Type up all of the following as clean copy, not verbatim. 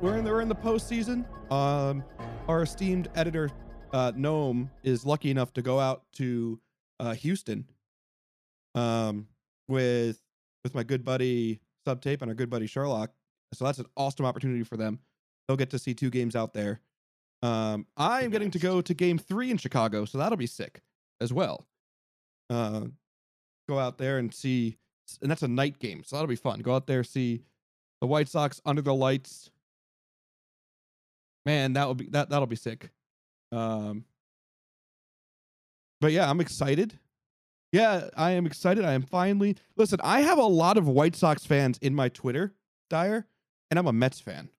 we're in the postseason. Our esteemed editor Noam is lucky enough to go out to Houston with my good buddy Subtape and our good buddy Sherlock. So that's an awesome opportunity for them. They'll get to see two games out there. I'm getting to go to Game 3 in Chicago, so that'll be sick as well. Go out there and see, and that's a night game, so that'll be fun. Go out there, see the White Sox under the lights. Man, that'll be sick. But yeah, I'm excited. Yeah, I am excited. I am finally... Listen, I have a lot of White Sox fans in my Twitter, Dyer, and I'm a Mets fan.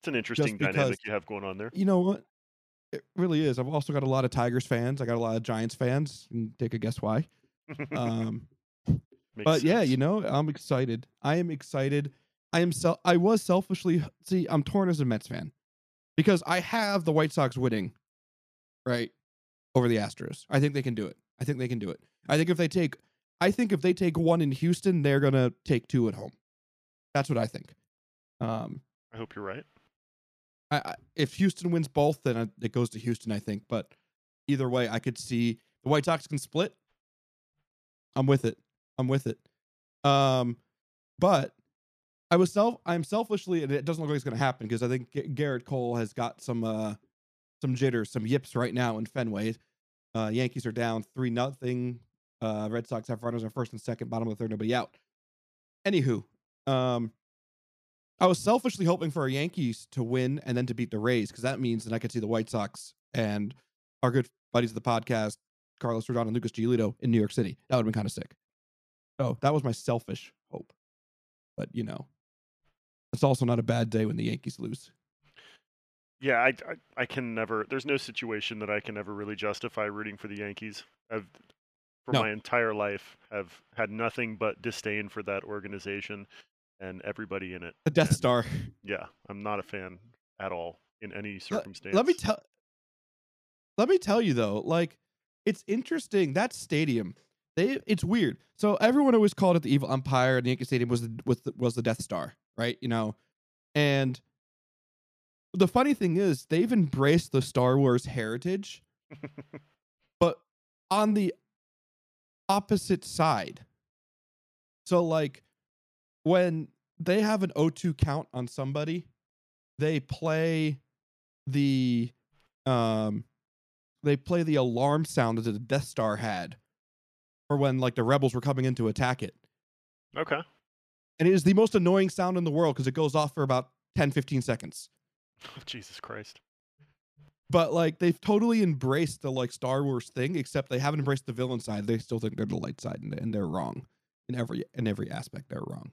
It's an interesting dynamic you have going on there. You know what? It really is. I've also got a lot of Tigers fans. I got a lot of Giants fans. You can take a guess why. But sense. Yeah, you know, I'm excited. I am excited. I was selfishly... See, I'm torn as a Mets fan because I have the White Sox winning, right, over the Astros. I think they can do it. I think if they take one in Houston, they're going to take two at home. That's what I think. I hope you're right. If Houston wins both, then it goes to Houston, I think. But either way, I could see the White Sox can split. I'm with it. But I'm selfishly, and it doesn't look like it's going to happen because I think Garrett Cole has got some jitters, some yips right now in Fenway. Yankees are down 3-0. Red Sox have runners on first and second, bottom of the third, nobody out. Anywho, I was selfishly hoping for our Yankees to win and then to beat the Rays because that means that I could see the White Sox and our good buddies of the podcast, Carlos Rodon and Lucas Giolito, in New York City. That would have been kind of sick. So that was my selfish hope. But, you know, it's also not a bad day when the Yankees lose. Yeah, I can never... There's no situation that I can ever really justify rooting for the Yankees. My entire life, I've had nothing but disdain for that organization and everybody in it. The Death Star. Yeah, I'm not a fan at all in any circumstance. Let me tell you, though, like, it's interesting. That stadium, it's weird. So everyone always called it the evil umpire, and the Yankee Stadium was the Death Star, right? You know, and... The funny thing is, they've embraced the Star Wars heritage, but on the opposite side. So, like, when they have an 0-2 count on somebody, they play the alarm sound that the Death Star had, for when like the rebels were coming in to attack it. Okay. And it is the most annoying sound in the world because it goes off for about 10-15 seconds. Oh, Jesus Christ. But like they've totally embraced the like Star Wars thing, except they haven't embraced the villain side. They still think they're the light side, and they're wrong in every aspect. They're wrong.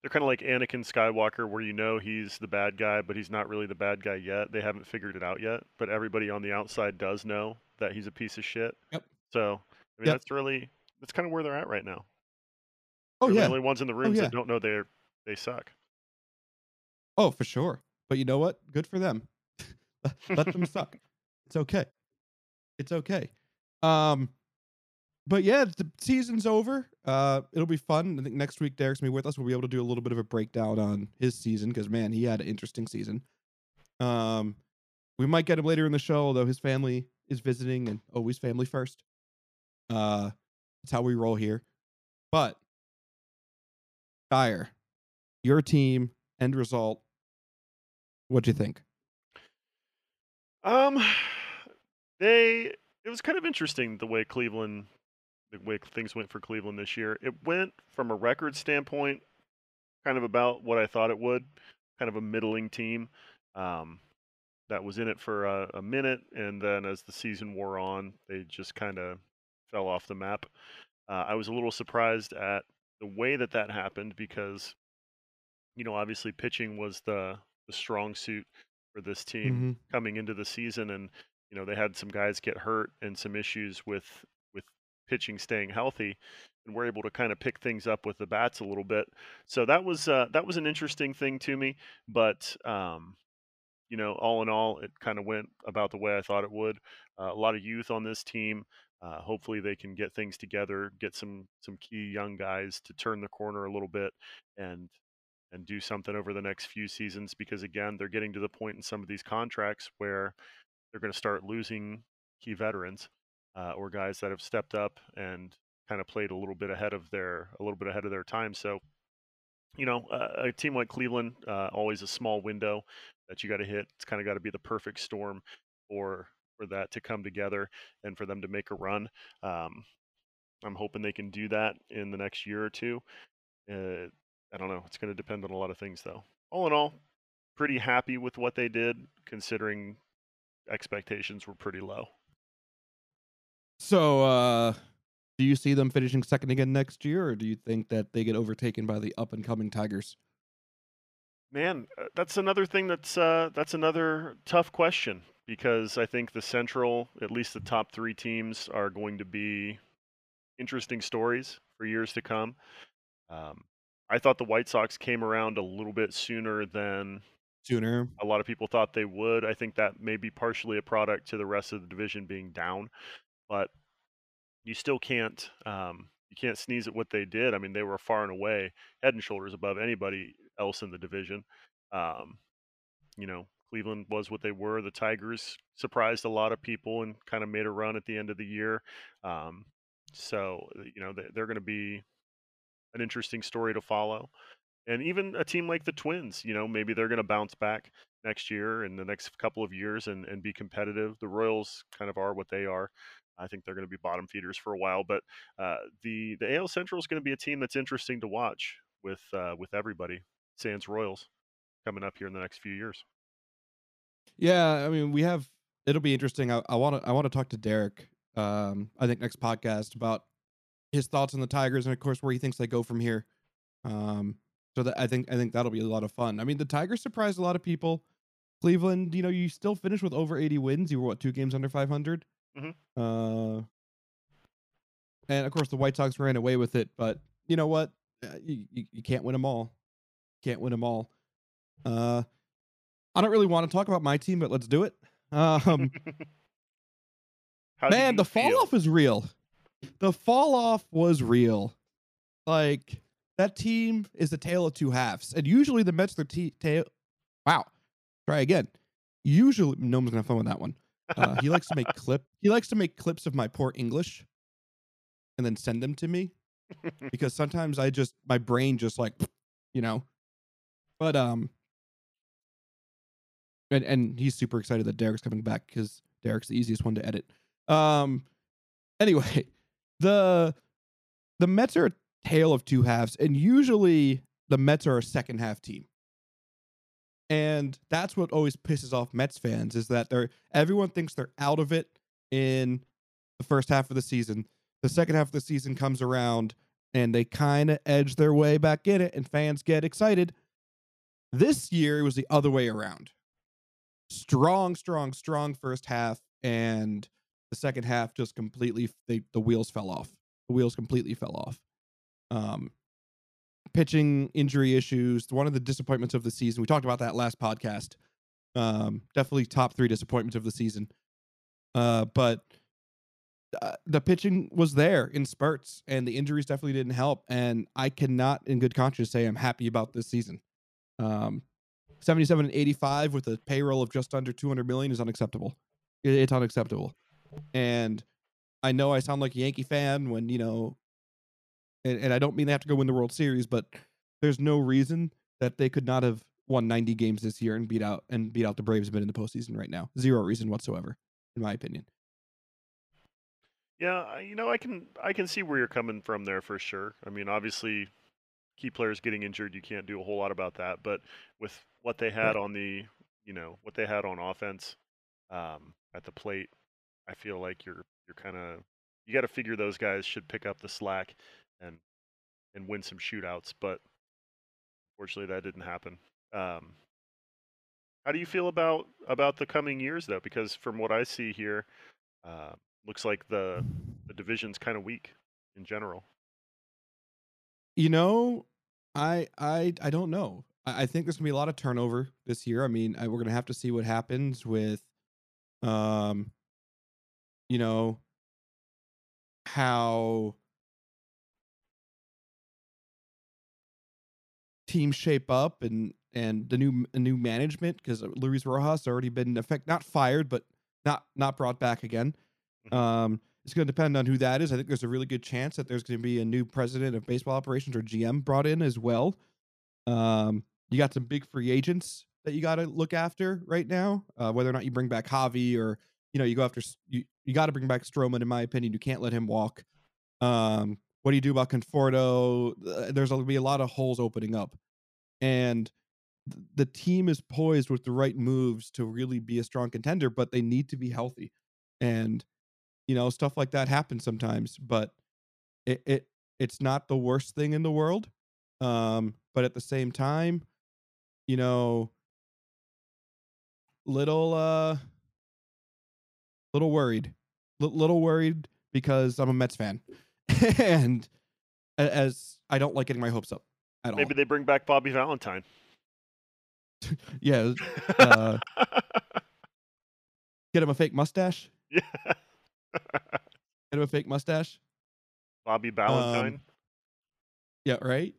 They're kind of like Anakin Skywalker, where you know he's the bad guy, but he's not really the bad guy yet. They haven't figured it out yet, but everybody on the outside does know that he's a piece of shit. Yep. So I mean, that's kind of where they're at right now. Oh, they're the only ones in the rooms that don't know they suck. Oh, for sure. But you know what? Good for them. Let them suck. It's okay. But yeah, the season's over. It'll be fun. I think next week Derek's gonna be with us. We'll be able to do a little bit of a breakdown on his season because, man, he had an interesting season. We might get him later in the show, although his family is visiting, and always family first. That's how we roll here. But Dyer, your team, end result. What'd you think? It was kind of interesting the way things went for Cleveland this year. It went from a record standpoint, kind of about what I thought it would, kind of a middling team that was in it for a minute, and then as the season wore on, they just kind of fell off the map. I was a little surprised at the way that happened because, you know, obviously pitching was the strong suit for this team coming into the season. And, you know, they had some guys get hurt and some issues with pitching staying healthy, and we're able to kind of pick things up with the bats a little bit. So that was an interesting thing to me, but you know, all in all, it kind of went about the way I thought it would. A lot of youth on this team. Hopefully they can get things together, get some key young guys to turn the corner a little bit and, and do something over the next few seasons, because again, they're getting to the point in some of these contracts where they're going to start losing key veterans or guys that have stepped up and kind of played a little bit ahead of their time. So, you know, a team like Cleveland, always a small window that you got to hit. It's kind of got to be the perfect storm for that to come together and for them to make a run. I'm hoping they can do that in the next year or two. I don't know. It's going to depend on a lot of things, though. All in all, pretty happy with what they did, considering expectations were pretty low. So, do you see them finishing second again next year, or do you think that they get overtaken by the up-and-coming Tigers? Man, that's another thing that's another tough question, because I think the Central, at least the top three teams, are going to be interesting stories for years to come. I thought the White Sox came around a little bit sooner than a lot of people thought they would. I think that may be partially a product to the rest of the division being down, but you still can't sneeze at what they did. I mean, they were far and away head and shoulders above anybody else in the division. You know, Cleveland was what they were. The Tigers surprised a lot of people and kind of made a run at the end of the year. So, you know, they're going to be an interesting story to follow. And even a team like the Twins, you know, maybe they're going to bounce back next year and the next couple of years and be competitive. The Royals kind of are what they are. I think they're going to be bottom feeders for a while. But the AL Central is going to be a team that's interesting to watch with everybody, sans Royals, coming up here in the next few years. Yeah, I mean, it'll be interesting. I want to talk to Derek, I think, next podcast about his thoughts on the Tigers and, of course, where he thinks they go from here. So that I think that'll be a lot of fun. I mean, the Tigers surprised a lot of people. Cleveland, you know, you still finished with over 80 wins. You were, what, 2 games under 500? Mm-hmm. And, of course, the White Sox ran away with it. But you know what? You can't win them all. Can't win them all. I don't really want to talk about my team, but let's do it. Man, the fall-off is real. The fall-off was real. Like, that team is a tale of two halves. And usually the Mets, their tail... Wow. Try again. Usually... Noam's going to have fun with that one. He likes to make clips of my poor English and then send them to me. Because sometimes my brain just like, you know. But, And he's super excited that Derek's coming back because Derek's the easiest one to edit. Anyway, the Mets are a tale of two halves, and usually the Mets are a second half team. And that's what always pisses off Mets fans, is that everyone thinks they're out of it in the first half of the season. The second half of the season comes around and they kind of edge their way back in it, and fans get excited. This year it was the other way around. Strong, strong, strong first half, and the second half just completely, the wheels fell off. The wheels completely fell off. Pitching injury issues, one of the disappointments of the season. We talked about that last podcast. Definitely top 3 disappointments of the season. But the pitching was there in spurts, and the injuries definitely didn't help. And I cannot, in good conscience, say I'm happy about this season. 77 and 85 with a payroll of just under $200 million is unacceptable. It's unacceptable. And I know I sound like a Yankee fan when, you know, and I don't mean they have to go win the World Series, but there's no reason that they could not have won 90 games this year and beat out the Braves and been in the postseason right now. Zero reason whatsoever, in my opinion. Yeah, you know, I can see where you're coming from there for sure. I mean, obviously, key players getting injured, you can't do a whole lot about that. But with what they had on what they had on offense, at the plate, I feel like you're kind of, you got to figure those guys should pick up the slack and win some shootouts, but unfortunately that didn't happen. How do you feel about the coming years though? Because from what I see here, looks like the division's kind of weak in general. You know, I don't know. I think there's gonna be a lot of turnover this year. I mean, we're gonna have to see what happens with, you know, how team shape up and the new management, because Luis Rojas already been in effect, not fired, but not brought back again. It's going to depend on who that is. I think there's a really good chance that there's going to be a new president of baseball operations or GM brought in as well. You got some big free agents that you got to look after right now. Whether or not you bring back Javi or, you go after, you got to bring back Stroman, in my opinion. You can't let him walk. What do you do about Conforto? There's going to be a lot of holes opening up. And the team is poised with the right moves to really be a strong contender, but they need to be healthy. And, stuff like that happens sometimes, but it's not the worst thing in the world. But at the same time, little worried because I'm a Mets fan and as I don't like getting my hopes up at all. Maybe they bring back Bobby Valentine. Yeah. Get him a fake mustache. Yeah. Get him a fake mustache. Bobby Valentine. Yeah, right.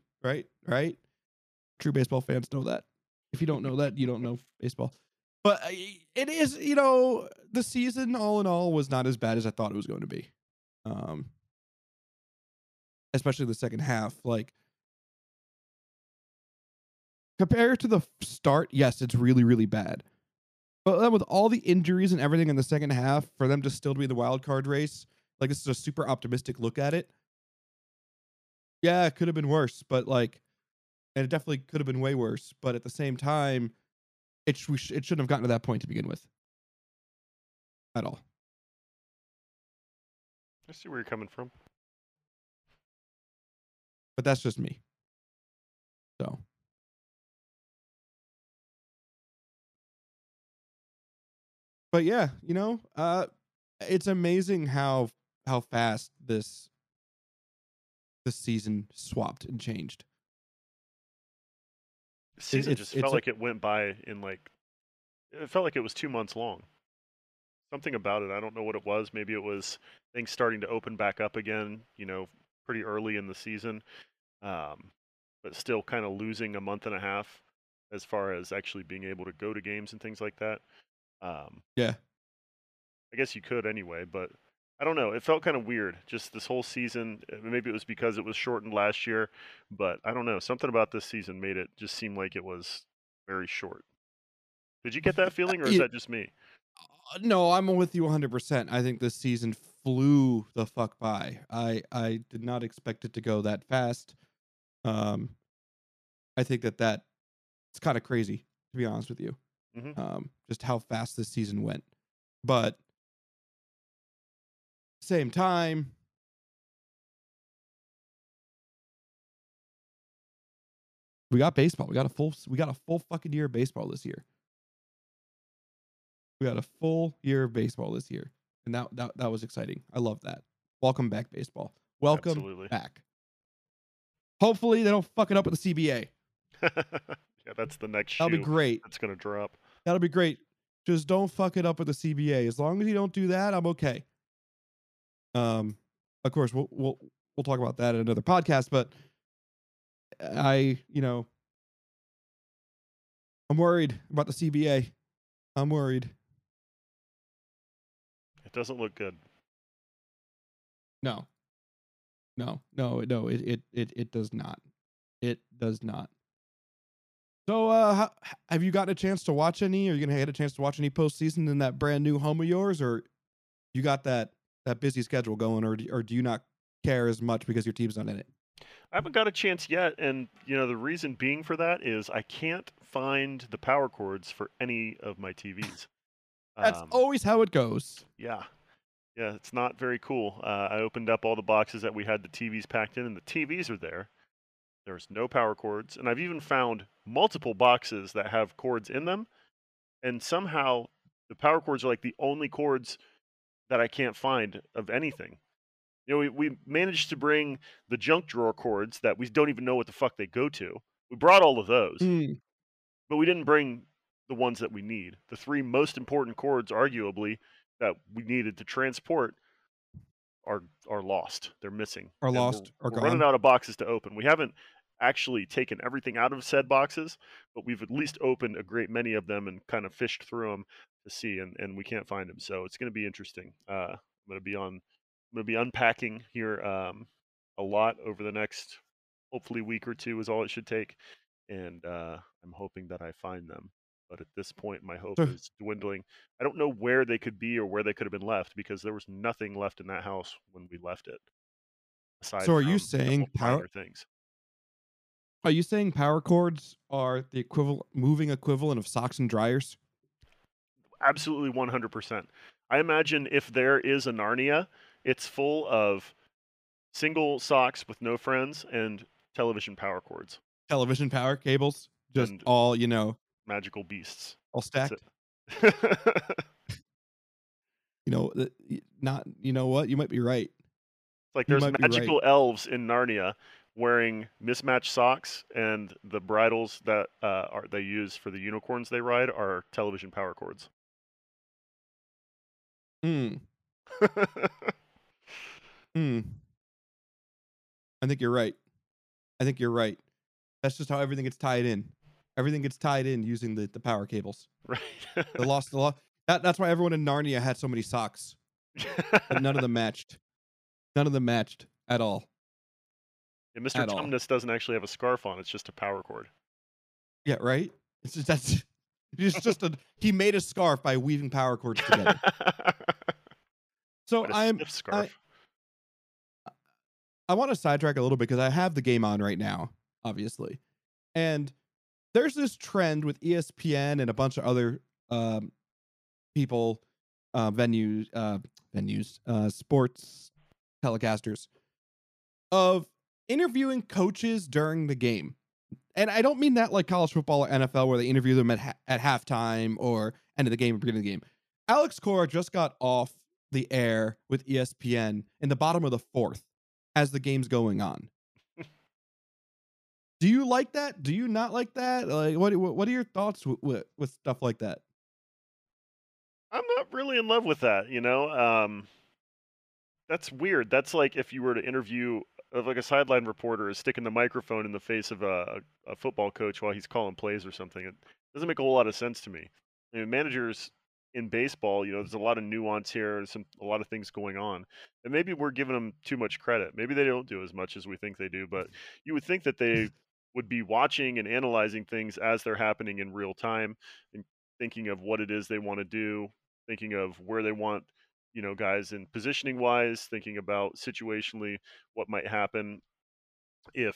True baseball fans know that. If you don't know that, you don't know baseball. But it is, the season all in all was not as bad as I thought it was going to be. Especially the second half. Like, compared to the start, yes, it's really, really bad. But then with all the injuries and everything in the second half, for them to still be in the wild card race, like, this is a super optimistic look at it. Yeah, it could have been worse, but and it definitely could have been way worse. But at the same time, it shouldn't have gotten to that point to begin with. At all. I see where you're coming from. But that's just me. So. But yeah, it's amazing how fast this season swapped and changed. The season it went by in it felt like it was 2 months long. Something about it, I don't know what it was. Maybe it was things starting to open back up again, pretty early in the season, but still kind of losing a month and a half as far as actually being able to go to games and things like that. Yeah, I guess you could anyway, but I don't know. It felt kind of weird, just this whole season. Maybe it was because it was shortened last year, but I don't know. Something about this season made it just seem like it was very short. Did you get that feeling, or is that just me? No, I'm with you 100%. I think this season flew the fuck by. I did not expect it to go that fast. I think that it's kind of crazy, to be honest with you. Mm-hmm. Just how fast this season went, but same time, we got baseball. We got a full fucking year of baseball this year. We got a full year of baseball this year, and that was exciting. I love that. Welcome back, baseball. Welcome Absolutely. Back. Hopefully, they don't fuck it up with the CBA. Yeah, that's the next shoe. That'll be great. That's gonna drop. That'll be great. Just don't fuck it up with the CBA. As long as you don't do that, I'm okay. Of course, we'll talk about that in another podcast. But I'm worried about the CBA. I'm worried. It doesn't look good. No. It does not. It does not. So, have you gotten a chance to watch any? Are you gonna get a chance to watch any postseason in that brand new home of yours, or you got that busy schedule going, or do you not care as much because your team's not in it? I haven't got a chance yet, and the reason being for that is I can't find the power cords for any of my TVs. That's always how it goes. Yeah, it's not very cool. I opened up all the boxes that we had the TVs packed in, and the TVs are there. There's no power cords, and I've even found multiple boxes that have cords in them, and somehow the power cords are like the only cords that I can't find of anything. We managed to bring the junk drawer cords that we don't even know what the fuck they go to. We brought all of those, but we didn't bring the ones that we need. The three most important cords, arguably, that we needed to transport are lost. They're missing. Are lost. We're gone. Running out of boxes to open. We haven't actually taken everything out of said boxes, but we've at least opened a great many of them and kind of fished through them to see, and we can't find them. So it's going to be interesting. I'm going to be unpacking here a lot over the next, hopefully, week or two is all it should take. And I'm hoping that I find them. But at this point, my hope is dwindling. I don't know where they could be or where they could have been left, because there was nothing left in that house when we left it. So are you saying power things? Are you saying power cords are the moving equivalent of socks and dryers? Absolutely, 100%. I imagine if there is a Narnia, it's full of single socks with no friends and television power cords. Television power cables, just and all, you know. Magical beasts. All stacked. You know, not, you know what? You might be right. It's like there's magical elves in Narnia wearing mismatched socks, and the bridles that they use for the unicorns they ride are television power cords. Hmm. Hmm. I think you're right. I think you're right. That's just how everything gets tied in. Everything gets tied in using the power cables. Right. They lost the law. That's why everyone in Narnia had so many socks. But none of them matched. None of them matched at all. And Mr. Tumnus doesn't actually have a scarf on. It's just a power cord. Yeah, right? He made a scarf by weaving power cords together. So I want to sidetrack a little bit because I have the game on right now, obviously. And there's this trend with ESPN and a bunch of other people, sports telecasters, of interviewing coaches during the game. And I don't mean that like college football or NFL where they interview them at halftime or end of the game or beginning of the game. Alex Cora just got off the air with ESPN in the bottom of the fourth as the game's going on. Do you like that? Do you not like that? Like, what are your thoughts with stuff like that? I'm not really in love with that, you know. That's weird. That's like if you were to interview, like a sideline reporter is sticking the microphone in the face of a football coach while he's calling plays or something. It doesn't make a whole lot of sense to me. I mean, managers in baseball, you know, there's a lot of nuance here. There's a lot of things going on, and maybe we're giving them too much credit. Maybe they don't do as much as we think they do, but you would think that they would be watching and analyzing things as they're happening in real time and thinking of what it is they want to do, thinking of where they want, you know, guys in positioning wise, thinking about situationally what might happen if,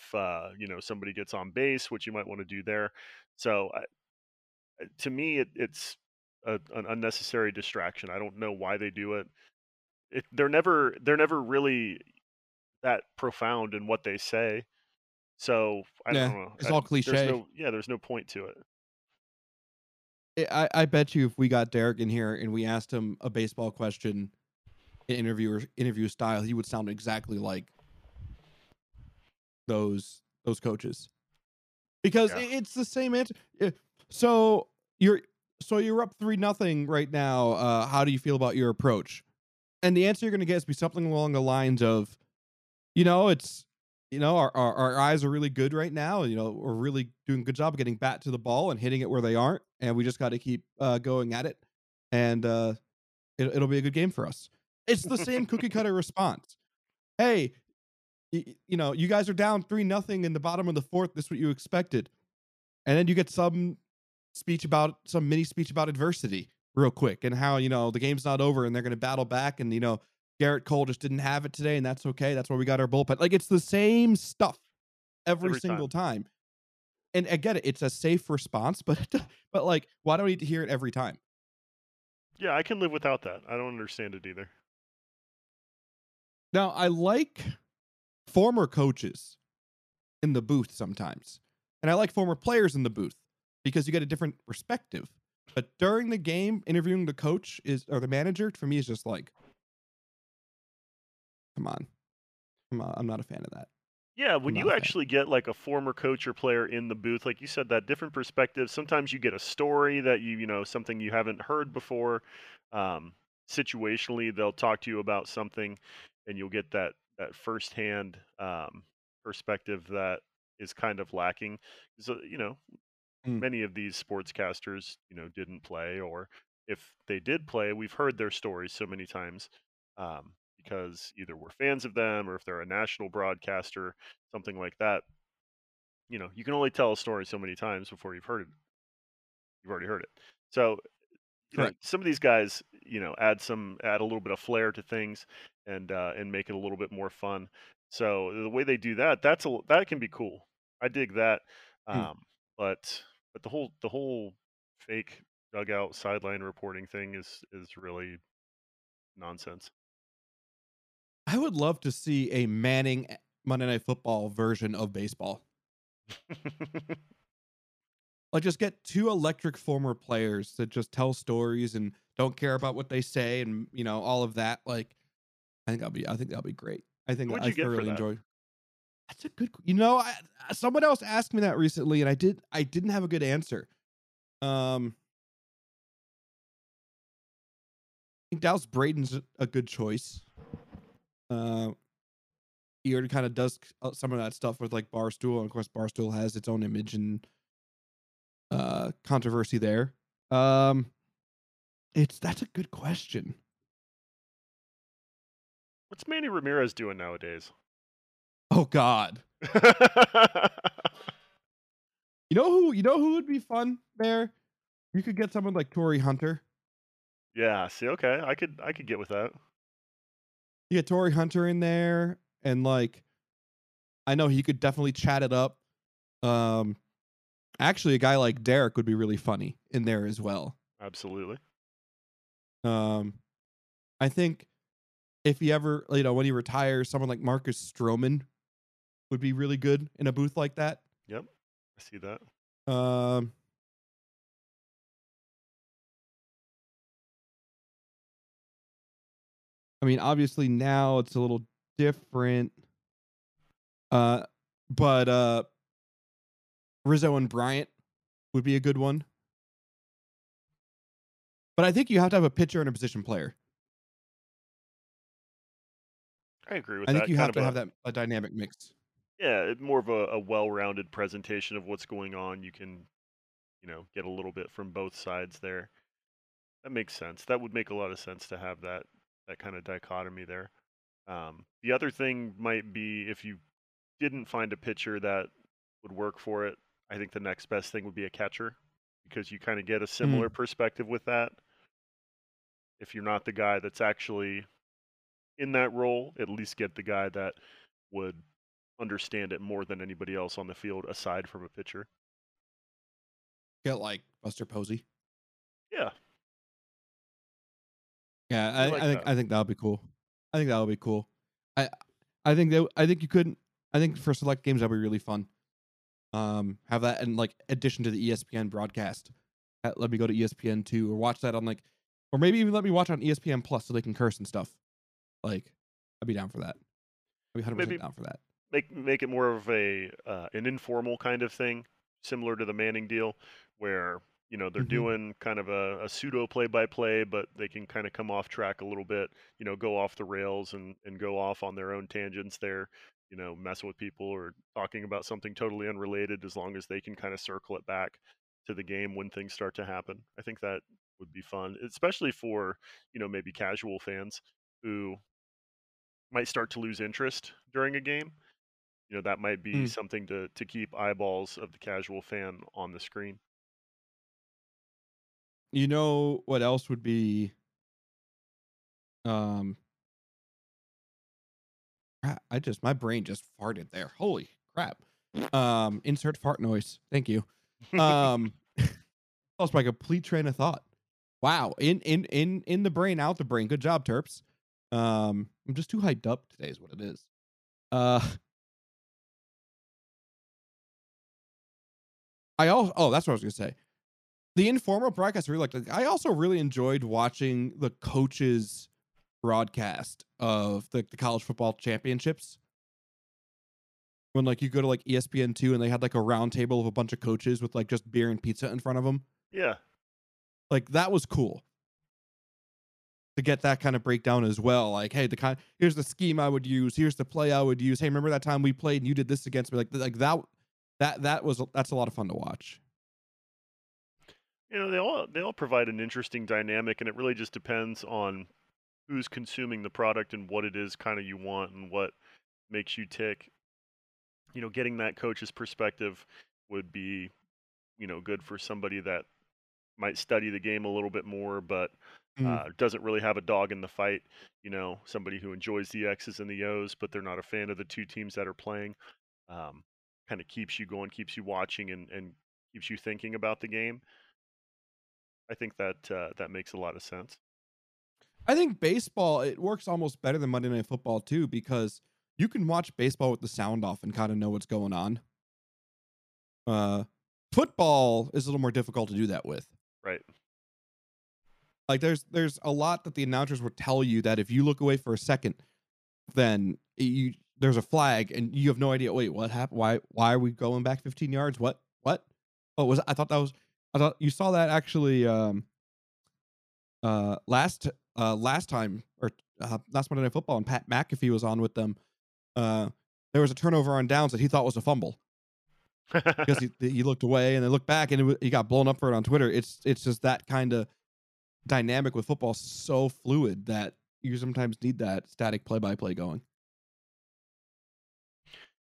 you know, somebody gets on base, what you might want to do there. So to me, it's an unnecessary distraction. I don't know why they do it. They're never really that profound in what they say. So I don't know. It's all cliche. There's no point to it. I bet you if we got Derek in here and we asked him a baseball question in interview style, he would sound exactly like those coaches. Because it's the same answer. So you're up 3-0 right now. How do you feel about your approach? And the answer you're going to get is be something along the lines of, you know, it's, you know, our eyes are really good right now. You know, we're really doing a good job of getting back to the ball and hitting it where they aren't. And we just got to keep going at it. And it'll be a good game for us. It's the same cookie cutter response. Hey, you know, you guys are down 3-0 in the bottom of the fourth. This is what you expected. And then you get some mini speech about adversity real quick and how, you know, the game's not over and they're going to battle back. And, you know, Garrett Cole just didn't have it today. And that's okay. That's why we got our bullpen. Like, it's the same stuff every single time. And I get it. It's a safe response, but like, why do we need to hear it every time? Yeah. I can live without that. I don't understand it either. Now, I like former coaches in the booth sometimes, and I like former players in the booth, because you get a different perspective. But during the game, interviewing the coach or the manager, for me, is just like, come on, I'm not a fan of that. Yeah, when you actually get like a former coach or player in the booth, like you said, that different perspective. Sometimes you get a story that you know, something you haven't heard before. Situationally, they'll talk to you about something, and you'll get that firsthand perspective that is kind of lacking. So, you know, many of these sportscasters, you know, didn't play, or if they did play, we've heard their stories so many times because either we're fans of them, or if they're a national broadcaster, something like that. You know, you can only tell a story so many times before you've heard it. You've already heard it. So, you know, Right. some of these guys, you know, add a little bit of flair to things, and make it a little bit more fun. So the way they do that, that can be cool. I dig that. But the whole fake dugout sideline reporting thing is really nonsense. I would love to see a Manning Monday Night Football version of baseball. Like, just get two electric former players that just tell stories and don't care about what they say, and, you know, all of that. Like, I think that'll be great. I think I thoroughly enjoy. That's a good, you know, someone else asked me that recently, and I didn't have a good answer. I think Dallas Braden's a good choice. He already kind of does some of that stuff with, like, Barstool, and of course Barstool has its own image and controversy there. That's a good question. What's Manny Ramirez doing nowadays? Oh God! You know who would be fun there? You could get someone like Tory Hunter. Yeah. See. Okay. I could get with that. You get Tory Hunter in there, and, like, I know he could definitely chat it up. Actually, a guy like Derek would be really funny in there as well. Absolutely. I think if he ever, you know, when he retires, someone like Marcus Stroman would be really good in a booth like that. Yep, I see that. I mean, obviously now it's a little different, but Rizzo and Bryant would be a good one. But I think you have to have a pitcher and a position player. I agree with that. I think you have to have that a dynamic mix. Yeah, more of a well-rounded presentation of what's going on. You can, you know, get a little bit from both sides there. That makes sense. That would make a lot of sense to have that kind of dichotomy there. The other thing might be, if you didn't find a pitcher that would work for it, I think the next best thing would be a catcher, because you kind of get a similar perspective with that. If you're not the guy that's actually in that role, at least get the guy that would understand it more than anybody else on the field aside from a pitcher. Get, like, Buster Posey. Yeah. Yeah, I think that'll be cool. I think that'll be cool. I think for select games that'll be really fun. Have that in, like, addition to the ESPN broadcast. Let me go to ESPN2 or watch that on, like, or maybe even let me watch on ESPN Plus so they can curse and stuff. Like, I'd be down for that. I'd be 100% down for that. Make it more of an informal kind of thing, similar to the Manning deal, where, you know, they're doing kind of a pseudo play-by-play, but they can kind of come off track a little bit, you know, go off the rails and go off on their own tangents there, you know, mess with people or talking about something totally unrelated, as long as they can kind of circle it back to the game when things start to happen. I think that would be fun, especially for, you know, maybe casual fans who might start to lose interest during a game. You know, that might be something to keep eyeballs of the casual fan on the screen. You know what else would be, my brain just farted there. Holy crap. Insert fart noise. Thank you. Lost my complete train of thought. Wow. In the brain, out the brain. Good job, Terps. I'm just too hyped up today is what it is. That's what I was going to say. The informal broadcast, really liked. I also really enjoyed watching the coaches broadcast of the college football championships. When, like, you go to, like, ESPN2 and they had, like, a round table of a bunch of coaches with, like, just beer and pizza in front of them. Yeah. Like, that was cool. To get that kind of breakdown as well. Like, hey, here's the scheme I would use. Here's the play I would use. Hey, remember that time we played and you did this against me? Like that that's a lot of fun to watch. You know, they all provide an interesting dynamic, and it really just depends on who's consuming the product and what it is kind of you want and what makes you tick. You know, getting that coach's perspective would be, you know, good for somebody that might study the game a little bit more, but doesn't really have a dog in the fight. You know, somebody who enjoys the X's and the O's, but they're not a fan of the two teams that are playing. Kind of keeps you going, keeps you watching, and keeps you thinking about the game. I think that that makes a lot of sense. I think baseball, it works almost better than Monday Night Football too, because you can watch baseball with the sound off and kind of know what's going on. Football is a little more difficult to do that with. Right. Like there's a lot that the announcers would tell you that if you look away for a second, then there's a flag and you have no idea. Wait, what happened? Why are we going back 15 yards? What? Oh, I thought you saw that actually last time or last Monday Night Football, and Pat McAfee was on with them. There was a turnover on downs that he thought was a fumble because he looked away and then looked back and he got blown up for it on Twitter. It's just that kind of dynamic with football, so fluid that you sometimes need that static play-by-play going.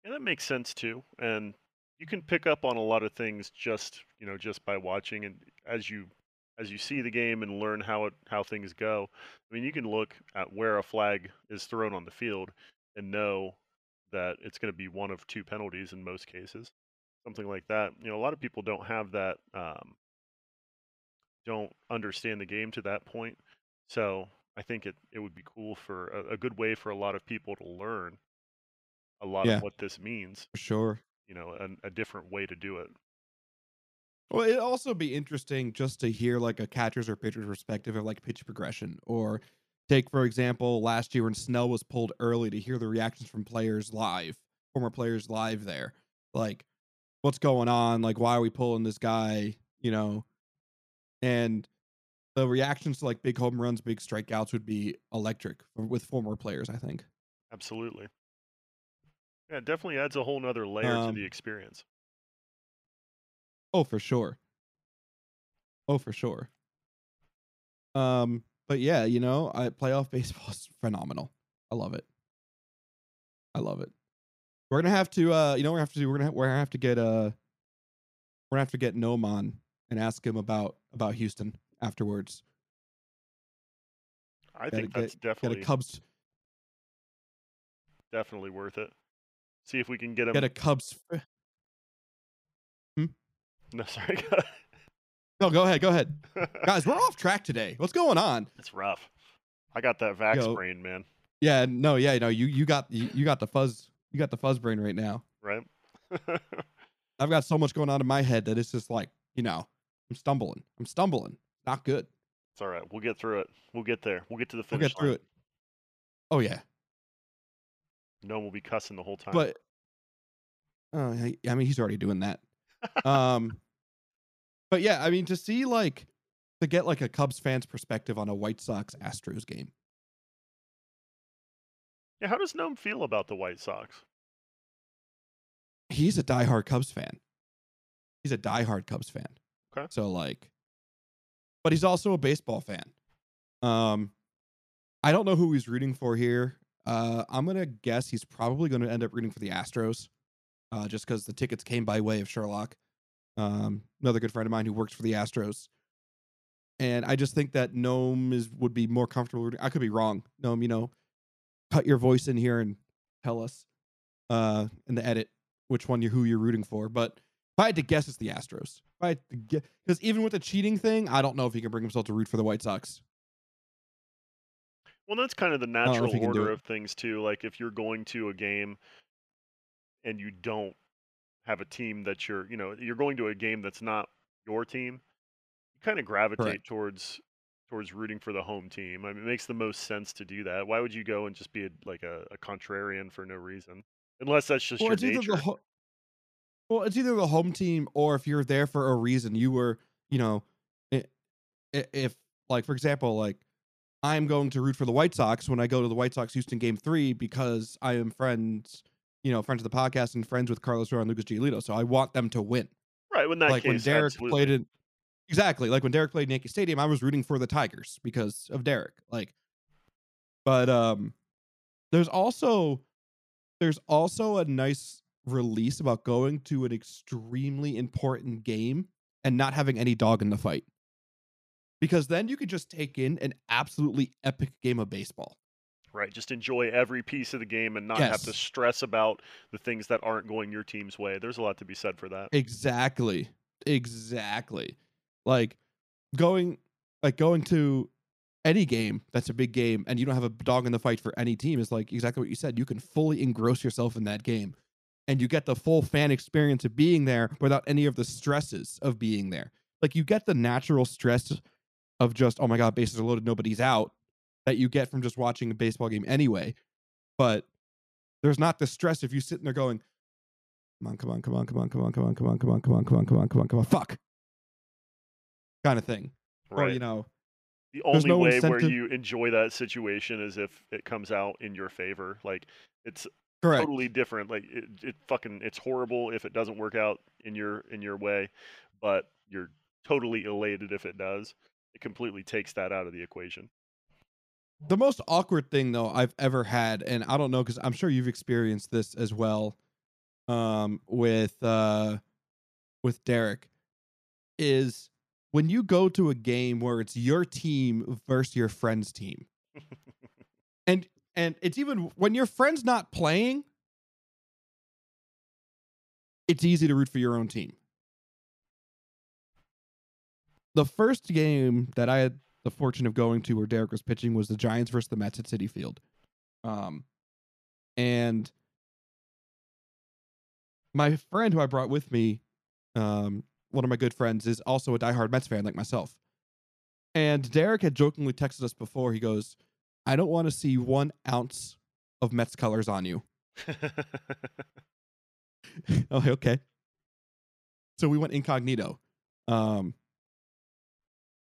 Yeah, that makes sense too, and you can pick up on a lot of things just by watching, and as you see the game and learn how things go. I mean, you can look at where a flag is thrown on the field and know that it's going to be one of two penalties in most cases, something like that. You know, a lot of people don't have that, don't understand the game to that point. So I think it would be cool for a good way for a lot of people to learn a lot of what this means. For sure. You know, a different way to do it. Well, it'd also be interesting just to hear like a catcher's or pitcher's perspective of like pitch progression, or take, for example, last year when Snell was pulled early, to hear the reactions from former players live there. Like, what's going on? Like, why are we pulling this guy? You know, and the reactions to like big home runs, big strikeouts would be electric with former players, I think. Absolutely. Yeah, it definitely adds a whole nother layer to the experience. Oh, for sure. But yeah, you know, playoff baseball is phenomenal. I love it. We're gonna have to, we're gonna have to get Noam on and ask him about Houston afterwards. I think that's definitely worth it. See if we can get him. Get a Cubs. No, sorry. No, go ahead. Guys, we're off track today. What's going on? It's rough. I got that vax brain, man. Yeah, no, you got the fuzz brain right now. Right. I've got so much going on in my head that it's just like, you know, I'm stumbling. Not good. It's all right. We'll get through it. We'll get there. We'll get to the finish line. We'll get through it. Oh yeah. No one will be cussing the whole time. But I mean, he's already doing that. But yeah, I mean, to get a Cubs fan's perspective on a White Sox Astros game. Yeah, how does Noam feel about the White Sox? He's a diehard Cubs fan. Okay. So but he's also a baseball fan. I don't know who he's rooting for here. I'm going to guess he's probably going to end up rooting for the Astros, just because the tickets came by way of Sherlock, another good friend of mine who works for the Astros. And I just think that Noam would be more comfortable. I could be wrong. Noam, you know, cut your voice in here and tell us in the edit which one who you're rooting for. But if I had to guess, it's the Astros. Because even with the cheating thing, I don't know if he can bring himself to root for the White Sox. Well, that's kind of the natural order of things, too. Like, if you're going to a game and you don't have a team that you're going to a game that's not your team, you kind of gravitate towards rooting for the home team. I mean, it makes the most sense to do that. Why would you go and just be a contrarian for no reason? Unless that's just your nature. Well, it's either the home team, or if you're there for a reason, you were, you know, if, like, for example, like, I'm going to root for the White Sox when I go to the White Sox Houston Game 3 because I am friends you know, friends of the podcast and friends with Carlos Rodon and Lucas Giolito, so I want them to win. Right. When that like case, when Derek absolutely. Played in exactly like when Derek played in Yankee Stadium, I was rooting for the Tigers because of Derek. Like, but there's also a nice release about going to an extremely important game and not having any dog in the fight, because then you could just take in an absolutely epic game of baseball. Right. Just enjoy every piece of the game and not yes. have to stress about the things that aren't going your team's way. There's a lot to be said for that. Exactly. Exactly. Like going to any game that's a big game and you don't have a dog in the fight for any team is like exactly what you said. You can fully engross yourself in that game and you get the full fan experience of being there without any of the stresses of being there. Like you get the natural stress of just, oh my God, bases are loaded, nobody's out, that you get from just watching a baseball game anyway. But there's not the stress if you sit in there going, come on, fuck, kind of thing. Right. Or, you know, the only way where you enjoy that situation is if it comes out in your favor. Like it's totally different. Like it's horrible if it doesn't work out in your way, but you're totally elated if it does. It completely takes that out of the equation. The most awkward thing, though, I've ever had, and I don't know, because I'm sure you've experienced this as well, with Derek, is when you go to a game where it's your team versus your friend's team. and it's even when your friend's not playing, it's easy to root for your own team. The first game that I had the fortune of going to where Derek was pitching was the Giants versus the Mets at Citi Field. And my friend who I brought with me, one of my good friends, is also a diehard Mets fan like myself. And Derek had jokingly texted us before. He goes, I don't want to see 1 ounce of Mets colors on you. Okay. So we went incognito.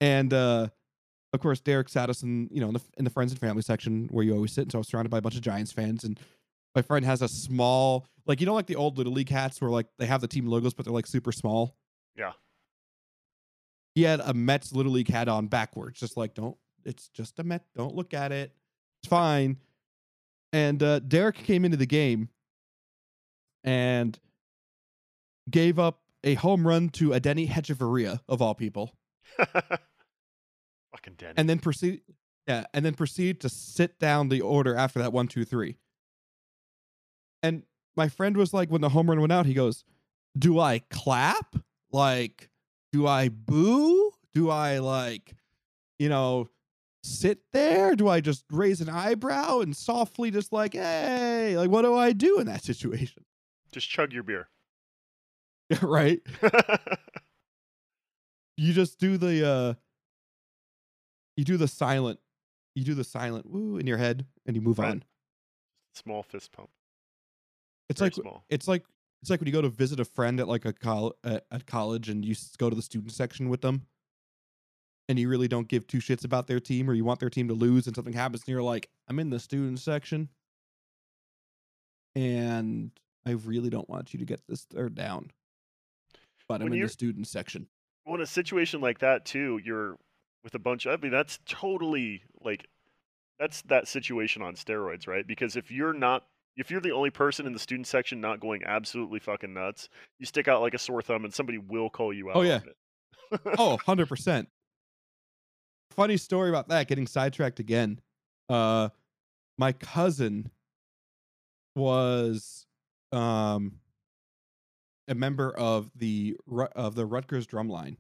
And of course, Derek sat us in the friends and family section where you always sit. And so I was surrounded by a bunch of Giants fans. And my friend has a small, like, you know, like the old Little League hats where like they have the team logos, but they're like super small. Yeah. He had a Mets Little League hat on backwards. Just like, it's just a Met. Don't look at it. It's fine. And Derek came into the game and gave up a home run to Adeni Hechevarria, of all people. Fucking dead. And then proceed to sit down the order after that 1, 2, 3. And my friend was like, when the home run went out, he goes, "Do I clap? Like, do I boo? Do I like, you know, sit there? Do I just raise an eyebrow and softly just like, hey, like, what do I do in that situation? Just chug your beer, right?" You just do the silent woo in your head and you move on. Small fist pump. It's like when you go to visit a friend at like at college and you go to the student section with them and you really don't give two shits about their team or you want their team to lose and something happens and you're like, I'm in the student section and I really don't want you to get this third down, but I'm in the student section. Well, in a situation like that too, you're with a bunch of, I mean, that's totally like, that's that situation on steroids, right? Because if you're the only person in the student section not going absolutely fucking nuts, you stick out like a sore thumb and somebody will call you out. Oh yeah. It. 100%. Funny story about that, getting sidetracked again. My cousin was, a member of the Rutgers drum line,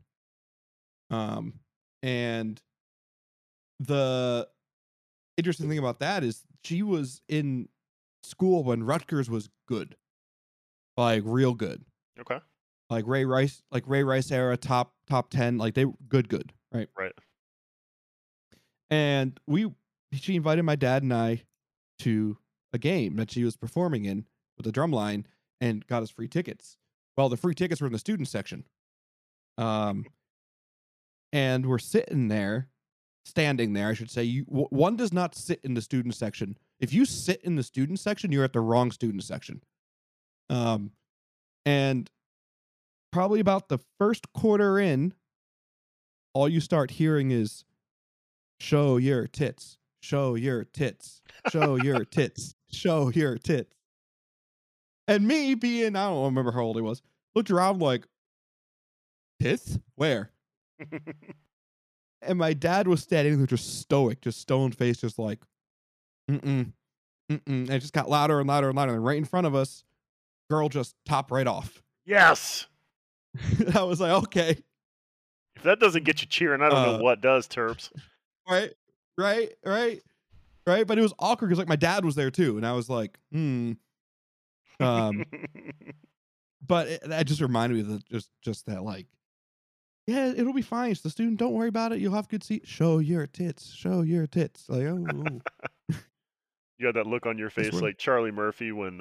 and the interesting thing about that is she was in school when Rutgers was good, like real good. Okay. Like Ray Rice era, top 10, like they were good, right? Right. And she invited my dad and I to a game that she was performing in with the drum line and got us free tickets. Well, the free tickets were in the student section. And we're standing there, I should say. One does not sit in the student section. If you sit in the student section, you're at the wrong student section. And probably about the first quarter in, all you start hearing is, show your tits, show your tits, show your tits, show your tits. And me being, I don't remember how old he was, looked around like, tits? Where? And my dad was standing there just stoic, just stone faced, just like, mm-mm, mm-mm. And it just got louder and louder and louder. And right in front of us, girl just topped right off. Yes. I was like, okay. If that doesn't get you cheering, I don't know what does, Terps. Right. But it was awkward because like my dad was there too. And I was like, but that just reminded me of the, just that like, yeah, it'll be fine. It's the student. Don't worry about it. You'll have good seat. Show your tits. Show your tits. Like, oh. You had that look on your face like Charlie Murphy when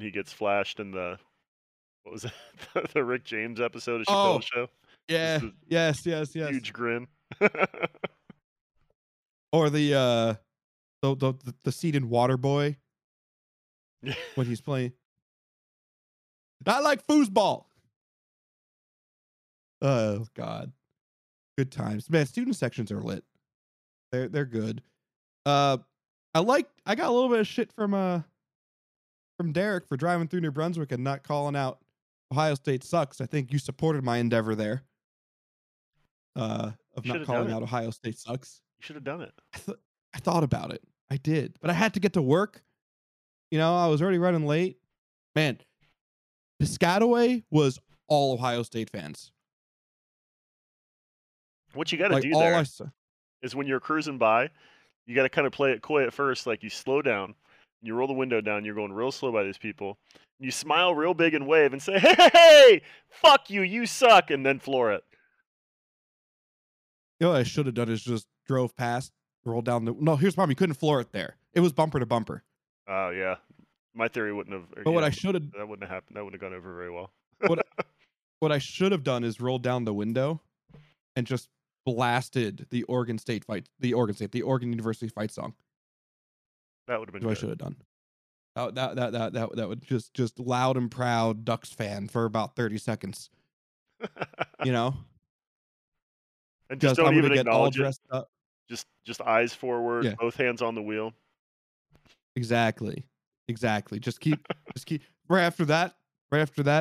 he gets flashed in the, what was that? The Rick James episode of Chappelle's Show. Yeah. Yes. Huge grin. Or the seat in Waterboy when he's playing. Not like foosball. Oh God. Good times. Man, student sections are lit. They're good. I got a little bit of shit from Derek for driving through New Brunswick and not calling out Ohio State sucks. I think you supported my endeavor there. Of not calling out Ohio State sucks. You should have done it. I thought about it. I did, but I had to get to work. You know, I was already running late. Man, Piscataway was all Ohio State fans. What you got to do there is when you're cruising by, you got to kind of play it coy at first. Like you slow down, you roll the window down, you're going real slow by these people. You smile real big and wave and say, hey, fuck you, you suck, and then floor it. You know what I should have done is just drove past, rolled down the... No, here's the problem. You couldn't floor it there. It was bumper to bumper. Oh, yeah. My theory wouldn't have... But yeah, what I should have... That wouldn't have happened. That wouldn't have gone over very well. What I should have done is rolled down the window and just blasted the Oregon State fight, the Oregon University fight song. That would have been what I should have done. That would just loud and proud Ducks fan for about 30 seconds. You know? And just don't even acknowledge it. Dressed up. Just eyes forward, yeah. Both hands on the wheel. Exactly. Just keep right after that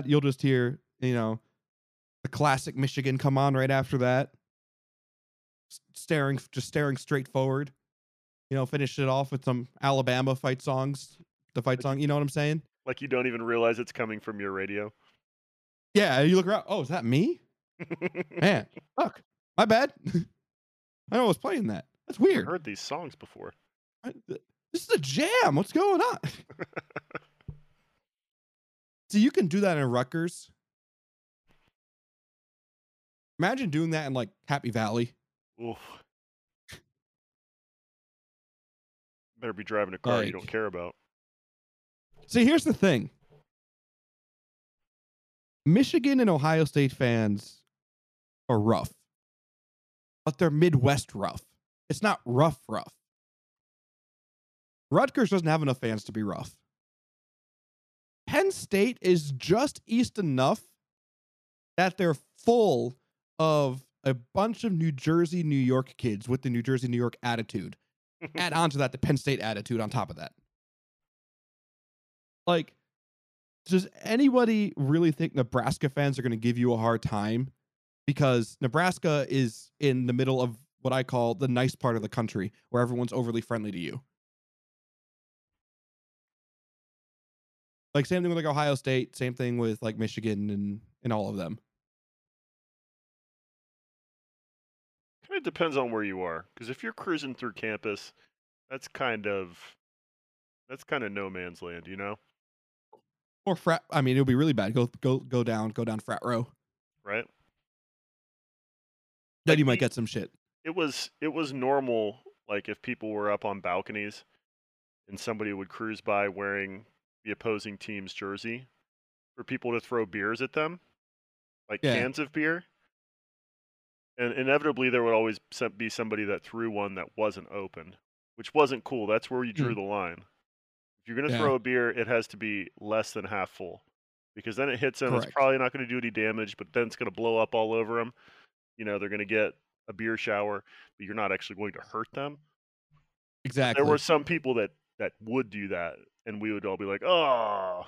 you'll just hear, you know, the classic Michigan come on right after that. Staring straight forward. You know, finish it off with some Alabama fight songs. The fight song, you know what I'm saying? Like you don't even realize it's coming from your radio. Yeah, you look around. Oh, is that me? Man, fuck. My bad. I was playing that. That's weird. I've heard these songs before. This is a jam. What's going on? See, you can do that in Rutgers. Imagine doing that in like Happy Valley. Oof. Better be driving a car you don't care about. See, here's the thing. Michigan and Ohio State fans are rough. But they're Midwest rough. It's not rough. Rutgers doesn't have enough fans to be rough. Penn State is just east enough that they're full of a bunch of New Jersey, New York kids with the New Jersey, New York attitude. Add on to that the Penn State attitude on top of that. Like, does anybody really think Nebraska fans are going to give you a hard time? Because Nebraska is in the middle of what I call the nice part of the country, where everyone's overly friendly to you. Like same thing with like Ohio State, same thing with like Michigan and all of them. Kind of depends on where you are, because if you're cruising through campus, that's kind of no man's land, you know. Or frat. I mean, it'll be really bad. Go down frat row. Right. Then you might get some shit. It was normal, like if people were up on balconies and somebody would cruise by wearing the opposing team's jersey, for people to throw beers at them, like cans of beer. And inevitably there would always be somebody that threw one that wasn't open, which wasn't cool. That's where you drew the line. If If you're going to throw a beer, it has to be less than half full, because then it hits him. Correct. It's probably not going to do any damage, but then it's going to blow up all over him. You know, they're going to get a beer shower, but you're not actually going to hurt them. Exactly. There were some people that would do that, and we would all be like, oh.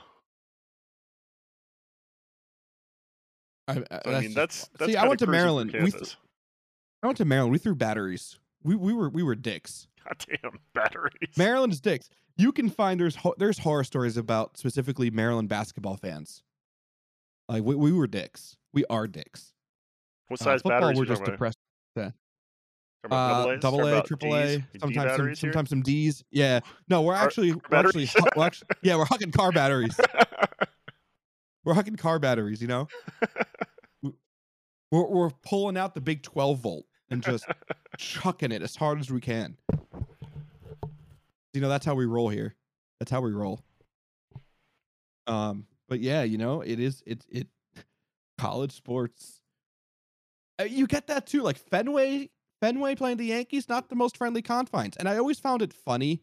I mean, that's see, I went to Maryland. I went to Maryland. We threw batteries. We were dicks. Goddamn batteries. Maryland's dicks. You can find there's horror stories about specifically Maryland basketball fans. Like we were dicks. We are dicks. What size batteries? We're just depressed. Double A, triple A. Sometimes some D's. Yeah. No, we're actually we're hucking car batteries. We're hucking car batteries. You know. We're pulling out the big 12 volt and just chucking it as hard as we can. You know, that's how we roll here. That's how we roll. But yeah, you know, it is college sports. You get that too. Like Fenway playing the Yankees, not the most friendly confines. And I always found it funny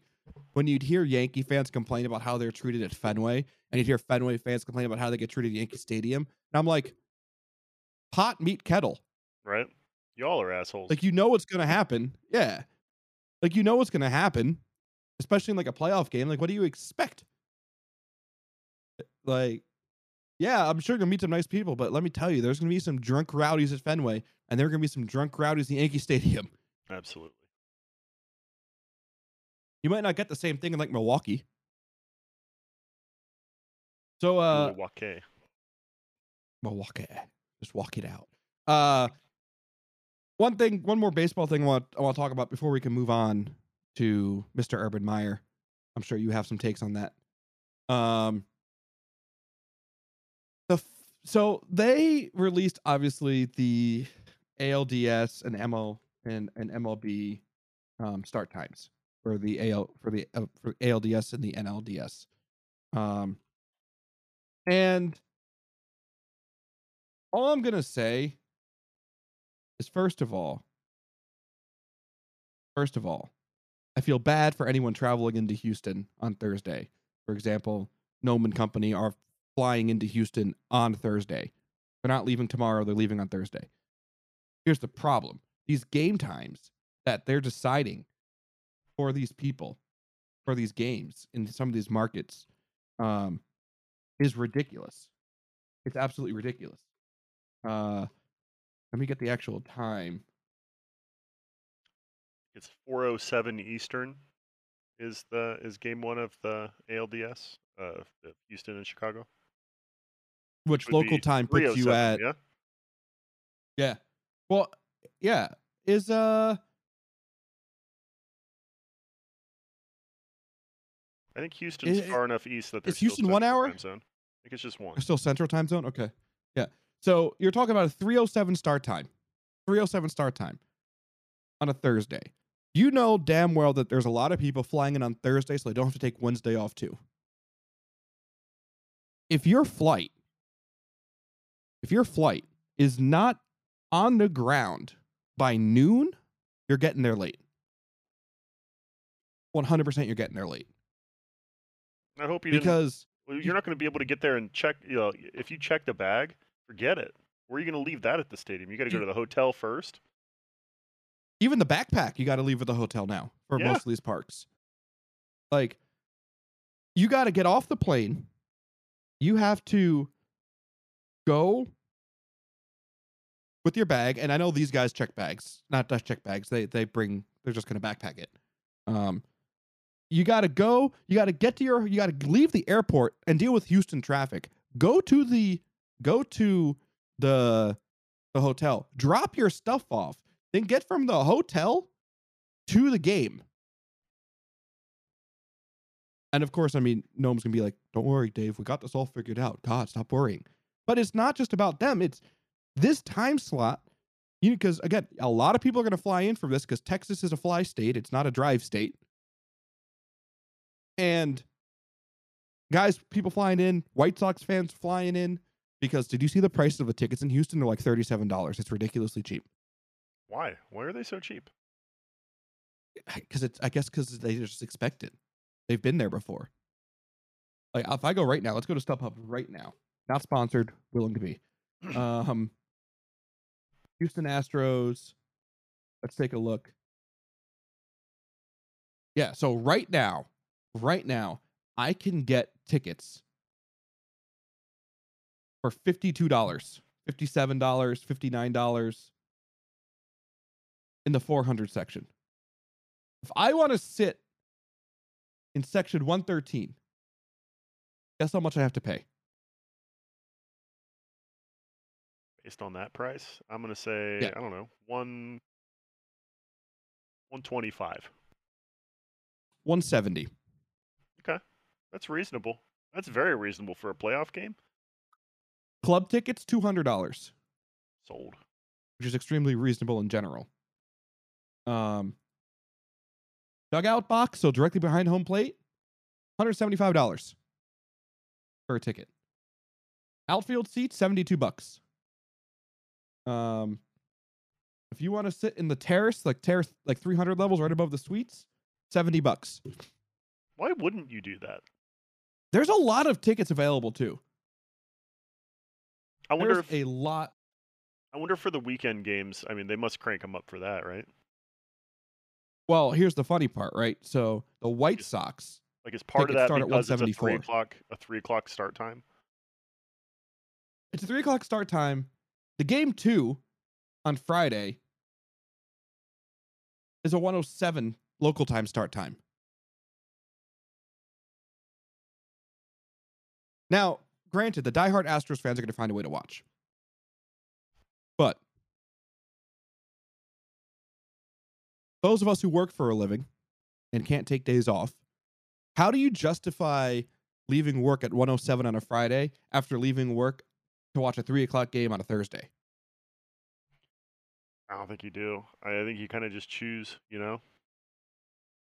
when you'd hear Yankee fans complain about how they're treated at Fenway, and you'd hear Fenway fans complain about how they get treated at Yankee Stadium. And I'm like, pot meet kettle, right? Y'all are assholes. Like, you know what's gonna happen. Yeah, like, you know what's gonna happen, especially in like a playoff game. Like, what do you expect? Like, yeah, I'm sure gonna meet some nice people, but let me tell you, there's gonna be some drunk rowdies at Fenway, and there are gonna be some drunk rowdies in Yankee Stadium. Absolutely. You might not get the same thing in like Milwaukee. So Milwaukee. Just walk it out. One more baseball thing I want to talk about before we can move on to Mr. Urban Meyer. I'm sure you have some takes on that. So they released, obviously, the ALDS and MLB start times for ALDS and the NLDS. And all I'm going to say is, first of all, I feel bad for anyone traveling into Houston on Thursday. For example, Noam and company are flying into Houston on Thursday. They're not leaving tomorrow. They're leaving on Thursday. Here's the problem. These game times that they're deciding for these people, for these games in some of these markets, is ridiculous. It's absolutely ridiculous. Let me get the actual time. It's 4:07 Eastern is game one of the ALDS, Houston and Chicago. Which local time puts you at? Yeah. Yeah. Well, yeah. Is I think Houston's far enough east that there's Houston 1 hour time zone. I think it's just one. It's still Central Time Zone. Okay. Yeah. So you're talking about a 3:07 start time. 3:07 start time on a Thursday. You know damn well that there's a lot of people flying in on Thursday, so they don't have to take Wednesday off too. If your flight is not on the ground by noon, you're getting there late. 100% you're getting there late. I hope you didn't, because you're not going to be able to get there and check, you know, if you check the bag. Forget it. Where are you going to leave that at the stadium? You got to go to the hotel first. Even the backpack, you got to leave at the hotel now for most of these parks. Like, you got to get off the plane. You have to go with your bag. And I know these guys check bags, not just check bags. They're just going to backpack it. You got to go. You got to leave the airport and deal with Houston traffic. Go to the hotel, drop your stuff off, then get from the hotel to the game. And of course, I mean, Noam's going to be like, don't worry, Dave, we got this all figured out. God, stop worrying. But it's not just about them. It's this time slot. Because, again, a lot of people are going to fly in for this because Texas is a fly state. It's not a drive state. And guys, people flying in, White Sox fans flying in. Because did you see the prices of the tickets in Houston? They're like $37. It's ridiculously cheap. Why? Why are they so cheap? Because I guess because they just expect it. They've been there before. Like, if I go right now, let's go to StubHub right now. Not sponsored, willing to be. Houston Astros. Let's take a look. Yeah, so right now, I can get tickets for $52, $57, $59 in the 400 section. If I want to sit in section 113, guess how much I have to pay? Based on that price, I'm going to say, yeah. I don't know, 125. 170. Okay. That's reasonable. That's very reasonable for a playoff game. Club tickets, $200. Sold. Which is extremely reasonable in general. Dugout box, so directly behind home plate, $175 for a ticket. Outfield seat, $72. If you want to sit in the terrace, like 300 levels right above the suites, $70. Why wouldn't you do that? There's a lot of tickets available too. I wonder if a lot. I wonder for the weekend games. I mean, they must crank them up for that, right? Well, here's the funny part, right? So the White Sox, like, is part of that because it's a 3 o'clock start time. It's a 3 o'clock start time. The game two on Friday is a 1:07 local time start time. Now, granted, the diehard Astros fans are going to find a way to watch, but those of us who work for a living and can't take days off, how do you justify leaving work at 1:07 on a Friday after leaving work to watch a 3 o'clock game on a Thursday? I don't think you do. I think you kind of just choose, you know,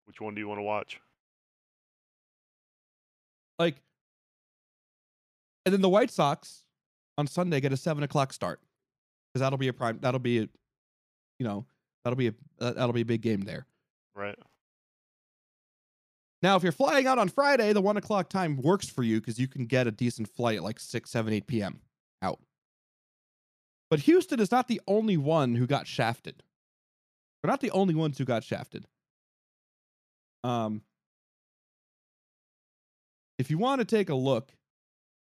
which one do you want to watch? Like, and then the White Sox on Sunday get a 7 o'clock start because that'll be a prime. That'll be, you know, that'll be a big game there. Right. Now, if you're flying out on Friday, the 1 o'clock time works for you because you can get a decent flight at like 6, 7, 8 p.m. out. But Houston is not the only one who got shafted. They're not the only ones who got shafted. If you want to take a look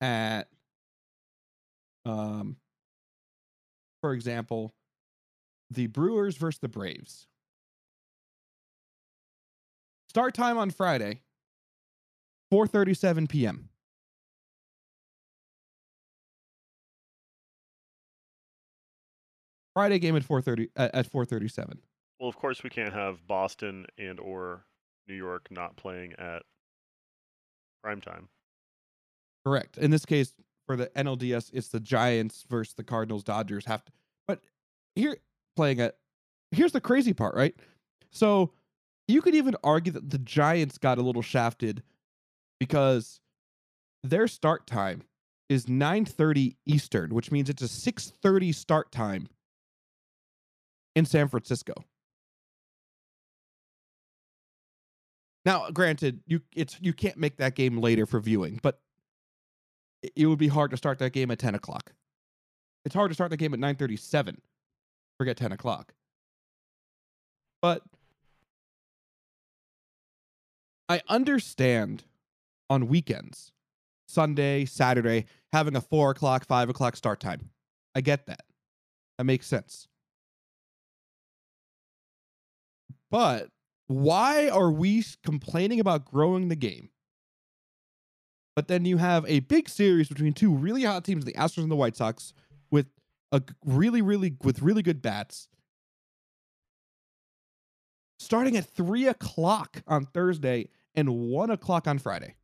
at, for example, the Brewers versus the Braves. Start time on Friday, 4:37 p.m. Friday game at 4:30 at 4:37. Well, of course we can't have Boston and or New York not playing at prime time. Correct. In this case, for the NLDS, it's the Giants versus the Cardinals. Dodgers have to, but here's the crazy part, right? So you could even argue that the Giants got a little shafted because their start time is 9:30 Eastern, which means it's a 6:30 start time in San Francisco. Now, granted, you can't make that game later for viewing, but it would be hard to start that game at 10 o'clock. It's hard to start the game at 9:37. Forget 10 o'clock. But I understand on weekends, Sunday, Saturday, having a 4 o'clock, 5 o'clock start time. I get that. That makes sense. But why are we complaining about growing the game? But then you have a big series between two really hot teams, the Astros and the White Sox, with really good bats, starting at 3 o'clock on Thursday and 1 o'clock on Friday.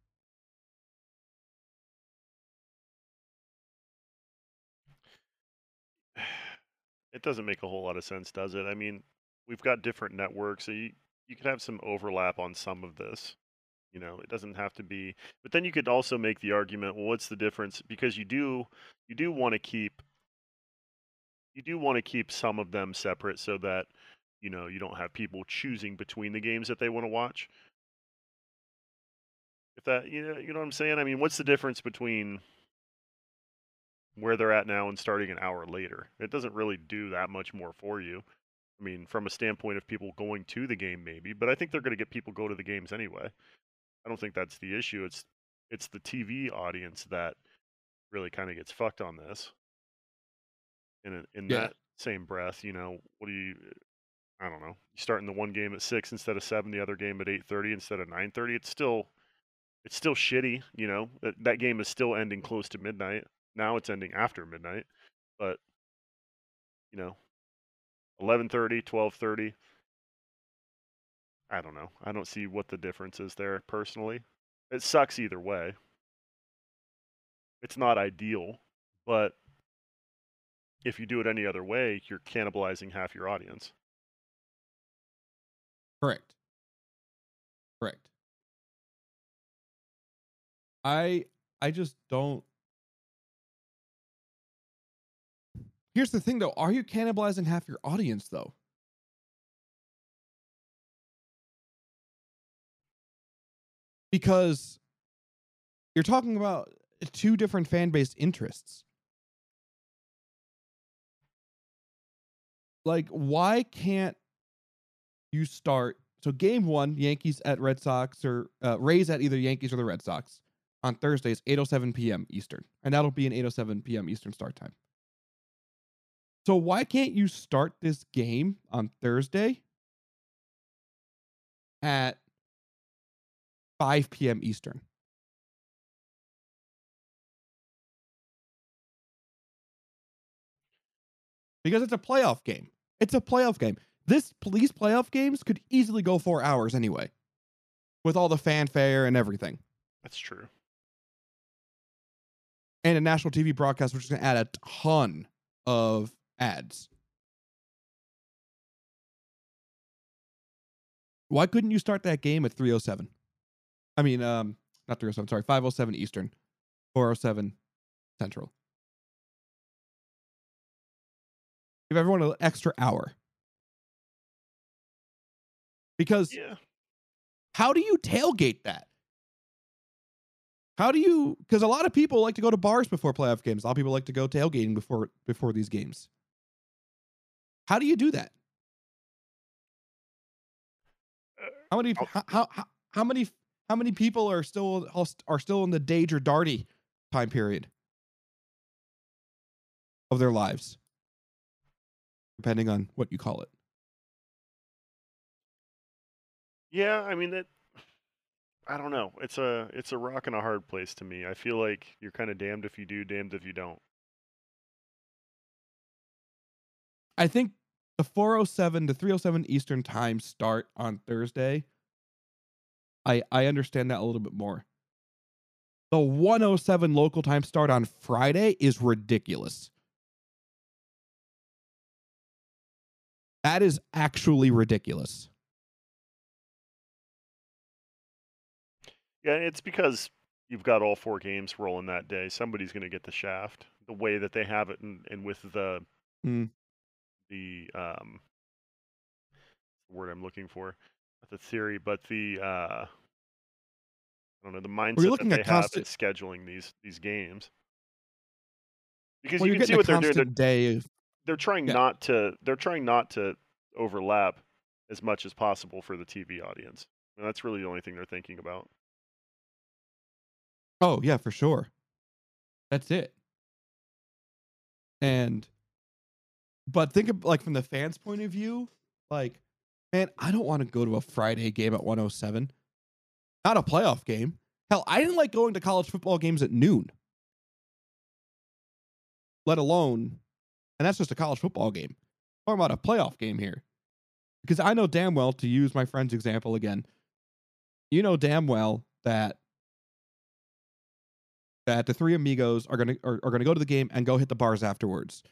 It doesn't make a whole lot of sense, does it? I mean, we've got different networks, so you could have some overlap on some of this. You know, it doesn't have to be. But then you could also make the argument, well, what's the difference? Because you do want to keep some of them separate so that, you know, you don't have people choosing between the games that they want to watch. If that. You know what I'm saying? I mean, what's the difference between where they're at now and starting an hour later? It doesn't really do that much more for you. I mean, from a standpoint of people going to the game, maybe, but I think they're going to get people go to the games anyway. I don't think that's the issue. It's the TV audience that really kind of gets fucked on this. In that same breath, you know, what do you? I don't know. You starting the one game at 6 instead of 7, the other game at 8:30 instead of 9:30. It's still shitty. You know, that game is still ending close to midnight. Now it's ending after midnight, but you know, 11:30, 12:30. I don't know. I don't see what the difference is there personally. It sucks either way. It's not ideal, but if you do it any other way, you're cannibalizing half your audience. Correct. I just don't. Here's the thing, though. Are you cannibalizing half your audience, though? Because you're talking about two different fan-based interests. Like, why can't you start? So game 1, Yankees at Red Sox, or Rays at either Yankees or the Red Sox on Thursdays, 8:07 p.m. Eastern. And that'll be an 8:07 p.m. Eastern start time. So why can't you start this game on Thursday at 5 p.m. Eastern? Because it's a playoff game. These playoff games could easily go 4 hours anyway, with all the fanfare and everything. That's true. And a national TV broadcast, which is going to add a ton of ads. Why couldn't you start that game at 3:07? I mean, not 3:07, sorry, 5:07 Eastern, 4:07 Central. Give everyone an extra hour. Because how do you tailgate that? Because a lot of people like to go to bars before playoff games. A lot of people like to go tailgating before these games. How do you do that? How many people are still in the Dage or Darty time period of their lives, depending on what you call it? Yeah, I mean that. I don't know. It's a rock and a hard place to me. I feel like you're kind of damned if you do, damned if you don't. I think the 4:07 to 3:07 Eastern time start on Thursday, I understand that a little bit more. The 1:07 local time start on Friday is ridiculous. That is actually ridiculous. Yeah, it's because you've got all 4 games rolling that day. Somebody's going to get the shaft. The way that they have it, and with the word I'm looking for, not the theory, but the the mindset that they have in scheduling these games. Because you can see what they're doing. They're trying not to overlap as much as possible for the TV audience. And that's really the only thing they're thinking about. Oh, yeah, for sure. That's it. But think of, like, from the fans' point of view, like, man, I don't want to go to a Friday game at 1:07. Not a playoff game. Hell, I didn't like going to college football games at noon. Let alone, and that's just a college football game. I'm talking about a playoff game here. Because I know damn well, to use my friend's example again, you know damn well that the three amigos are gonna go to the game and go hit the bars afterwards.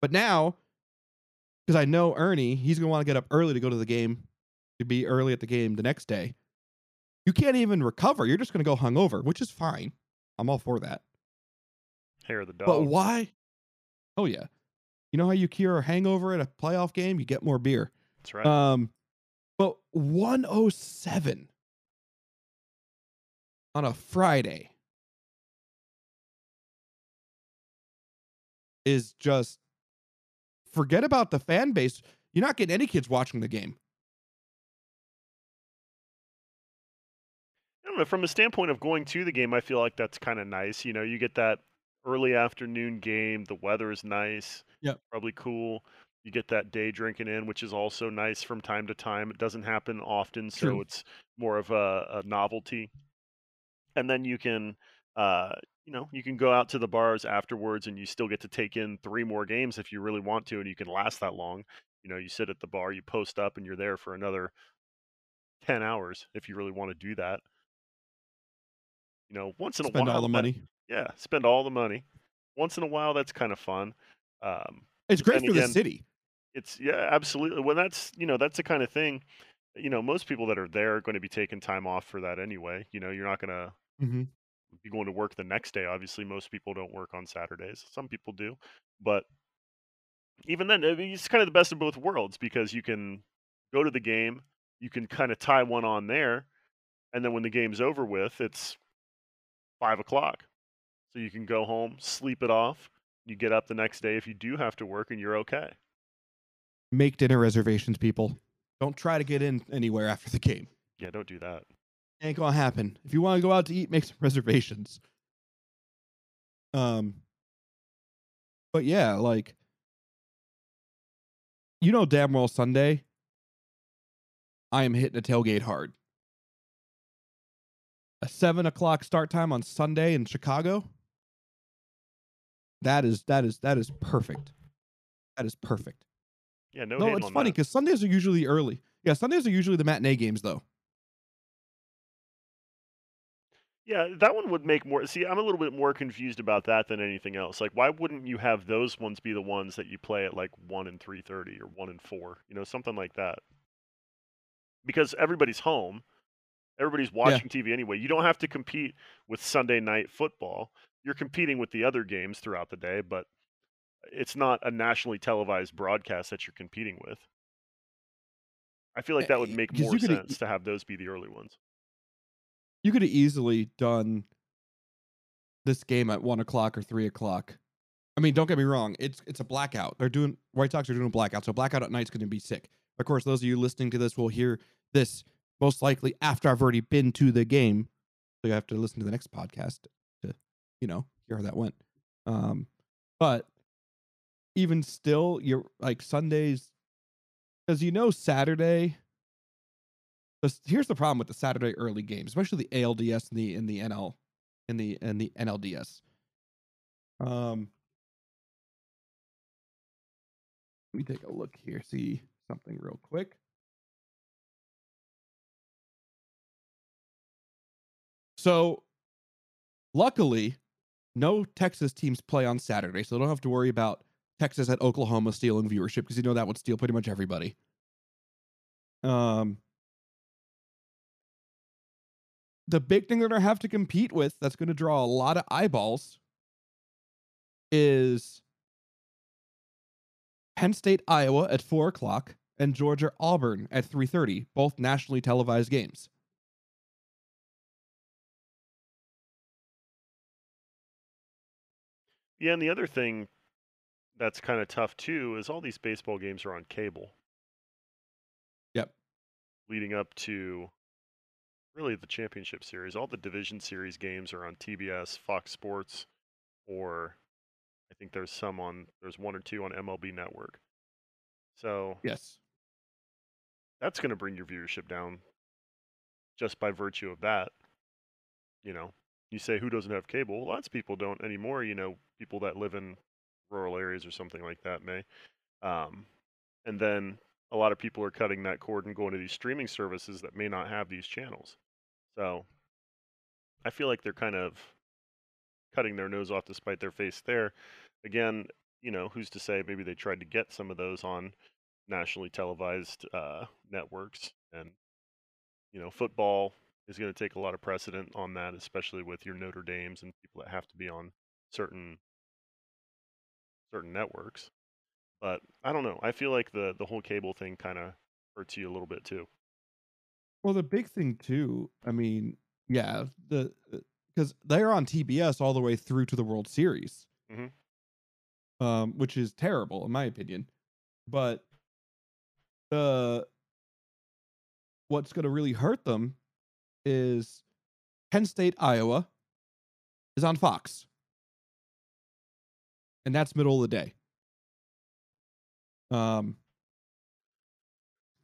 But now, because I know Ernie, he's gonna want to get up early to go to the game, to be early at the game the next day. You can't even recover. You're just gonna go hungover, which is fine. I'm all for that. Hair of the dog. But why? Oh yeah, you know how you cure a hangover at a playoff game? You get more beer. That's right. But 1:07. on a Friday is just forget about the fan base. You're not getting any kids watching the game. I don't know. From a standpoint of going to the game, I feel like that's kind of nice. You know, you get that early afternoon game. The weather is nice. Yeah, probably cool. You get that day drinking in, which is also nice from time to time. It doesn't happen often, so it's more of a novelty. And then you can, you know, you can go out to the bars afterwards, and you still get to take in three more games if you really want to, and you can last that long. You know, you sit at the bar, you post up, and you're there for another 10 hours if you really want to do that. You know, once in a while. Spend all the money. Yeah, spend all the money. Once in a while, that's kind of fun. It's great for the city. It's, yeah, absolutely. Well, that's, you know, that's the kind of thing, you know, most people that are there are going to be taking time off for that anyway. You know, you're not going to be going to work the next day. Obviously, most people don't work on Saturdays. Some people do. But even then, I mean, it's kind of the best of both worlds because you can go to the game, you can kind of tie one on there. And then when the game's over with, it's 5 o'clock. So you can go home, sleep it off. You get up the next day if you do have to work and you're okay. Make dinner reservations, people. Don't try to get in anywhere after the game. Yeah, don't do that. Ain't gonna happen. If you want to go out to eat, make some reservations. But yeah, like, you know damn well Sunday, I am hitting the tailgate hard. A 7 o'clock start time on Sunday in Chicago. That is perfect. That is perfect. Yeah, no. No, it's funny because Sundays are usually early. Yeah, Sundays are usually the matinee games, though. Yeah, that one would make more. See, I'm a little bit more confused about that than anything else. Like, why wouldn't you have those ones be the ones that you play at like 1 and 3:30 or 1 and 4? You know, something like that. Because everybody's home, everybody's watching TV anyway. You don't have to compete with Sunday night football. You're competing with the other games throughout the day, but it's not a nationally televised broadcast that you're competing with. I feel like that would make more sense to have those be the early ones. You could have easily done this game at 1 o'clock or 3 o'clock. I mean, don't get me wrong. It's a blackout. White Sox are doing a blackout. So blackout at night's going to be sick. Of course, those of you listening to this will hear this most likely after I've already been to the game. So you have to listen to the next podcast. You know, hear how that went. But even still, you're like Sundays, because you know Saturday. Here's the problem with the Saturday early games, especially the ALDS and the NLDS. Let me take a look here, see something real quick. So, luckily, no Texas teams play on Saturday, so they don't have to worry about Texas at Oklahoma stealing viewership because you know that would steal pretty much everybody. The big thing they're going to have to compete with that's going to draw a lot of eyeballs is Penn State, Iowa at 4 o'clock and Georgia, Auburn at 3:30, both nationally televised games. Yeah, and the other thing that's kind of tough, too, is all these baseball games are on cable. Yep. Leading up to really the championship series. All the division series games are on TBS, Fox Sports, or I think there's one or two on MLB Network. So yes, that's going to bring your viewership down just by virtue of that, you know. You say, who doesn't have cable? Lots of people don't anymore. You know, people that live in rural areas or something like that may. And then a lot of people are cutting that cord and going to these streaming services that may not have these channels. So I feel like they're kind of cutting their nose off to spite their face there. Again, you know, who's to say maybe they tried to get some of those on nationally televised networks. And, you know, football is going to take a lot of precedent on that, especially with your Notre Dames and people that have to be on certain networks. But I don't know. I feel like the whole cable thing kind of hurts you a little bit too. Well, the big thing too, I mean, Yeah, because they're on TBS all the way through to the World Series, mm-hmm. Which is terrible in my opinion. But what's going to really hurt them is Penn State, Iowa is on Fox. And that's middle of the day.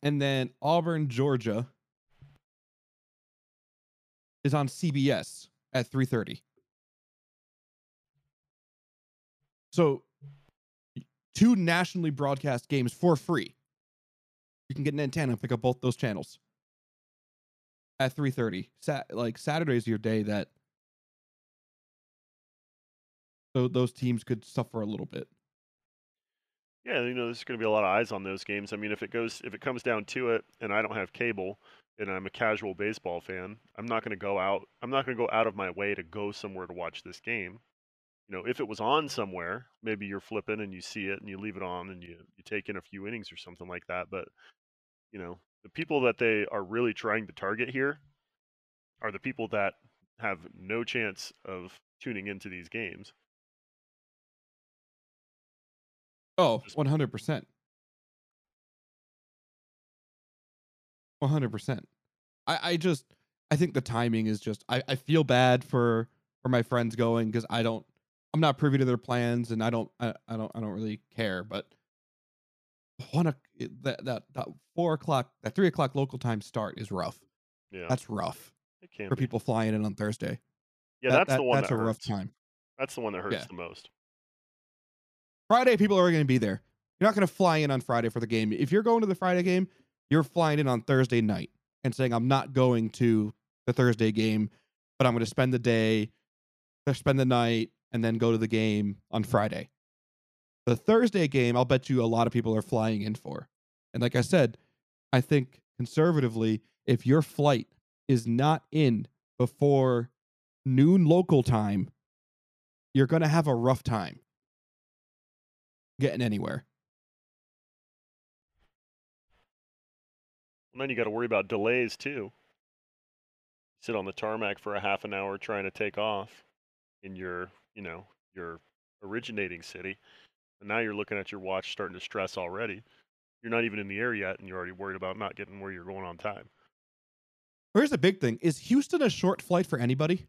And then Auburn, Georgia is on CBS at 3:30. So 2 nationally broadcast games for free. You can get an antenna and pick up both those channels at 3:30. Saturday's your day that those teams could suffer a little bit. Yeah, you know, there's going to be a lot of eyes on those games. I mean, if it comes down to it, and I don't have cable, and I'm a casual baseball fan, I'm not going to go out. I'm not going to go out of my way to go somewhere to watch this game. You know, if it was on somewhere, maybe you're flipping and you see it and you leave it on and you take in a few innings or something like that. But you know, the people that they are really trying to target here are the people that have no chance of tuning into these games. Oh, 100%. 100%. I think the timing is just, I feel bad for my friends going because I'm not privy to their plans and I don't really care, but that 4 o'clock, that 3 o'clock local time start is rough. Yeah. That's rough. It can for be. People flying in on Thursday. Yeah. That's the one that hurts. Rough time. That's the one that hurts the most. Friday, people are going to be there. You're not going to fly in on Friday for the game. If you're going to the Friday game, you're flying in on Thursday night and saying, I'm not going to the Thursday game, but I'm going to spend the day, spend the night, and then go to the game on Friday. The Thursday game, I'll bet you a lot of people are flying in for. And like I said, I think conservatively, if your flight is not in before noon local time, you're going to have a rough time getting anywhere. And then you got to worry about delays too. Sit on the tarmac for a half an hour trying to take off in your originating city, and now you're looking at your watch starting to stress already. You're not even in the air yet, and you're already worried about not getting where you're going on time. Here's the big thing: is Houston a short flight for anybody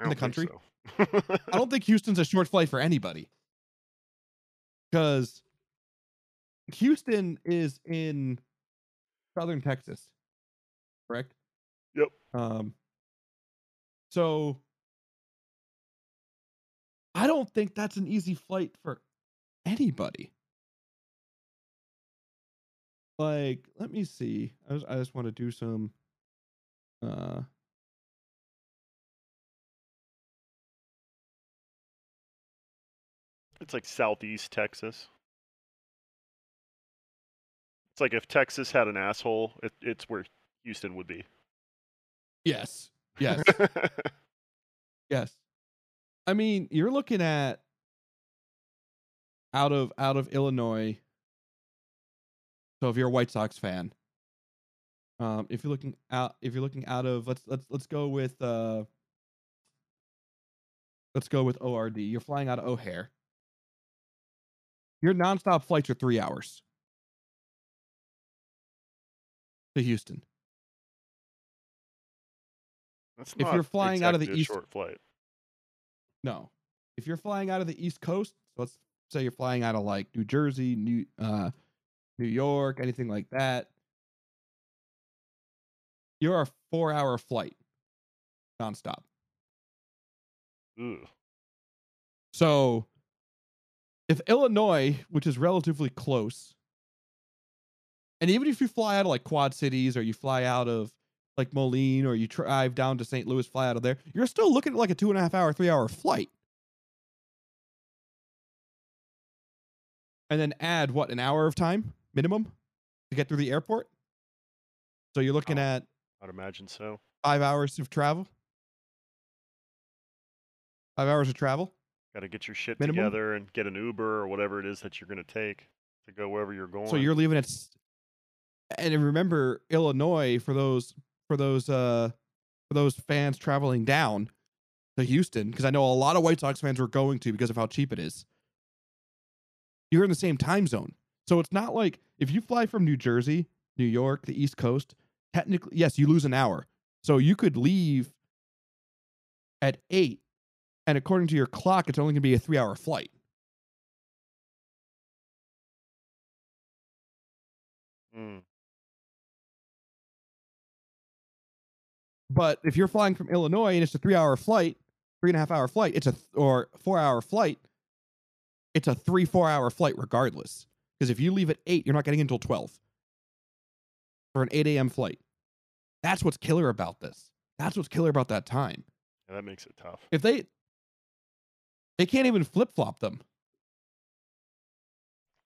in the country? So. I don't think Houston's a short flight for anybody. Because Houston is in southern Texas, correct? Yep. So I don't think that's an easy flight for anybody. Like, let me see. I just want to do some. It's like southeast Texas. It's like if Texas had an asshole, it's where Houston would be. Yes. Yes. Yes. I mean, you're looking at out of Illinois. So if you're a White Sox fan, if you're looking out of let's go with ORD. You're flying out of O'Hare. Your nonstop flights are 3 hours to Houston. If you're flying out of the east, short flight. No, if you're flying out of the East Coast, let's say you're flying out of like New Jersey, New York, anything like that, you're a 4-hour flight nonstop. Ooh. So. If Illinois, which is relatively close, and even if you fly out of like Quad Cities or you fly out of like Moline or you drive down to St. Louis, fly out of there, you're still looking at like a 2.5 hour, 3 hour flight. And then add what, an hour of time minimum to get through the airport? So you're looking at, I'd imagine so, 5 hours of travel. 5 hours of travel. Got to get your shit minimum together and get an Uber or whatever it is that you're going to take to go wherever you're going. So you're leaving at, and remember Illinois for those for those fans traveling down to Houston, because I know a lot of White Sox fans were going to because of how cheap it is. You're in the same time zone. So it's not like if you fly from New Jersey, New York, the East Coast, technically, yes, you lose an hour. So you could leave at 8, and according to your clock, it's only going to be a 3-hour flight. Mm. But if you're flying from Illinois and it's a 3-and-a-half hour flight, it's or 4-hour flight, it's a 3-4-hour flight regardless. Because if you leave at 8, you're not getting in until 12 for an 8 a.m. flight. That's what's killer about this. That's what's killer about that time. Yeah, that makes it tough. If they can't even flip-flop them.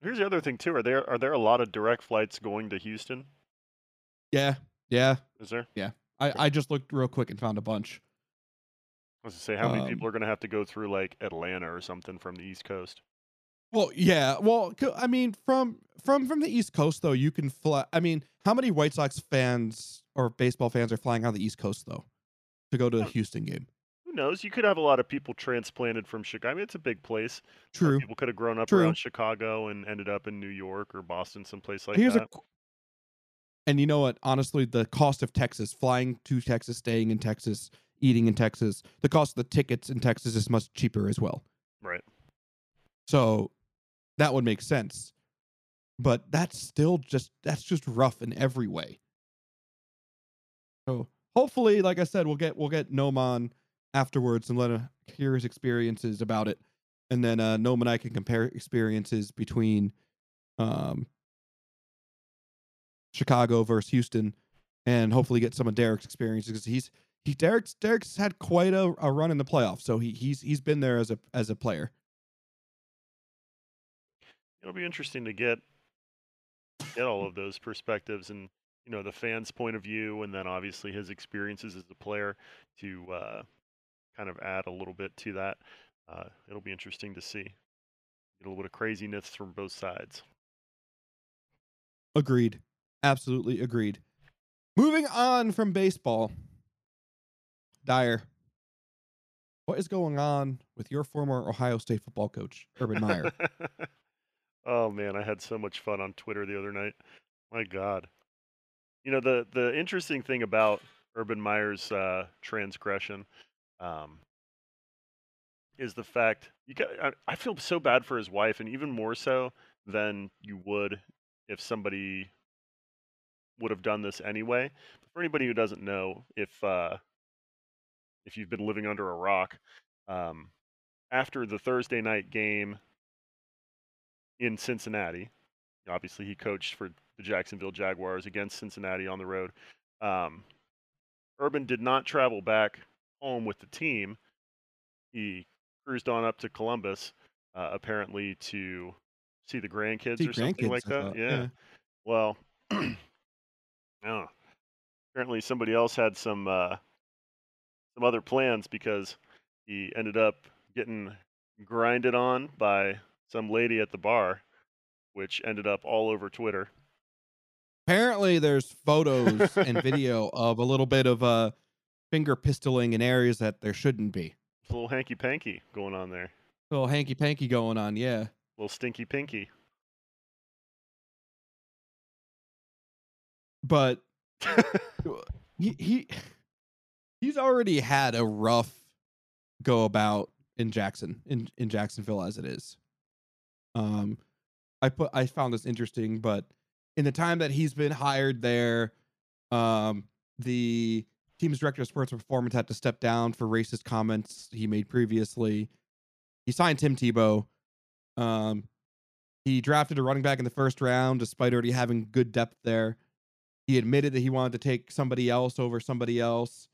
Here's the other thing too. Are there a lot of direct flights going to Houston? Yeah. Yeah. Is there? Yeah. I just looked real quick and found a bunch. I was going to say, how many people are going to have to go through like Atlanta or something from the East Coast? Well, yeah. Well, I mean, from the East Coast though, you can fly. I mean, how many White Sox fans or baseball fans are flying out of the East Coast though to go to the Houston game? Who knows? You could have a lot of people transplanted from Chicago. I mean, it's a big place. True. People could have grown up around Chicago and ended up in New York or Boston, someplace like that. And you know what? Honestly, the cost of Texas, flying to Texas, staying in Texas, eating in Texas, the cost of the tickets in Texas is much cheaper as well. Right. So that would make sense. But that's still just, that's just rough in every way. So hopefully, like I said, we'll get Noam on afterwards and let him hear his experiences about it, and then Noam and I can compare experiences between Chicago versus Houston, and hopefully get some of Derek's experiences, because Derek's had quite a run in the playoffs, so he's been there as a player. It'll be interesting to get all of those perspectives and, you know, the fans' point of view, and then obviously his experiences as a player to kind of add a little bit to that. It'll be interesting to see. Get a little bit of craziness from both sides. Agreed. Absolutely agreed. Moving on from baseball. Dyer, what is going on with your former Ohio State football coach, Urban Meyer? Oh, man, I had so much fun on Twitter the other night. My God. You know, the interesting thing about Urban Meyer's transgression is the fact, I feel so bad for his wife, and even more so than you would if somebody would have done this anyway. But for anybody who doesn't know, if you've been living under a rock, after the Thursday night game in Cincinnati, obviously he coached for the Jacksonville Jaguars against Cincinnati on the road. Urban did not travel back home with the team. He cruised on up to Columbus, apparently to see the grandkids something like that. Yeah. Well, no. Apparently somebody else had some other plans, because he ended up getting grinded on by some lady at the bar, which ended up all over Twitter. Apparently there's photos and video of a little bit of finger pistoling in areas that there shouldn't be. It's a little hanky-panky going on there. A little hanky-panky going on, yeah. A little stinky-pinky. But he's already had a rough go about in Jacksonville as it is. I found this interesting, but in the time that he's been hired there, the team's director of sports performance had to step down for racist comments he made previously. He signed Tim Tebow. He drafted a running back in the first round, despite already having good depth there. He admitted that he wanted to take somebody else over somebody else.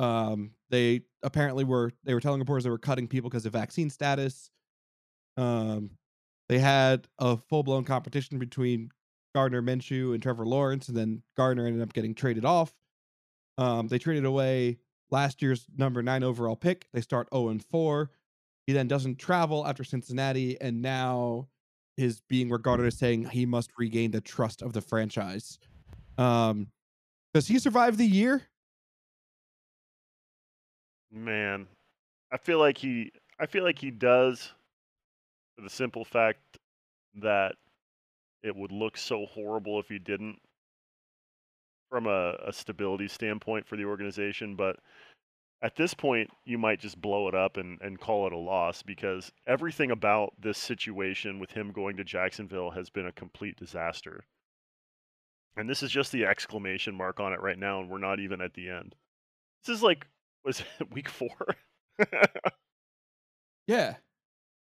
They apparently were telling reporters they were cutting people because of vaccine status. They had a full-blown competition between Gardner Minshew and Trevor Lawrence, and then Gardner ended up getting traded off. They traded away last year's number 9 overall pick. They start 0-4. He then doesn't travel after Cincinnati, and now is being regarded as saying he must regain the trust of the franchise. Does he survive the year? Man, I feel like he does, for the simple fact that it would look so horrible if he didn't, from a stability standpoint for the organization. But at this point, you might just blow it up and call it a loss, because everything about this situation with him going to Jacksonville has been a complete disaster. And this is just the exclamation mark on it right now, and we're not even at the end. This is like, was it week 4? Yeah.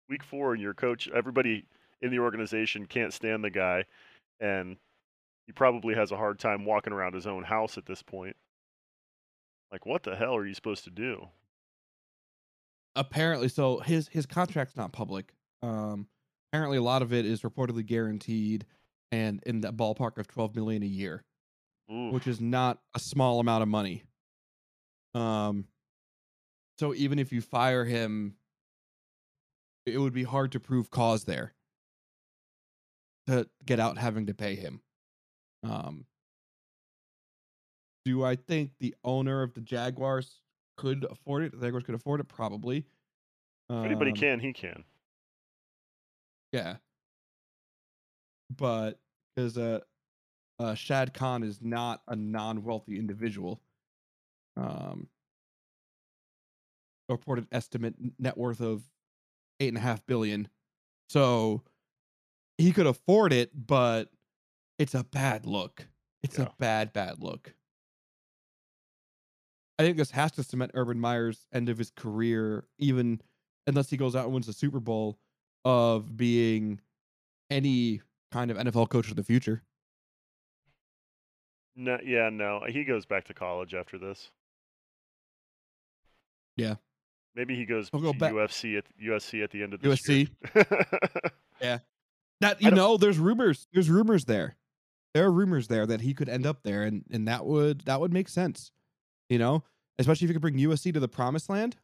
Week 4, and your coach, everybody in the organization can't stand the guy, and he probably has a hard time walking around his own house at this point. Like, what the hell are you supposed to do? Apparently, so his contract's not public. Apparently, a lot of it is reportedly guaranteed, and in the ballpark of $12 million a year, oof, which is not a small amount of money. So even if you fire him, it would be hard to prove cause there to get out having to pay him. Do I think the owner of the Jaguars could afford it? The Jaguars could afford it, probably. If anybody can, he can. Yeah. But because Shad Khan is not a non-wealthy individual. Reported estimate net worth of $8.5 billion. So he could afford it, but it's a bad look. It's a bad look. I think this has to cement Urban Meyer's end of his career, even unless he goes out and wins the Super Bowl, of being any kind of NFL coach of the future. No, yeah, no. He goes back to college after this. Yeah. Maybe he goes USC at the end of this year. Yeah. That, you know, there's rumors there. There are rumors there that he could end up there, and that would make sense. You know, especially if you could bring USC to the promised land.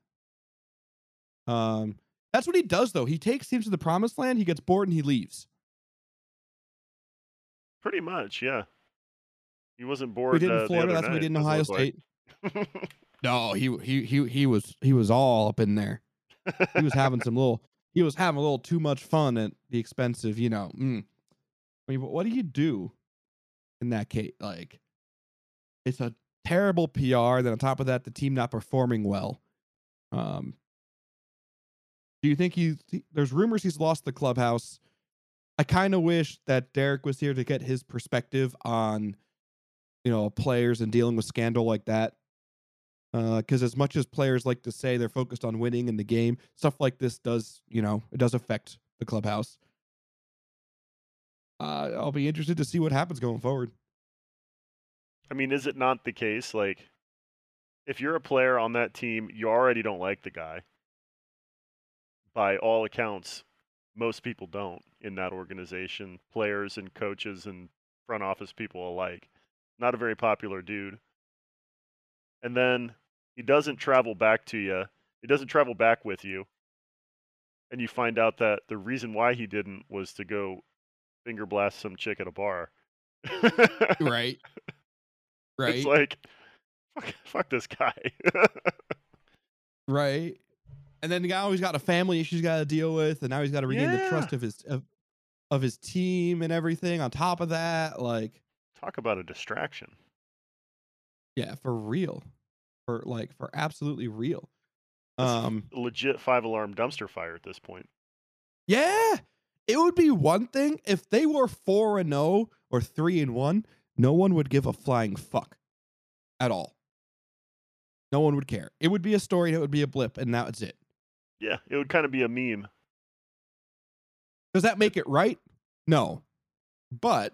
That's what he does, though. He takes teams to the promised land, he gets bored, and he leaves. Pretty much, yeah. He wasn't bored. We did in Florida. That's what we did in Ohio State. No, he was all up in there. He was having a little too much fun at the expense of, you know. I mean, what do you do in that case? Like, it's a terrible PR. Then on top of that, the team not performing well. Do you think there's rumors he's lost the clubhouse? I kind of wish that Derek was here to get his perspective on, you know, players and dealing with scandal like that. Because as much as players like to say they're focused on winning in the game, stuff like this does, you know, it does affect the clubhouse. I'll be interested to see what happens going forward. I mean, is it not the case? Like, if you're a player on that team, you already don't like the guy. By all accounts, most people don't in that organization, players and coaches and front office people alike. Not a very popular dude. And then he doesn't travel back to you. He doesn't travel back with you. And you find out that the reason why he didn't was to go finger blast some chick at a bar. Right. Right. It's like, fuck this guy. Right. And then the guy always got a family issue he's got to deal with, and now he's got to regain the trust of his team and everything. On top of that, like, talk about a distraction. Yeah, for real. For absolutely real. Legit 5-alarm dumpster fire at this point. Yeah. It would be one thing if they were 4-0 or 3-1, no one would give a flying fuck at all. No one would care. It would be a story, and it would be a blip, and that's it. Yeah, it would kind of be a meme. Does that make it right? No. But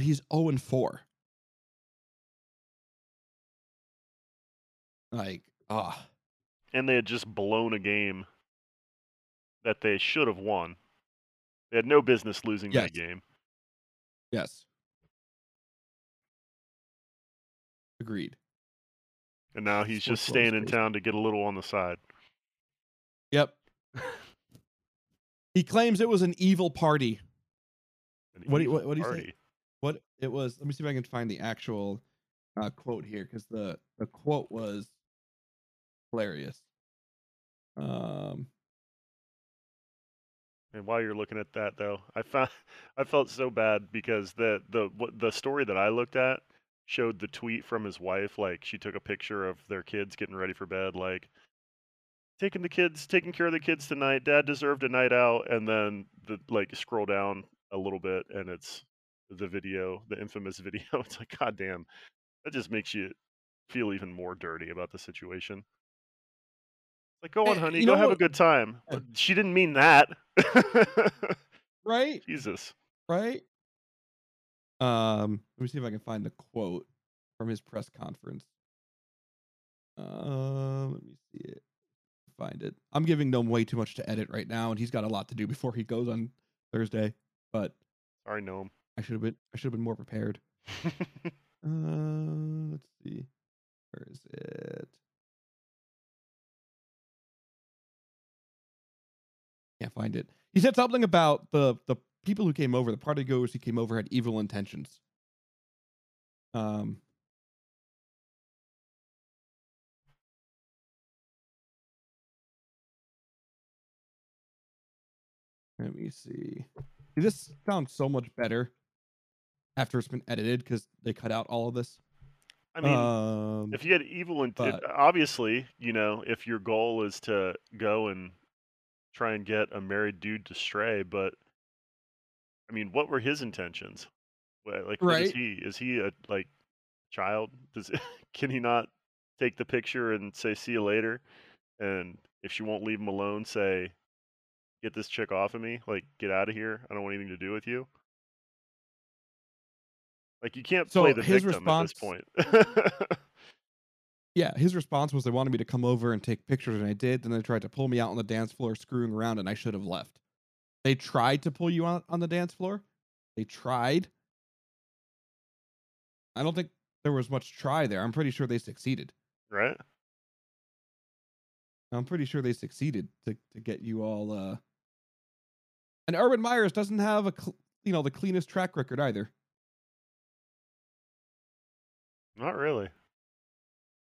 he's 0-4. Like, And they had just blown a game that they should have won. They had no business losing that game. Yes. Agreed. And now he's just staying in town to get a little on the side. Yep. He claims it was an evil party. What do you say? What it was, let me see if I can find the actual quote here because the quote was hilarious. And while you're looking at that, though, I felt so bad because the story that I looked at showed the tweet from his wife. Like, she took a picture of their kids getting ready for bed, like, taking care of the kids tonight. Dad deserved a night out. And then scroll down a little bit, and it's the video, the infamous video. It's like, goddamn, that just makes you feel even more dirty about the situation. Like, go on, honey, go have a good time. She didn't mean that. Right? Jesus. Right? Let me see if I can find the quote from his press conference. Let me see it. Find it. I'm giving Noam way too much to edit right now, and he's got a lot to do before he goes on Thursday. But sorry, Noam. I should have been more prepared. Let's see. Where is it? Can't find it. He said something about the people who came over, the party goers who came over, had evil intentions. Let me see. This sounds so much better after it's been edited because they cut out all of this. I mean, if you had evil intent, obviously, if your goal is to go and try and get a married dude to stray, but I mean, what were his intentions? Like, right? Is he a child? Can he not take the picture and say, see you later? And if she won't leave him alone, say, get this chick off of me. Like, get out of here. I don't want anything to do with you. Like, you can't play the victim response, at this point. Yeah, his response was they wanted me to come over and take pictures, and I did. Then they tried to pull me out on the dance floor screwing around, and I should have left. They tried to pull you out on the dance floor? They tried? I don't think there was much try there. I'm pretty sure they succeeded. Right? I'm pretty sure they succeeded to get you all... And Urban Myers doesn't have the cleanest track record either. Not really.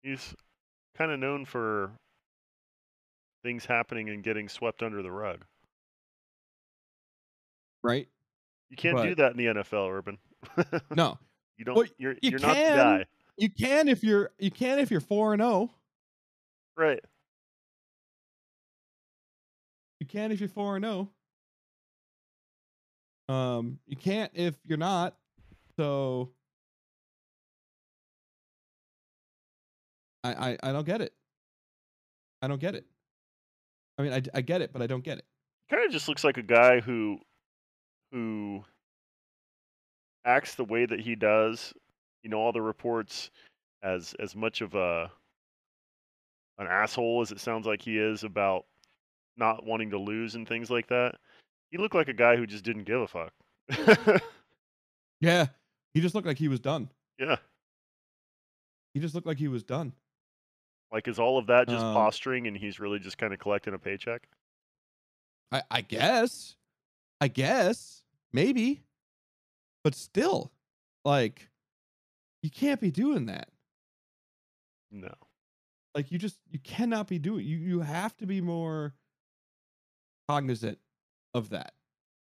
He's kind of known for things happening and getting swept under the rug. Right? You can't do that in the NFL, Urban. No. You don't. Well, you're not the guy. You can if you're 4-0. Right. You can if you're 4-0. You can't if you're not. So. I don't get it. I don't get it. I mean, I get it, but I don't get it. Kind of just looks like a guy who acts the way that he does. All the reports, as much of an asshole as it sounds like he is about not wanting to lose and things like that. He looked like a guy who just didn't give a fuck. Yeah, he just looked like he was done. Yeah. He just looked like he was done. Like, is all of that just posturing, and he's really just kind of collecting a paycheck? I guess. Maybe. But still, like, you can't be doing that. No. Like, you cannot be doing... You have to be more cognizant of that.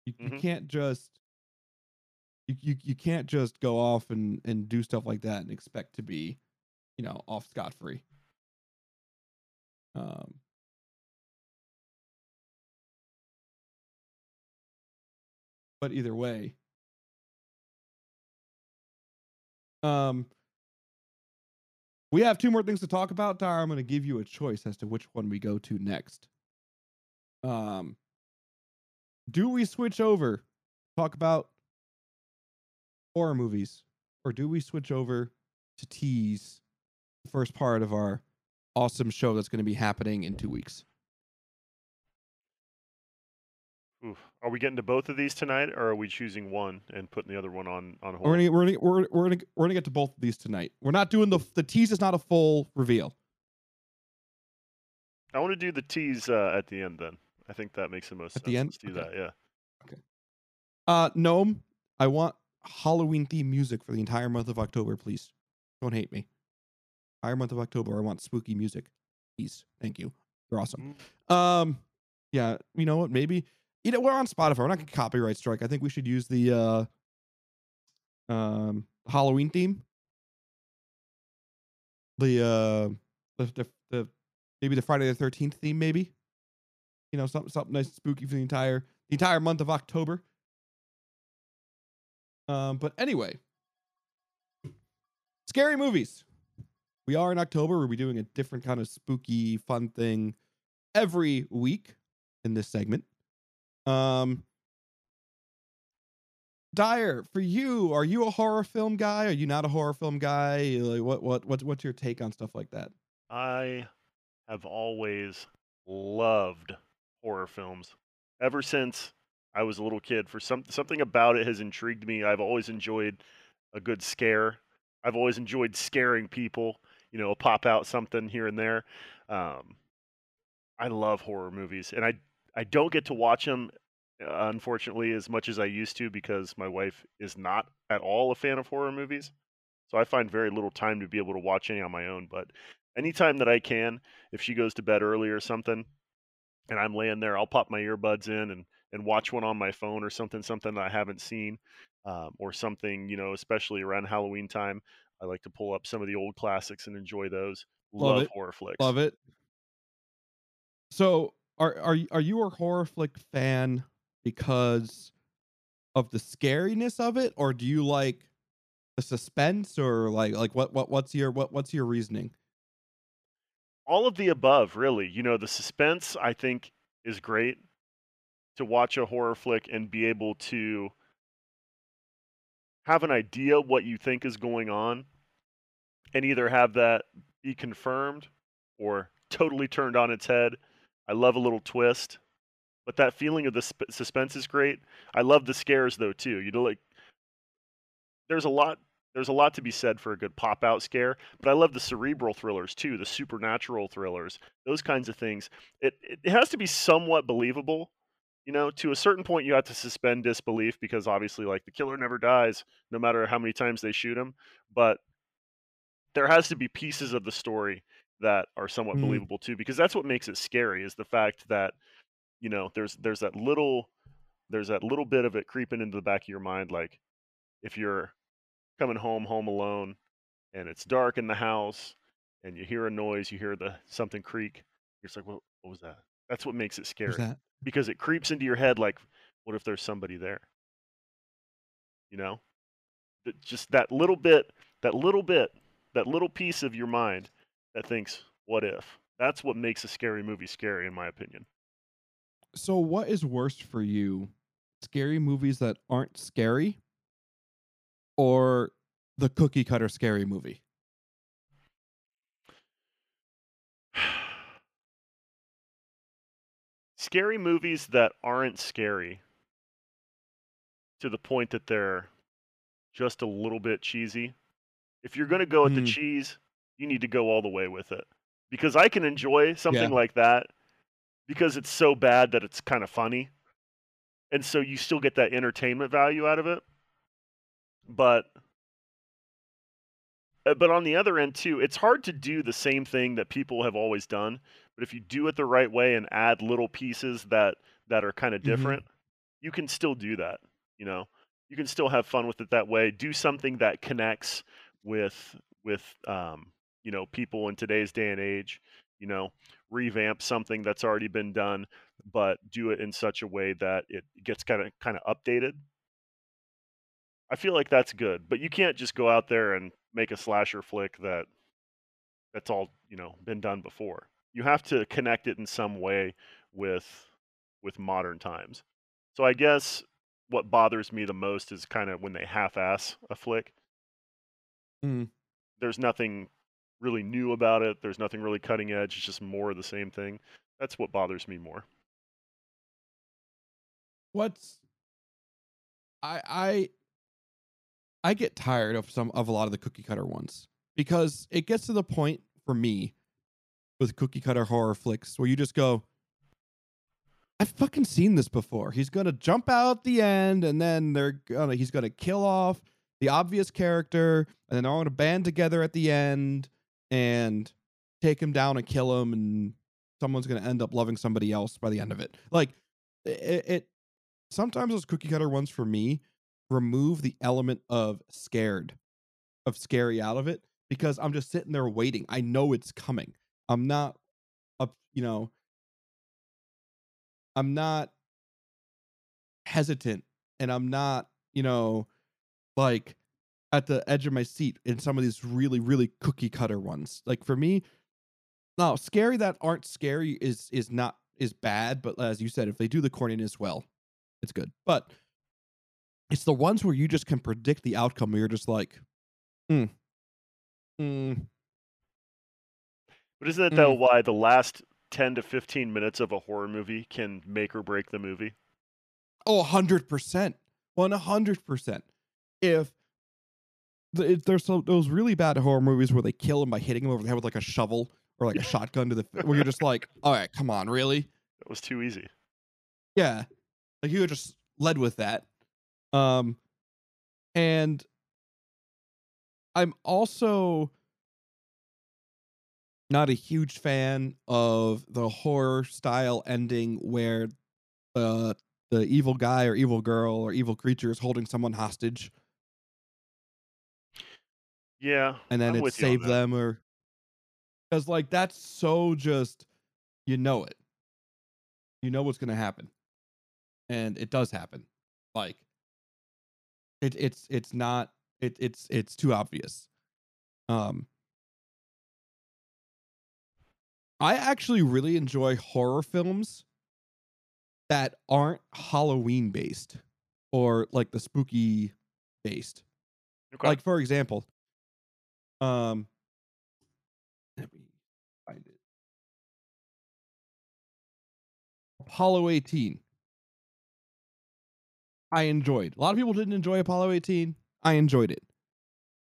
You can't just... You can't just go off and do stuff like that and expect to be, off scot-free. But either way, we have two more things to talk about, Tyler. I'm going to give you a choice as to which one we go to next. Do we switch over, talk about horror movies, or do we switch over to tease the first part of our awesome show that's going to be happening in 2 weeks? Oof. Are we getting to both of these tonight, or are we choosing one and putting the other one on hold? We're gonna get to both of these tonight. We're not doing the tease is not a full reveal. I want to do the tease at the end. Then I think that makes the most sense. At the end, let's do that. Yeah. Okay. Noam, I want Halloween theme music for the entire month of October, please. Don't hate me. Entire month of October, I want spooky music. Peace. Thank you. You're awesome. Yeah, you know what? Maybe, you know, we're on Spotify. We're not gonna copyright strike. I think we should use the Halloween theme. The maybe the Friday the 13th theme, maybe. You know, something nice and spooky for the entire month of October. But anyway, scary movies. We are in October. We'll be doing a different kind of spooky, fun thing every week in this segment. Dyer, for you, are you a horror film guy? Are you not a horror film guy? Like, what's your take on stuff like that? I have always loved horror films ever since I was a little kid. For something about it has intrigued me. I've always enjoyed a good scare. I've always enjoyed scaring people. You know, pop out something here and there. I love horror movies, and I don't get to watch them, unfortunately, as much as I used to, because my wife is not at all a fan of horror movies. So I find very little time to be able to watch any on my own. But anytime that I can, if she goes to bed early or something, and I'm laying there, I'll pop my earbuds in and watch one on my phone or something that I haven't seen, or something, you know, especially around Halloween time. I like to pull up some of the old classics and enjoy those. Love horror flicks. Love it. So are you a horror flick fan because of the scariness of it, or do you like the suspense, or like what's your reasoning? All of the above, really. You know, the suspense, I think, is great to watch a horror flick and be able to have an idea what you think is going on and either have that be confirmed or totally turned on its head. I love a little twist, but that feeling of the suspense is great. I love the scares, though, too. You know, like, there's a lot to be said for a good pop-out scare, but I love the cerebral thrillers, too, the supernatural thrillers, those kinds of things. It has to be somewhat believable. You know, to a certain point, you have to suspend disbelief because, obviously, like, the killer never dies no matter how many times they shoot him. But there has to be pieces of the story that are somewhat believable, too, because that's what makes it scary, is the fact that, you know, there's that little bit of it creeping into the back of your mind. Like, if you're coming home alone and it's dark in the house and you hear a noise, you hear something creak, you're just like, well, what was that? That's what makes it scary, because it creeps into your head. Like, what if there's somebody there? You know, just that little piece of your mind that thinks, what if? That's what makes a scary movie scary, in my opinion. So what is worse for you? Scary movies that aren't scary, or the cookie cutter scary movie? Scary movies that aren't scary to the point that they're just a little bit cheesy. If you're going to go at the cheese, you need to go all the way with it, because I can enjoy something like that because it's so bad that it's kind of funny. And so you still get that entertainment value out of it. But on the other end, too, it's hard to do the same thing that people have always done. But if you do it the right way and add little pieces that are kind of different, you can still do that. You know, you can still have fun with it that way. Do something that connects with you know, people in today's day and age. You know, revamp something that's already been done, but do it in such a way that it gets kind of updated. I feel like that's good, but you can't just go out there and make a slasher flick that's all, you know, been done before. You have to connect it in some way with modern times. So I guess what bothers me the most is kind of when they half-ass a flick. There's nothing really new about it. There's nothing really cutting edge. It's just more of the same thing. That's what bothers me more. I get tired of a lot of the cookie cutter ones, because it gets to the point for me with cookie cutter horror flicks where you just go, I've fucking seen this before. He's going to jump out the end, and then he's going to kill off the obvious character, and then they're all going to band together at the end and take him down and kill him, and someone's going to end up loving somebody else by the end of it. Like, it sometimes those cookie cutter ones for me remove the element of scary out of it, because I'm just sitting there waiting. I know it's coming. I'm not up, you know, I'm not hesitant, and I'm not, you know, like at the edge of my seat in some of these really, really cookie cutter ones. Like for me, no, scary that aren't scary is bad. But as you said, if they do the corniness well, it's good. But it's the ones where you just can predict the outcome, where you're just like, But isn't that though why the last 10 to 15 minutes of a horror movie can make or break the movie? Oh, 100%. 100%. If there's those really bad horror movies where they kill him by hitting him over the head with like a shovel or like a shotgun to the where you're just like, all right, come on, really? That was too easy. Yeah. Like you were just led with that. And I'm also not a huge fan of the horror style ending where the evil guy or evil girl or evil creature is holding someone hostage. Yeah. And then it saved them, or because like that's so just, you know it. You know what's gonna happen. And it does happen. Like it's too obvious. I actually really enjoy horror films that aren't Halloween based or like the spooky based. Okay. Like for example, let me find it. Apollo 18. I enjoyed. A lot of people didn't enjoy Apollo 18. I enjoyed it.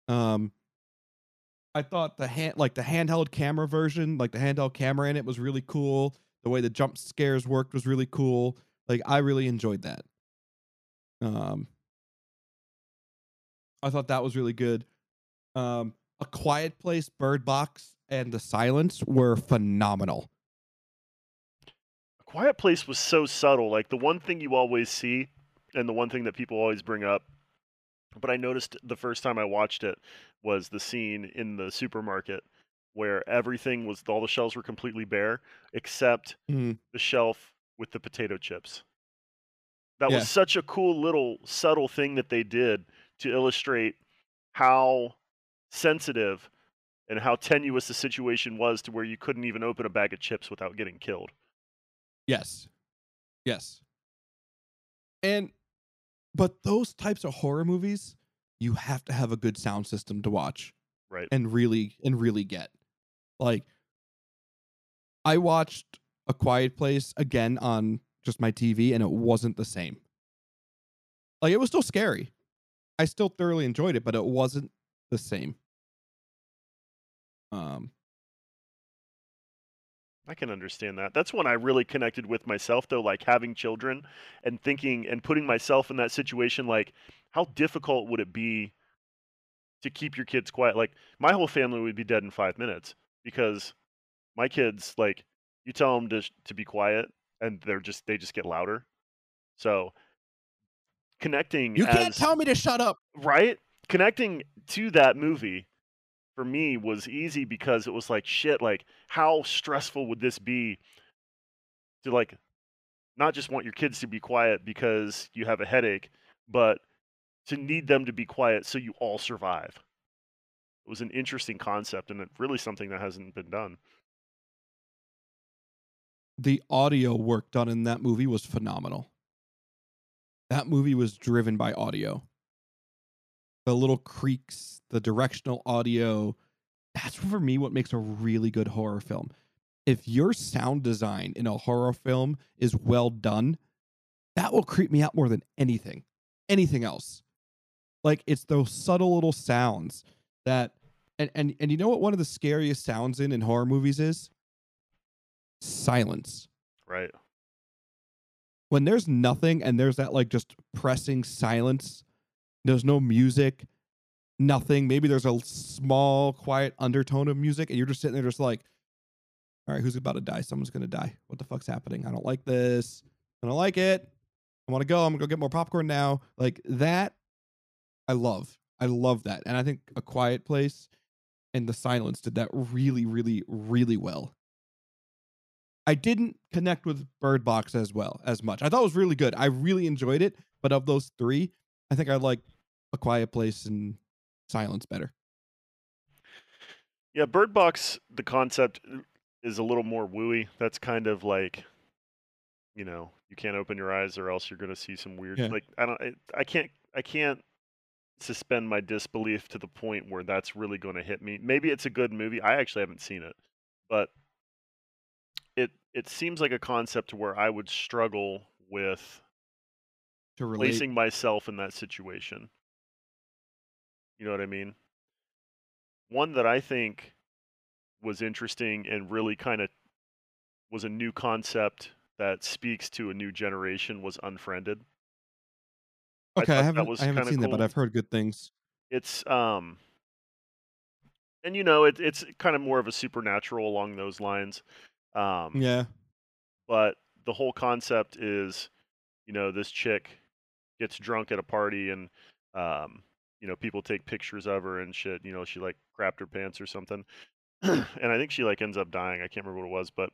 I thought the handheld camera version, like the handheld camera in it, was really cool. The way the jump scares worked was really cool. Like I really enjoyed that. I thought that was really good. A Quiet Place, Bird Box, and The Silence were phenomenal. A Quiet Place was so subtle. Like the one thing you always see, and the one thing that people always bring up, but I noticed the first time I watched it, was the scene in the supermarket where everything was, all the shelves were completely bare, except the shelf with the potato chips. That was such a cool little subtle thing that they did to illustrate how sensitive and how tenuous the situation was, to where you couldn't even open a bag of chips without getting killed. Yes. Yes. But those types of horror movies, you have to have a good sound system to watch, right? And really get. Like, I watched A Quiet Place again on just my TV, and it wasn't the same. Like, it was still scary. I still thoroughly enjoyed it, but it wasn't the same. I can understand that. That's when I really connected with myself, though, like having children and thinking and putting myself in that situation. Like, how difficult would it be to keep your kids quiet? Like, my whole family would be dead in 5 minutes, because my kids, like, you tell them to be quiet and they just get louder. So connecting, you can't tell me to shut up, right? Connecting to that movie for me was easy, because it was like, shit, like how stressful would this be to like not just want your kids to be quiet because you have a headache, but to need them to be quiet so you all survive. It was an interesting concept, and really something that hasn't been done. The audio work done in that movie was phenomenal. That movie was driven by audio. The little creaks, the directional audio. That's for me what makes a really good horror film. If your sound design in a horror film is well done, that will creep me out more than anything else. Like, it's those subtle little sounds that, and you know what one of the scariest sounds in horror movies is? Silence. Right. When there's nothing and there's that like just pressing silence, there's no music, nothing. Maybe there's a small, quiet undertone of music, and you're just sitting there just like, all right, who's about to die? Someone's going to die. What the fuck's happening? I don't like this. I don't like it. I want to go. I'm going to go get more popcorn now. Like that, I love. I love that. And I think A Quiet Place and the silence did that really, really, really well. I didn't connect with Bird Box as much. I thought it was really good. I really enjoyed it. But of those three, I think I like A Quiet Place and silence better. Yeah, Bird Box, the concept is a little more wooey. That's kind of like, you know, you can't open your eyes or else you're going to see some weird, yeah. Like, I can't suspend my disbelief to the point where that's really going to hit me. Maybe it's a good movie. I actually haven't seen it, but it seems like a concept where I would struggle with placing myself in that situation. You know what I mean? One that I think was interesting and really kind of was a new concept that speaks to a new generation was Unfriended. Okay, I haven't seen cool. That, but I've heard good things. It's and you know, it's kind of more of a supernatural along those lines. Yeah, but the whole concept is, you know, this chick gets drunk at a party and you know, people take pictures of her and shit. You know, she like crapped her pants or something, and I think she like ends up dying. I can't remember what it was, but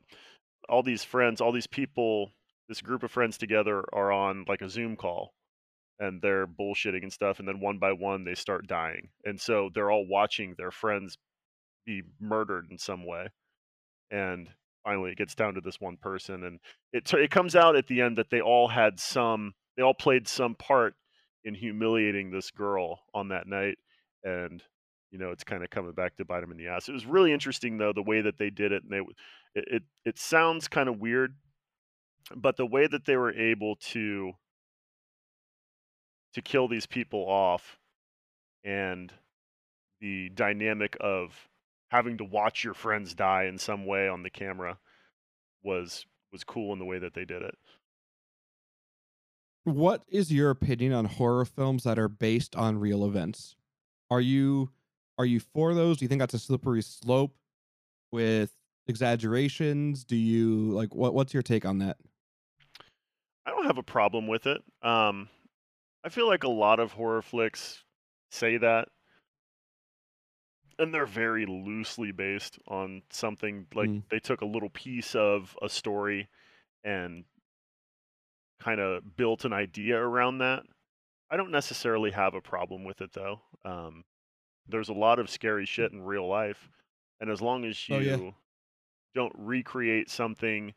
all these friends, all these people, this group of friends together are on like a Zoom call. And they're bullshitting and stuff, and then one by one they start dying, and so they're all watching their friends be murdered in some way, and finally it gets down to this one person, and it comes out at the end that they all played some part in humiliating this girl on that night, and you know, it's kind of coming back to bite them in the ass. It was really interesting though the way that they did it, and it sounds kind of weird, but the way that they were able to kill these people off and the dynamic of having to watch your friends die in some way on the camera was cool in the way that they did it. What is your opinion on horror films that are based on real events? Are you for those? Do you think that's a slippery slope with exaggerations? Do you like what's your take on that? I don't have a problem with it. I feel like a lot of horror flicks say that, and they're very loosely based on something. Like they took a little piece of a story and kind of built an idea around that. I don't necessarily have a problem with it though. There's a lot of scary shit in real life, and as long as you don't recreate something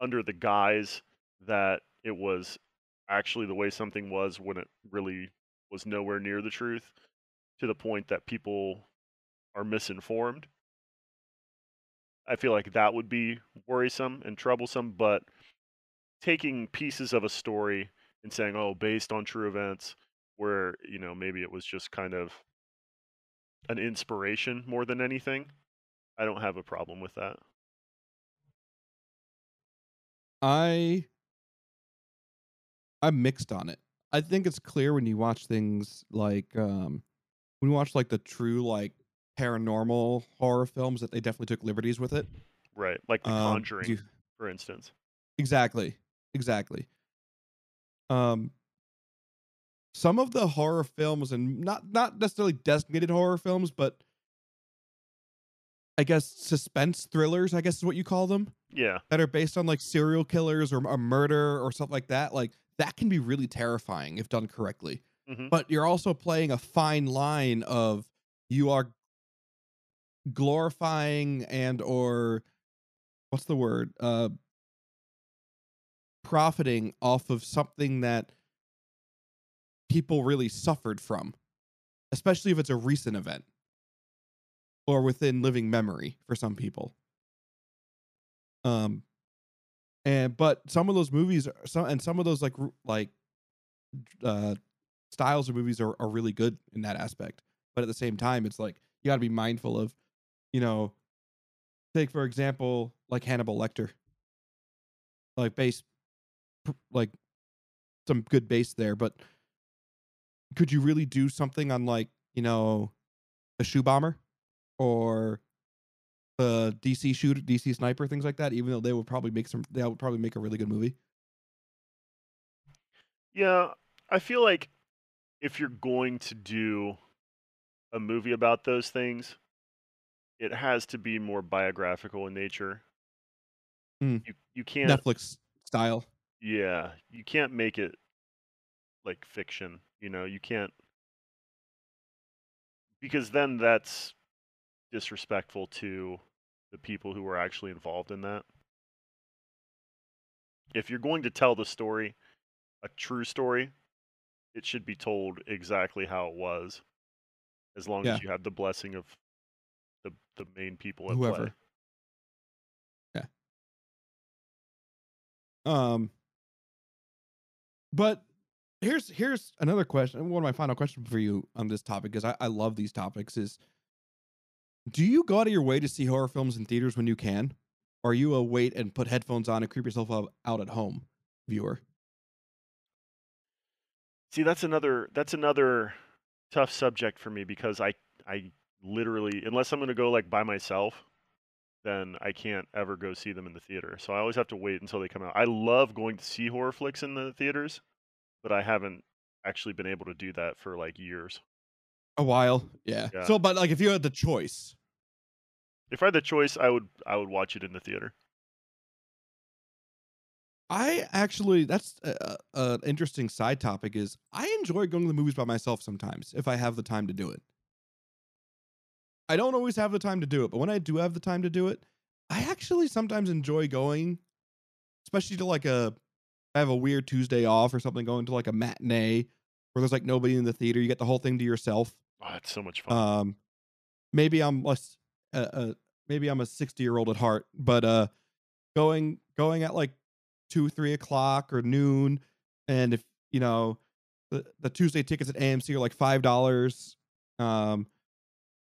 under the guise that it was actually the way something was when it really was nowhere near the truth, to the point that people are misinformed, I feel like that would be worrisome and troublesome. But taking pieces of a story and saying, oh, based on true events, where, you know, maybe it was just kind of an inspiration more than anything, I don't have a problem with that. I'm mixed on it. I think it's clear when you watch things like when you watch like the true like paranormal horror films that they definitely took liberties with it. Right. Like The Conjuring, for instance. Exactly. Some of the horror films, and not necessarily designated horror films, but I guess suspense thrillers, I guess is what you call them. Yeah. That are based on like serial killers or a murder or stuff like that. Like that can be really terrifying if done correctly. Mm-hmm. But you're also playing a fine line of you are glorifying and or what's the word? Profiting off of something that people really suffered from, especially if it's a recent event or within living memory for some people. But some of those movies, some of those styles of movies are really good in that aspect. But at the same time, it's like you got to be mindful of, you know, take for example like Hannibal Lecter, like base, like some good base there. But could you really do something on like you know, the shoe bomber or the DC shooter, DC sniper, things like that, even though they would probably make some, that would probably make a really good movie. Yeah, I feel like if you're going to do a movie about those things, it has to be more biographical in nature. You can't Netflix style. Yeah, you can't make it like fiction. You know, you can't, because then that's disrespectful to the people who were actually involved in that. If you're going to tell the story, a true story, it should be told exactly how it was, as long as you have the blessing of the main people at play. Yeah. But here's another question. One of my final questions for you on this topic, because I love these topics, is do you go out of your way to see horror films in theaters when you can? Or are you a wait and put headphones on and creep yourself out at home viewer? See, that's another tough subject for me, because I literally, unless I'm going to go like by myself, then I can't ever go see them in the theater. So I always have to wait until they come out. I love going to see horror flicks in the theaters, but I haven't actually been able to do that for like years. A while. Yeah. So, but like if you had the choice. If I had the choice, I would watch it in the theater. I actually, that's an interesting side topic, is I enjoy going to the movies by myself sometimes if I have the time to do it. I don't always have the time to do it, but when I do have the time to do it, I actually sometimes enjoy going, especially to like I have a weird Tuesday off or something, going to like a matinee where there's like nobody in the theater. You get the whole thing to yourself. Oh, that's so much fun. Maybe I'm a 60-year-old at heart, but going at like 2-3 o'clock or noon, and if you know the Tuesday tickets at AMC are like $5,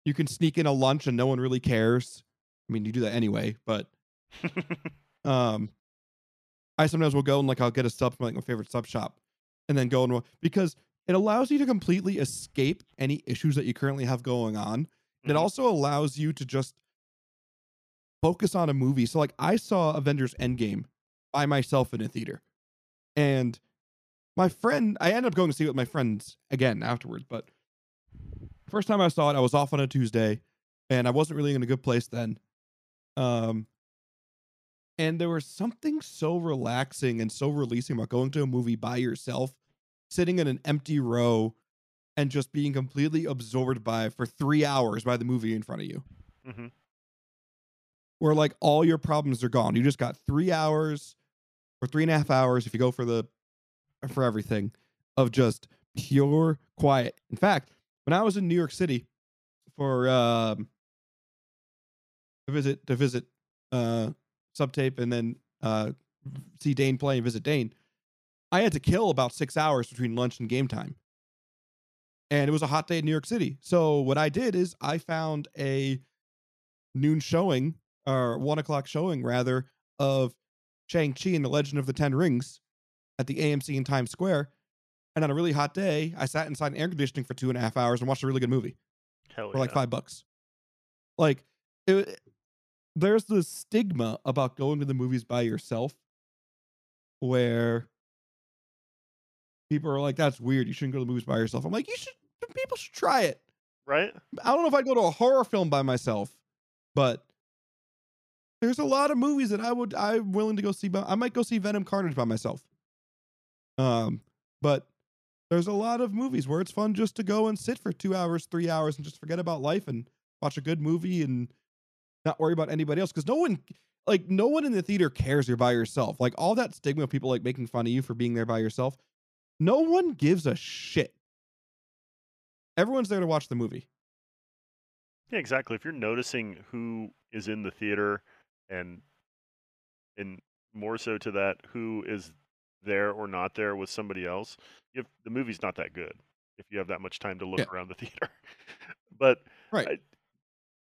you can sneak in a lunch and no one really cares. I mean, you do that anyway, but I sometimes will go and like I'll get a sub from like my favorite sub shop and then go and because it allows you to completely escape any issues that you currently have going on. Mm-hmm. It also allows you to just focus on a movie. So like I saw Avengers Endgame by myself in a theater, and my friend, I ended up going to see it with my friends again afterwards, but first time I saw it, I was off on a Tuesday and I wasn't really in a good place then. And there was something so relaxing and so releasing about going to a movie by yourself, sitting in an empty row and just being completely absorbed for 3 hours by the movie in front of you. Mm-hmm. Where like all your problems are gone. You just got 3 hours or 3.5 hours if you go for everything, of just pure quiet. In fact, when I was in New York City for to visit Subtape and then see Dane play and visit Dane, I had to kill about 6 hours between lunch and game time. And it was a hot day in New York City. So what I did is I found a noon showing, or 1 o'clock showing rather, of Shang-Chi and the Legend of the Ten Rings at the AMC in Times Square. And on a really hot day, I sat inside air conditioning for 2.5 hours and watched a really good movie. Hell yeah. For like $5. Like, there's this stigma about going to the movies by yourself where people are like, that's weird, you shouldn't go to the movies by yourself. I'm like, people should try it. Right? I don't know if I'd go to a horror film by myself, but there's a lot of movies that I'm willing to go see. I might go see Venom Carnage by myself. But there's a lot of movies where it's fun just to go and sit for 2 hours, 3 hours, and just forget about life and watch a good movie and not worry about anybody else. Because no one in the theater cares you're by yourself. Like all that stigma of people like making fun of you for being there by yourself. No one gives a shit. Everyone's there to watch the movie. Yeah, exactly. If you're noticing who is in the theater, and more so to that, who is there or not there with somebody else, the movie's not that good if you have that much time to look around the theater. But right.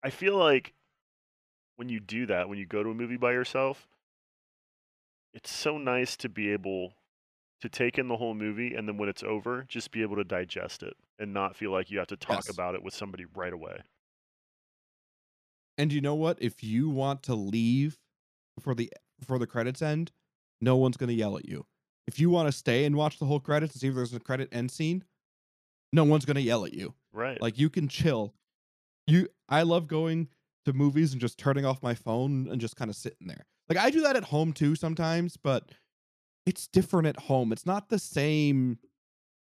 I feel like when you do that, when you go to a movie by yourself, it's so nice to be able to take in the whole movie, and then when it's over, just be able to digest it and not feel like you have to talk about it with somebody right away. And you know what? If you want to leave before the credits end, no one's going to yell at you. If you want to stay and watch the whole credits and see if there's a credit end scene, no one's going to yell at you. Right. Like, you can chill. I love going to movies and just turning off my phone and just kind of sitting there. Like, I do that at home too sometimes, but it's different at home. It's not the same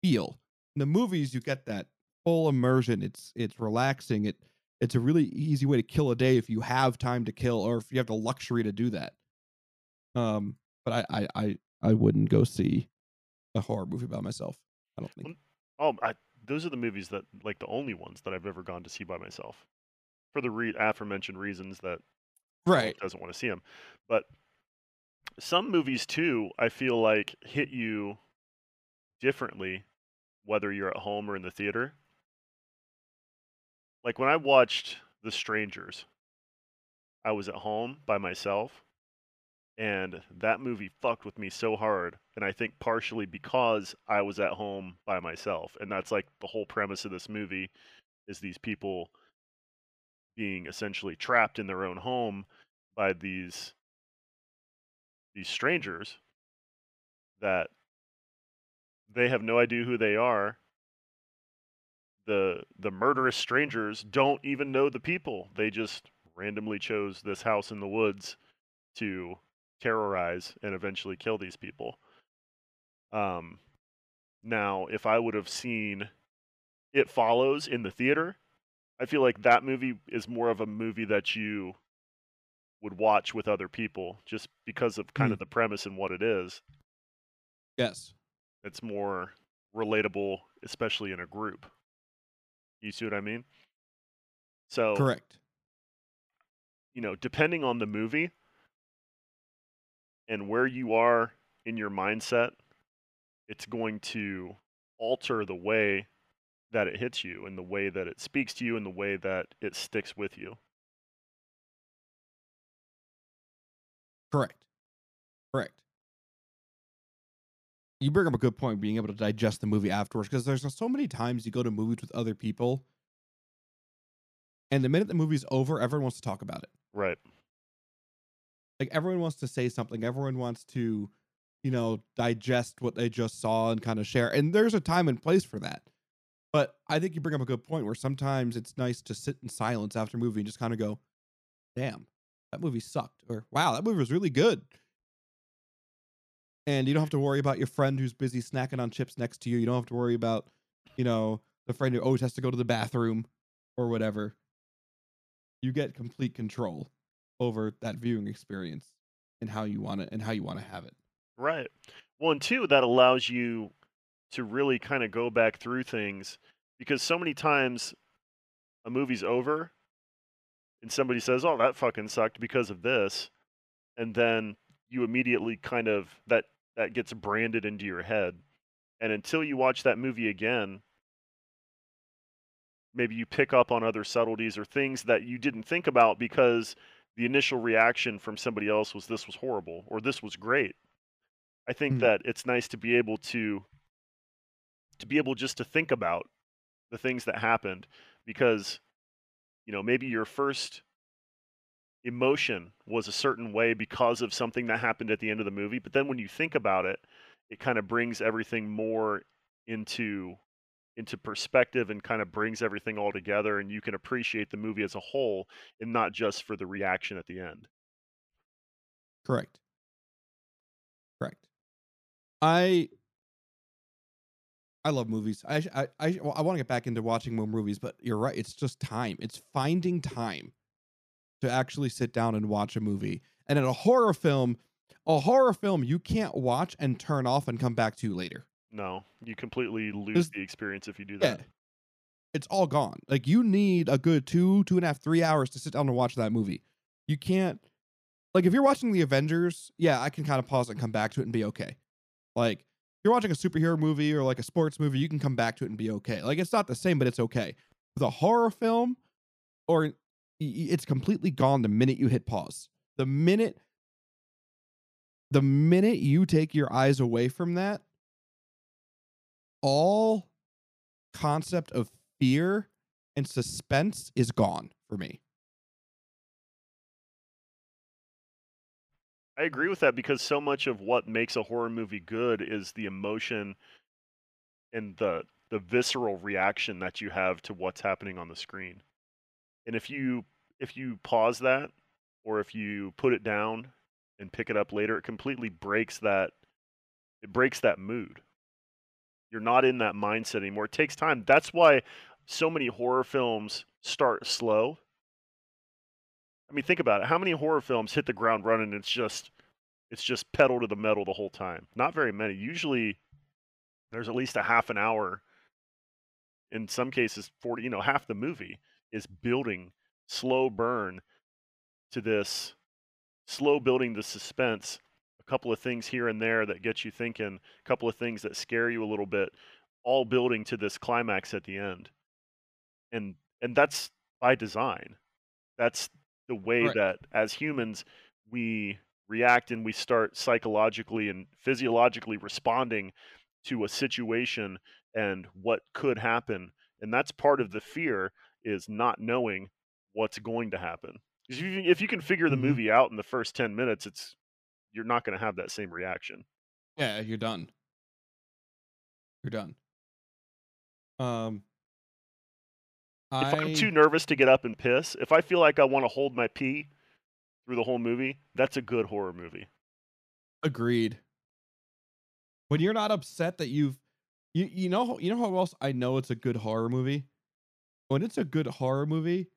feel. In the movies, you get that full immersion. It's relaxing. It's a really easy way to kill a day if you have time to kill or if you have the luxury to do that. But I wouldn't go see a horror movie by myself. I don't think. Those are the movies that, like, the only ones that I've ever gone to see by myself for the aforementioned reasons that doesn't want to see them. But some movies too, I feel like, hit you differently, whether you're at home or in the theater. Like, when I watched The Strangers, I was at home by myself, and that movie fucked with me so hard. And I think partially because I was at home by myself. And that's, like, the whole premise of this movie is these people being essentially trapped in their own home by these strangers that they have no idea who they are. The murderous strangers don't even know the people. They just randomly chose this house in the woods to terrorize and eventually kill these people. Now, if I would have seen It Follows in the theater, I feel like that movie is more of a movie that you would watch with other people just because of kind of the premise and what it is. Yes. It's more relatable, especially in a group. You see what I mean? So, correct. You know, depending on the movie and where you are in your mindset, it's going to alter the way that it hits you and the way that it speaks to you and the way that it sticks with you. Correct. You bring up a good point, being able to digest the movie afterwards, because there's so many times you go to movies with other people, and the minute the movie's over, everyone wants to talk about it. Right. Like, everyone wants to say something. Everyone wants to, you know, digest what they just saw and kind of share. And there's a time and place for that. But I think you bring up a good point where sometimes it's nice to sit in silence after a movie and just kind of go, damn, that movie sucked. Or, wow, that movie was really good. And you don't have to worry about your friend who's busy snacking on chips next to you. You don't have to worry about, you know, the friend who always has to go to the bathroom or whatever. You get complete control over that viewing experience and how you want it and how you want to have it. Right. Well, and two, that allows you to really kind of go back through things, because so many times a movie's over and somebody says, oh, that fucking sucked because of this. And then you immediately kind of that gets branded into your head. And until you watch that movie again, maybe you pick up on other subtleties or things that you didn't think about because the initial reaction from somebody else was, this was horrible or this was great. I think that it's nice to be able to just to think about the things that happened, because, you know, maybe your first emotion was a certain way because of something that happened at the end of the movie. But then when you think about it, it kind of brings everything more into perspective and kind of brings everything all together, and you can appreciate the movie as a whole and not just for the reaction at the end. Correct. I love movies. I want to get back into watching more movies, but you're right. It's just time. It's finding time to actually sit down and watch a movie. And in a horror film, you can't watch and turn off and come back to later. No, you completely lose the experience if you do that. Yeah, it's all gone. Like, you need a good 2.5, 3 hours to sit down and watch that movie. You can't, like, if you're watching The Avengers, yeah, I can kind of pause and come back to it and be okay. Like, if you're watching a superhero movie or like a sports movie, you can come back to it and be okay. Like, it's not the same, but it's okay. With a horror film, or it's completely gone the minute you hit pause. The minute you take your eyes away from that, all concept of fear and suspense is gone for me. I agree with that, because so much of what makes a horror movie good is the emotion and the visceral reaction that you have to what's happening on the screen. And if you pause that, or if you put it down and pick it up later, it completely breaks that mood. You're not in that mindset anymore. It takes time. That's why so many horror films start slow. I mean, think about it. How many horror films hit the ground running and it's just pedal to the metal the whole time? Not very many. Usually there's at least a half an hour, in some cases 40, half the movie is building, slow burn to this, slow building the suspense, a couple of things here and there that get you thinking, a couple of things that scare you a little bit, all building to this climax at the end. And that's by design. That's the way that as humans we react, and we start psychologically and physiologically responding to a situation and what could happen. And that's part of the fear, is not knowing what's going to happen. If you can figure the movie out in the first 10 minutes, you're not going to have that same reaction. Yeah, you're done. You're done. If I'm too nervous to get up and piss, if I feel like I want to hold my pee through the whole movie, that's a good horror movie. Agreed. When you're not upset that you know how else I know it's a good horror movie? When it's a good horror movie,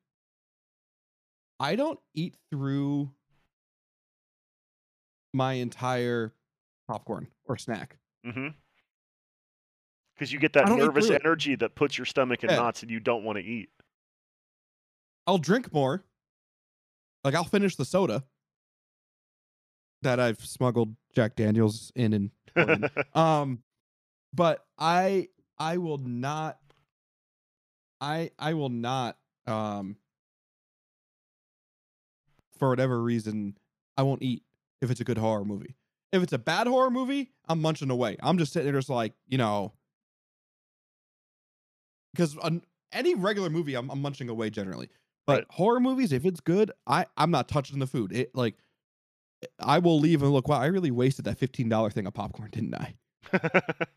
I don't eat through my entire popcorn or snack. Mm-hmm. Because you get that nervous energy that puts your stomach in knots and you don't want to eat. I'll drink more. Like, I'll finish the soda that I've smuggled Jack Daniels in. But I will not, for whatever reason, I won't eat if it's a good horror movie. If it's a bad horror movie, I'm munching away. I'm just sitting there just like, because on any regular movie, I'm munching away generally. But horror movies, if it's good, I'm not touching the food. It, like, I will leave and look, wow, I really wasted that $15 thing of popcorn, didn't I? But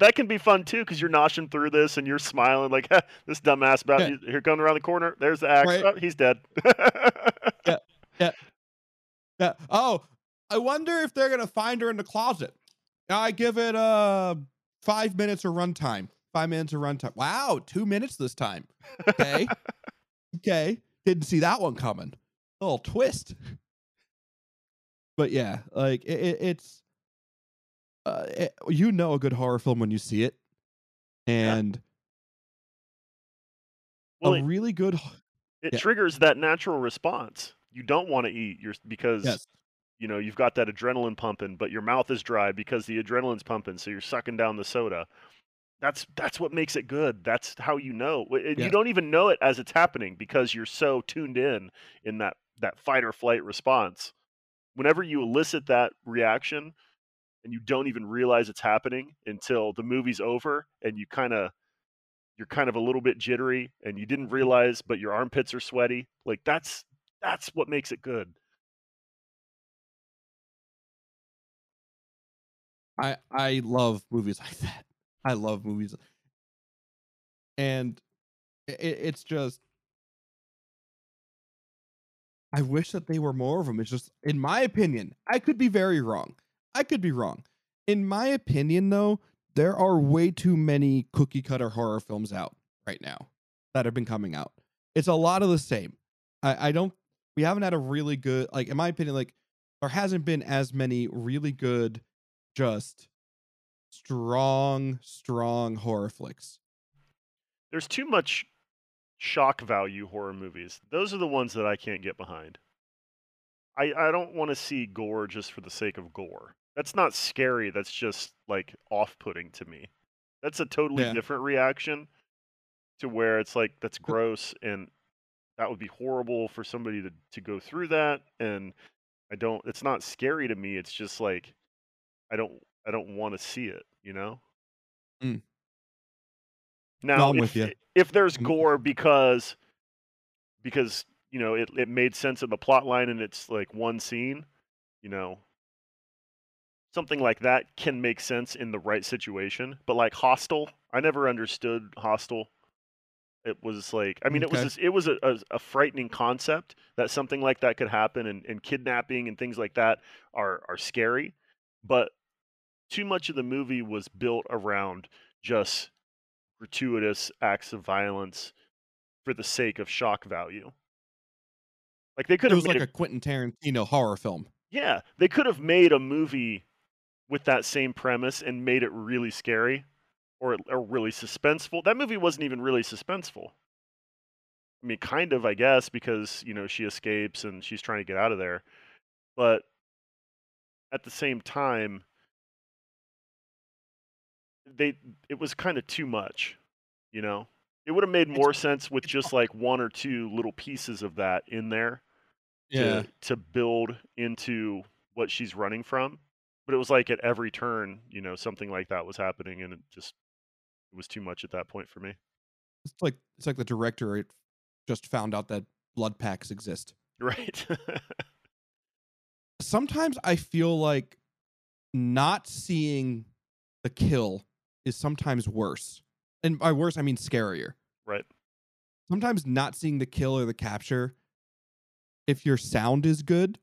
that can be fun, too, because you're noshing through this and you're smiling like, this dumbass about here coming around the corner. There's the axe. Right. Oh, he's dead. Yeah. Oh, I wonder if they're going to find her in the closet. I give it 5 minutes of runtime. 5 minutes of runtime. Wow, 2 minutes this time. Okay. Okay. Didn't see that one coming. A little twist. But yeah, like it's a good horror film when you see it. And triggers that natural response. You don't want to eat because you've got that adrenaline pumping, but your mouth is dry because the adrenaline's pumping, so you're sucking down the soda. That's what makes it good. That's how you know. You don't even know it as it's happening because you're so tuned in that fight or flight response. Whenever you elicit that reaction and you don't even realize it's happening until the movie's over and you're kind of a little bit jittery and you didn't realize, but your armpits are sweaty. Like that's what makes it good. I love movies like that. I love movies. And it's just, I wish that they were more of them. It's just, in my opinion, I could be very wrong. I could be wrong. In my opinion, though, there are way too many cookie cutter horror films out right now that have been coming out. It's a lot of the same. We haven't had a really good, like, in my opinion, like, there hasn't been as many really good, just strong horror flicks. There's too much shock value horror movies. Those are the ones that I can't get behind. I don't want to see gore just for the sake of gore. That's not scary. That's just like off-putting to me. That's a totally different reaction to where it's like, that's gross and that would be horrible for somebody to go through that. And it's not scary to me. It's just like, I don't want to see it, Mm. Now, no, I'm with you. If there's gore because you know it made sense of the plot line and it's like one scene, you know, something like that can make sense in the right situation. But like Hostel, I never understood Hostel. It was like, I mean, it was a frightening concept that something like that could happen, and kidnapping and things like that are scary. But too much of the movie was built around just gratuitous acts of violence for the sake of shock value. Like they could have made like a Quentin Tarantino horror film. Yeah, they could have made a movie with that same premise and made it really scary or really suspenseful. That movie wasn't even really suspenseful. I mean, kind of, I guess, because, you know, she escapes and she's trying to get out of there. But at the same time, it was kind of too much, you know. It would have made more sense with just like one or two little pieces of that in there, to build into what she's running from. But it was like at every turn, you know, something like that was happening, and it was too much at that point for me. It's like the director just found out that blood packs exist, right? Sometimes I feel like not seeing the kill is sometimes worse. And by worse, I mean scarier. Right. Sometimes not seeing the kill or the capture, if your sound is good,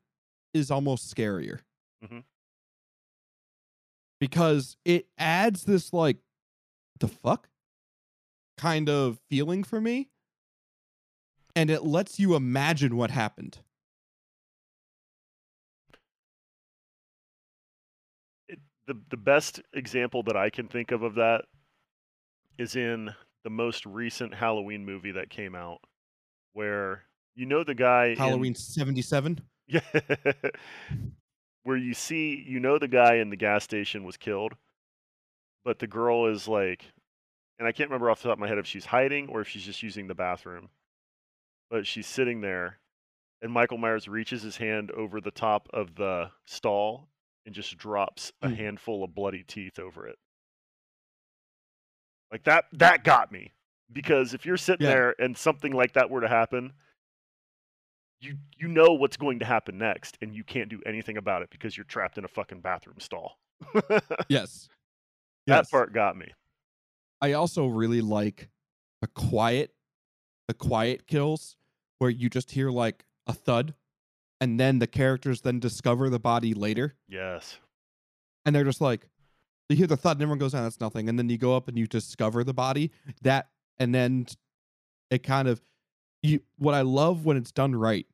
is almost scarier. Mm-hmm. Because it adds this, like, the fuck kind of feeling for me. And it lets you imagine what happened. The best example that I can think of that is in the most recent Halloween movie that came out, where you know the guy Halloween 77? Yeah. Where you see, you know, the guy in the gas station was killed, but the girl is like, and I can't remember off the top of my head if she's hiding or if she's just using the bathroom, but she's sitting there and Michael Myers reaches his hand over the top of the stall and just drops a handful of bloody teeth over it. Like that got me, because if you're sitting there and something like that were to happen, you know what's going to happen next, and you can't do anything about it because you're trapped in a fucking bathroom stall. Yes. That part got me. I also really like the quiet kills where you just hear like a thud, and then the characters then discover the body later. Yes. And they're just like, you hear the thud and everyone goes, oh, that's nothing. And then you go up and you discover the body. That, and then it kind of, what I love when it's done right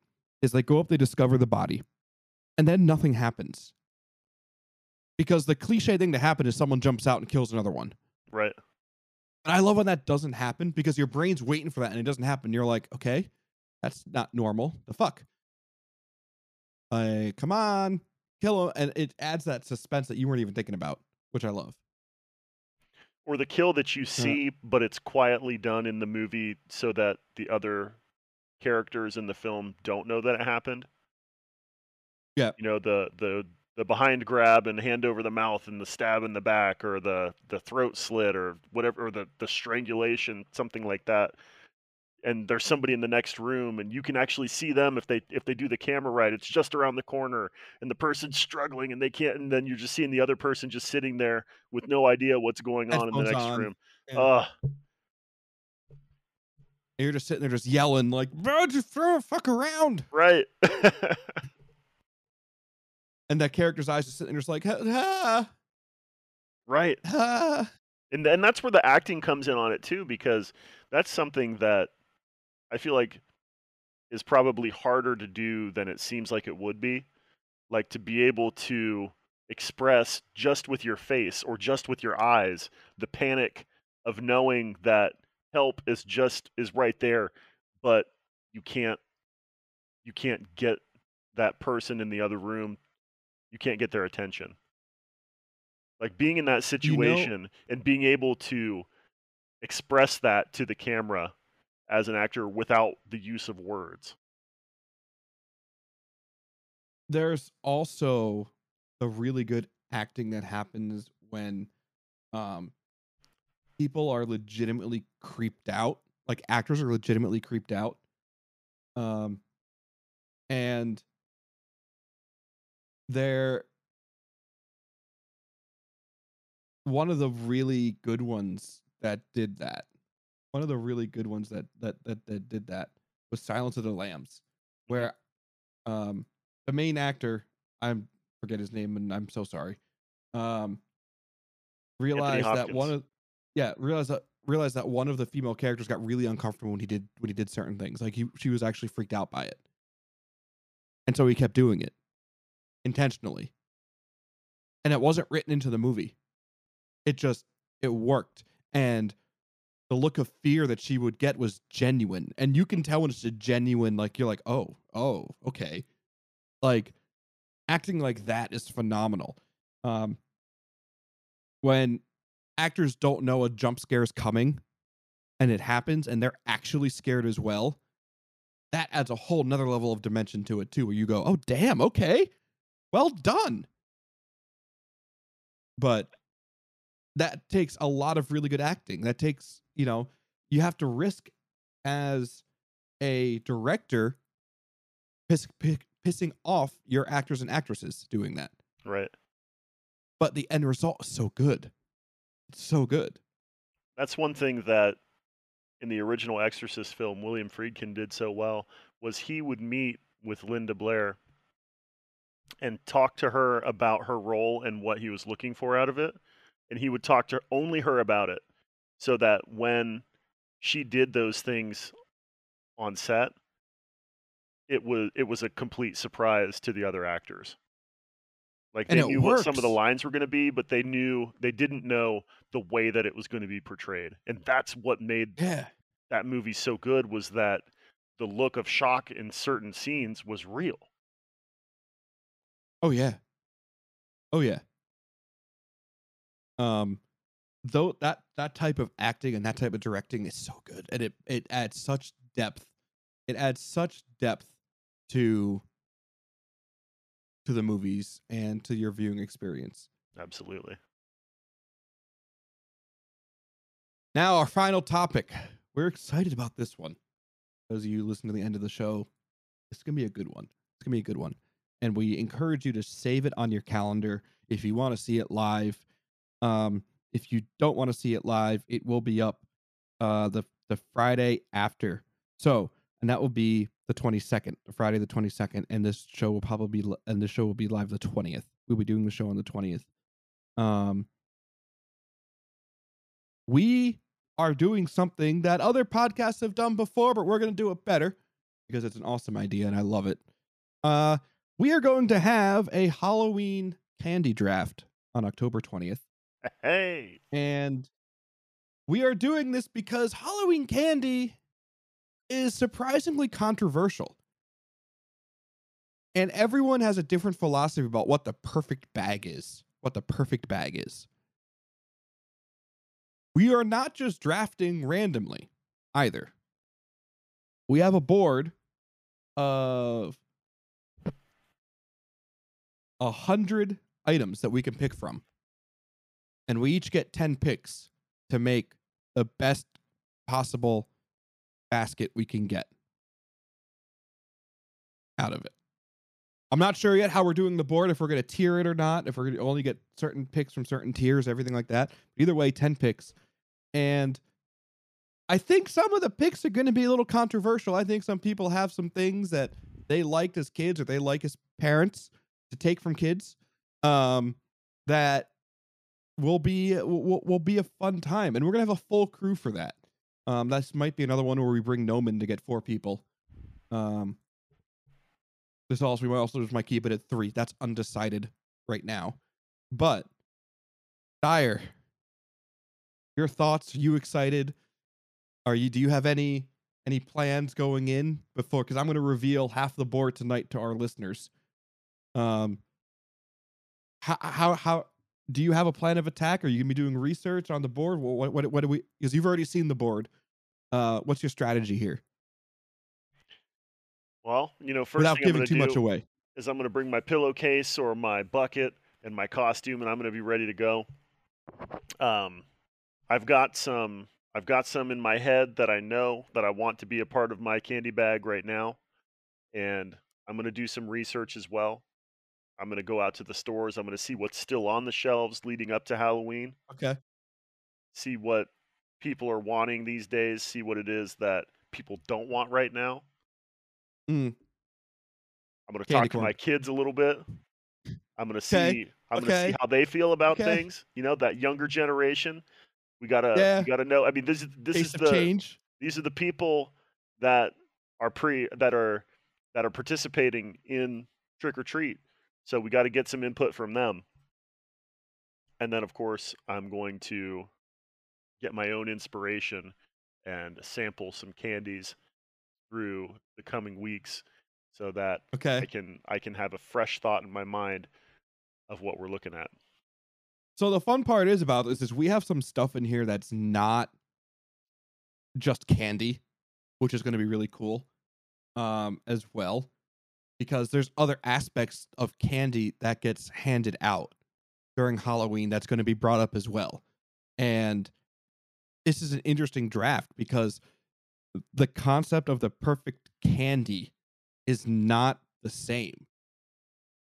is they go up, they discover the body, and then nothing happens. Because the cliche thing to happen is someone jumps out and kills another one. Right. And I love when that doesn't happen, because your brain's waiting for that and it doesn't happen. You're like, okay, that's not normal. The fuck? Like, come on, kill him. And it adds that suspense that you weren't even thinking about, which I love. Or the kill that you see, but it's quietly done in the movie so that the other characters in the film don't know that it happened. Yeah. You know, the behind grab and hand over the mouth and the stab in the back, or the throat slit or whatever, or the strangulation, something like that. And there's somebody in the next room, and you can actually see them if they do the camera right. It's just around the corner, and the person's struggling, and they can't. And then you're just seeing the other person just sitting there with no idea what's going on in the next room. You're just sitting there, just yelling like, "Bro, just throw a fuck around!" Right. And that character's eyes just sitting there, just like, "Ha!" Right. Ha. And that's where the acting comes in on it too, because that's something that I feel like is probably harder to do than it seems like it would be. Like, to be able to express just with your face or just with your eyes the panic of knowing that help is right there, but you can't get that person in the other room. You can't get their attention. Like, being in that situation, you know, and being able to express that to the camera as an actor without the use of words. There's also the really good acting that happens when people are legitimately creeped out. Like, actors are legitimately creeped out. And they're... One of the really good ones that did that. One of the really good ones that did that was Silence of the Lambs, where the main actor, I forget his name and I'm so sorry, realized that one of the female characters got really uncomfortable when he did certain things. Like she was actually freaked out by it. And so he kept doing it intentionally. And it wasn't written into the movie. It worked. And the look of fear that she would get was genuine. And you can tell when it's a genuine, like, you're like, oh, okay. Like, acting like that is phenomenal. When actors don't know a jump scare is coming and it happens and they're actually scared as well, that adds a whole nother level of dimension to it too, where you go, oh, damn, okay. Well done. But that takes a lot of really good acting. That takes, you have to risk as a director pissing off your actors and actresses doing that. Right. But the end result is so good. It's so good. That's one thing that in the original Exorcist film, William Friedkin did so well, was he would meet with Linda Blair and talk to her about her role and what he was looking for out of it. And he would talk to only her about it, so that when she did those things on set, it was a complete surprise to the other actors. Like, they knew what some of the lines were going to be, but they didn't know the way that it was going to be portrayed. And that's what made that movie so good, was that the look of shock in certain scenes was real. Oh yeah. Oh yeah. Though that type of acting and that type of directing is so good, and it adds such depth. It adds such depth to the movies and to your viewing experience. Absolutely. Now, our final topic. We're excited about this one. Those of you listening to the end of the show, it's gonna be a good one. It's gonna be a good one, and we encourage you to save it on your calendar if you want to see it live. If you don't want to see it live, it will be up the Friday after. So, and that will be the 22nd, Friday the 22nd, and this show will be live the 20th. We'll be doing the show on the 20th. We are doing something that other podcasts have done before, but we're going to do it better because it's an awesome idea and I love it. We are going to have a Halloween candy draft on October 20th. Hey, and we are doing this because Halloween candy is surprisingly controversial, and everyone has a different philosophy about what the perfect bag is. We are not just drafting randomly either. We have a board of 100 items that we can pick from. And we each get 10 picks to make the best possible basket we can get out of it. I'm not sure yet how we're doing the board, if we're going to tier it or not, if we're going to only get certain picks from certain tiers, everything like that. Either way, 10 picks. And I think some of the picks are going to be a little controversial. I think some people have some things that they liked as kids or they like as parents to take from kids that... will be a fun time, and we're gonna have a full crew for that. That might be another one where we bring Noam in to get 4 people. We might keep it at 3. That's undecided right now. But Dyer, your thoughts? Are you excited? Do you have any plans going in before? Because I'm gonna reveal half the board tonight to our listeners. Do you have a plan of attack? Are you gonna be doing research on the board? What do we? Because you've already seen the board. What's your strategy here? Well, first without giving too much away, is I'm gonna bring my pillowcase or my bucket and my costume, and I'm gonna be ready to go. I've got some in my head that I know that I want to be a part of my candy bag right now. And I'm going to do some research as well. I'm going to go out to the stores. I'm going to see what's still on the shelves leading up to Halloween. Okay. See what people are wanting these days. See what it is that people don't want right now. Mm. I'm going to talk to my kids a little bit. I'm going to see. I'm going to see how they feel about things. You know, that younger generation. We gotta know. I mean, this is the change. These are the people that are that are participating in trick or treat. So we got to get some input from them. And then, of course, I'm going to get my own inspiration and sample some candies through the coming weeks, so that I can have a fresh thought in my mind of what we're looking at. So the fun part is about this is we have some stuff in here that's not just candy, which is going to be really cool as well, because there's other aspects of candy that gets handed out during Halloween that's going to be brought up as well. And this is an interesting draft because the concept of the perfect candy is not the same.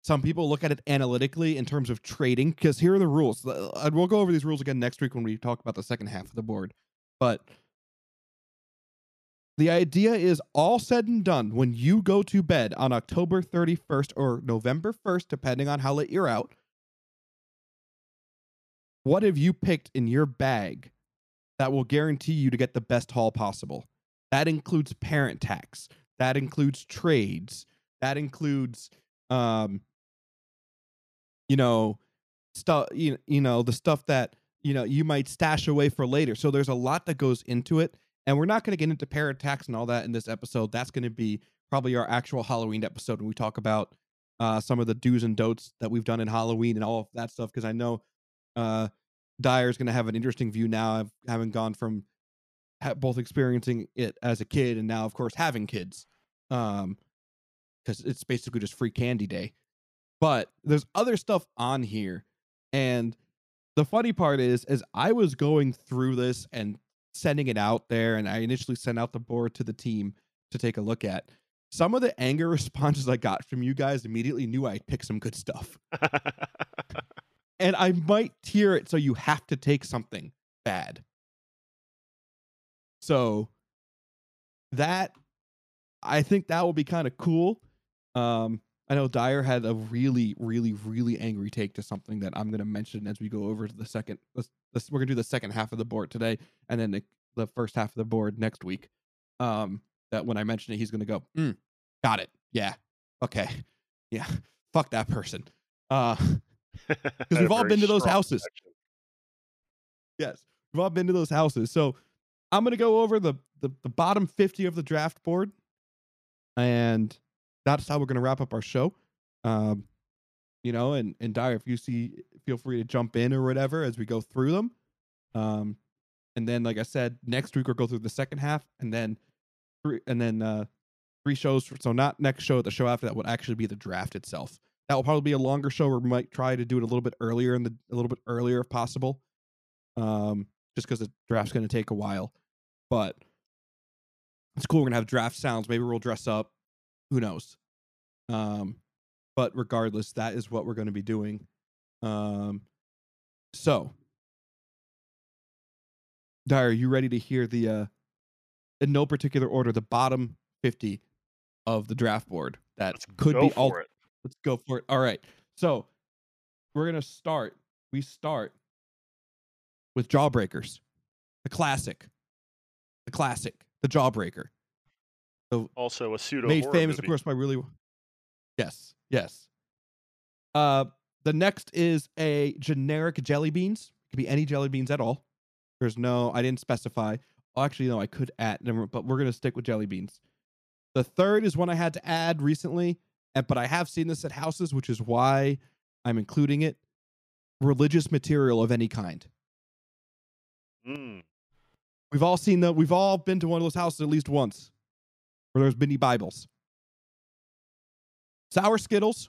Some people look at it analytically in terms of trading, because here are the rules. We'll go over these rules again next week when we talk about the second half of the board. But the idea is, all said and done, when you go to bed on October 31st or November 1st, depending on how late you're out, what have you picked in your bag that will guarantee you to get the best haul possible? That includes parent tax. That includes trades. That includes... the stuff that, you might stash away for later. So there's a lot that goes into it, and we're not going to get into parent tax and all that in this episode. That's going to be probably our actual Halloween episode when we talk about some of the do's and don'ts that we've done in Halloween and all of that stuff. Cause I know Dyer's going to have an interesting view now, having gone from both experiencing it as a kid and now of course having kids. Because it's basically just free candy day. But there's other stuff on here. And the funny part is, as I was going through this and sending it out there, and I initially sent out the board to the team to take a look at, some of the anger responses I got from you guys immediately knew I picked some good stuff. And I might tier it so you have to take something bad. So that, I think that will be kind of cool. I know Dyer had a really, really, really angry take to something that I'm going to mention as we go over to the second. We're going to do the second half of the board today, and then the first half of the board next week. That when I mention it, he's going to go, got it. Yeah. Okay. Yeah. Fuck that person. Because we've all been to those houses. Action. Yes. We've all been to those houses. So I'm going to go over the bottom 50 of the draft board. And that's how we're going to wrap up our show. And Dyer, if you see, feel free to jump in or whatever as we go through them. And then, like I said, next week we'll go through the second half, and then three shows. So not next show, the show after that would actually be the draft itself. That will probably be a longer show. We might try to do it a little bit earlier if possible. Just because the draft's going to take a while, but it's cool. We're going to have draft sounds. Maybe we'll dress up. Who knows? But regardless, that is what we're going to be doing. So, Dyer, are you ready to hear the, in no particular order, the bottom 50 of the draft board? Let's go for it. All right. So, we're going to start. We start with Jawbreakers. The classic. The Jawbreaker. Also a pseudo made famous, movie. Of course, by really... Yes. The next is a generic jelly beans. It could be any jelly beans at all. I didn't specify. Oh, actually, no, I could add, but we're going to stick with jelly beans. The third is one I had to add recently, but I have seen this at houses, which is why I'm including it. Religious material of any kind. We've all been to one of those houses at least once where there's mini Bibles. Sour Skittles.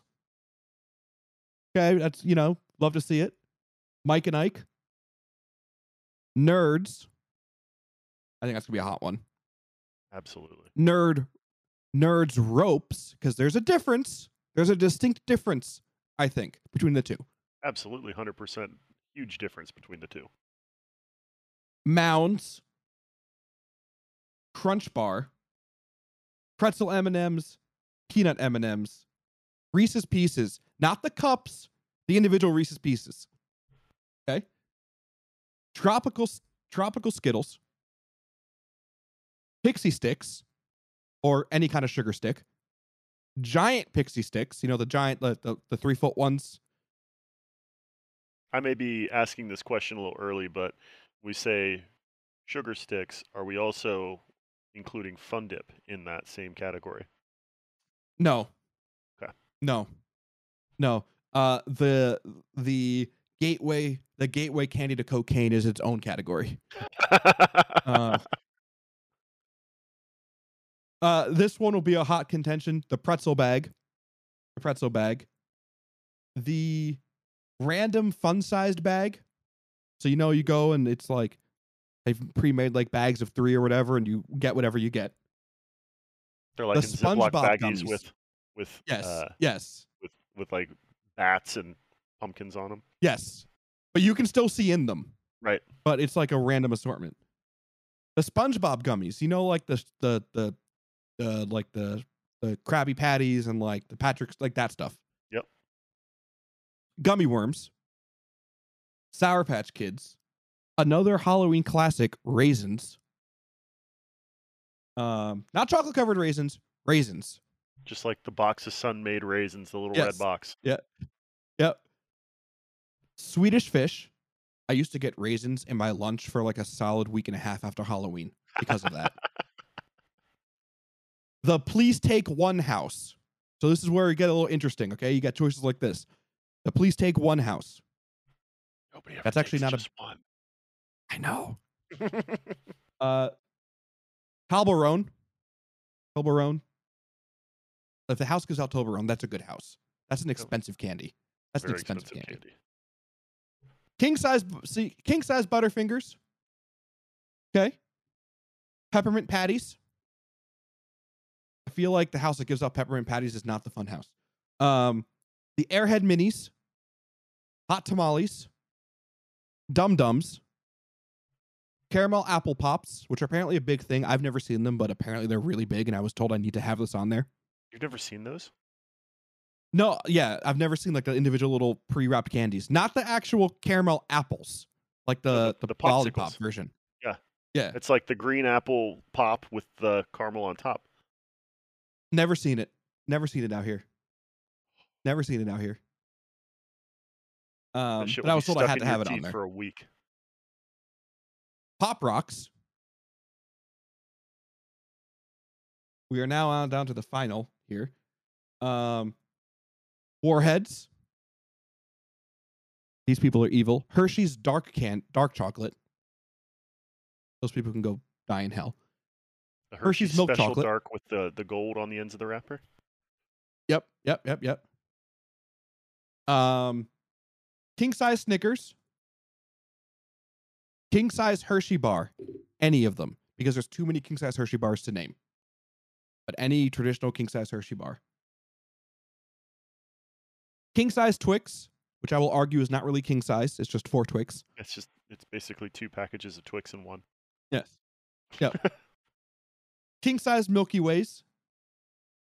Okay, that's, love to see it. Mike and Ike. Nerds. I think that's going to be a hot one. Absolutely. Nerds ropes, because there's a difference. There's a distinct difference, I think, between the two. Absolutely, 100%. Huge difference between the two. Mounds. Crunch Bar. Pretzel M&Ms. Peanut M&Ms. Reese's Pieces. Not the cups, the individual Reese's Pieces. Okay? Tropical Skittles. Pixie Sticks, or any kind of sugar stick. Giant Pixie Sticks, you know, the giant, the 3-foot ones. I may be asking this question a little early, but we say sugar sticks. Are we also including Fun Dip in that same category? No. Okay. No. The gateway candy to cocaine is its own category. This one will be a hot contention. The pretzel bag, the random fun-sized bag. So, you know, you go and it's like they've pre-made like bags of 3 or whatever, and you get whatever you get. They're like the SpongeBob baggies with like bats and pumpkins on them. Yes, but you can still see in them. Right, but it's like a random assortment. The SpongeBob gummies, you know, like the Krabby Patties and like the Patrick's, like that stuff. Yep. Gummy worms. Sour Patch Kids. Another Halloween classic, raisins. Not chocolate covered raisins. Just like the box of sun-made raisins, the little red box. Yeah. Yep. Swedish Fish. I used to get raisins in my lunch for like a solid week and a half after Halloween because of that. The Please Take One House. So this is where it gets a little interesting, okay? You got choices like this. The Please Take One House. Nobody ever. That's actually not just one. I know. Toblerone. If the house gives out Toblerone, that's a good house. That's an expensive candy. That's very an expensive candy. King size Butterfingers. Okay. Peppermint Patties. I feel like the house that gives out peppermint patties is not the fun house. The Airhead Minis, Hot Tamales, Dum Dums, Caramel Apple Pops, which are apparently a big thing. I've never seen them, but apparently they're really big, and I was told I need to have this on there. You've never seen those? No, yeah, I've never seen like the individual little pre-wrapped candies, not the actual caramel apples, like the lollipop version. Yeah, it's like the green apple pop with the caramel on top. Never seen it out here. But I was told I had to have it on there for a week. Pop Rocks. We are now on down to the final here. Warheads. These people are evil. Hershey's dark chocolate. Those people can go die in hell. Hershey's milk special chocolate, dark with the gold on the ends of the wrapper. Yep. King size Snickers, king size Hershey bar, any of them, because there's too many king size Hershey bars to name. But any traditional king size Hershey bar, king size Twix, which I will argue is not really king size. It's just 4 Twix. It's basically 2 packages of Twix in one. Yes. Yep. King-size Milky Ways,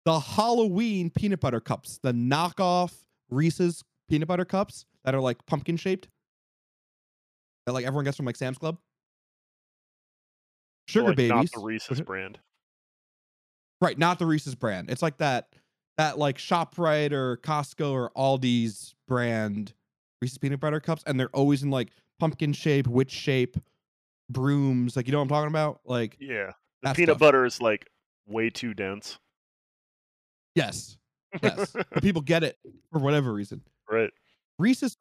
the Halloween peanut butter cups, the knockoff Reese's peanut butter cups that are like pumpkin-shaped, that like everyone gets from like Sam's Club. Sugar Babies. Not the Reese's brand. Right, not the Reese's brand. It's like that like ShopRite or Costco or Aldi's brand Reese's peanut butter cups, and they're always in like pumpkin shape, witch shape, brooms, like, you know what I'm talking about? Like, yeah. The peanut butter is like way too dense. Yes. But people get it for whatever reason. Right. Reese's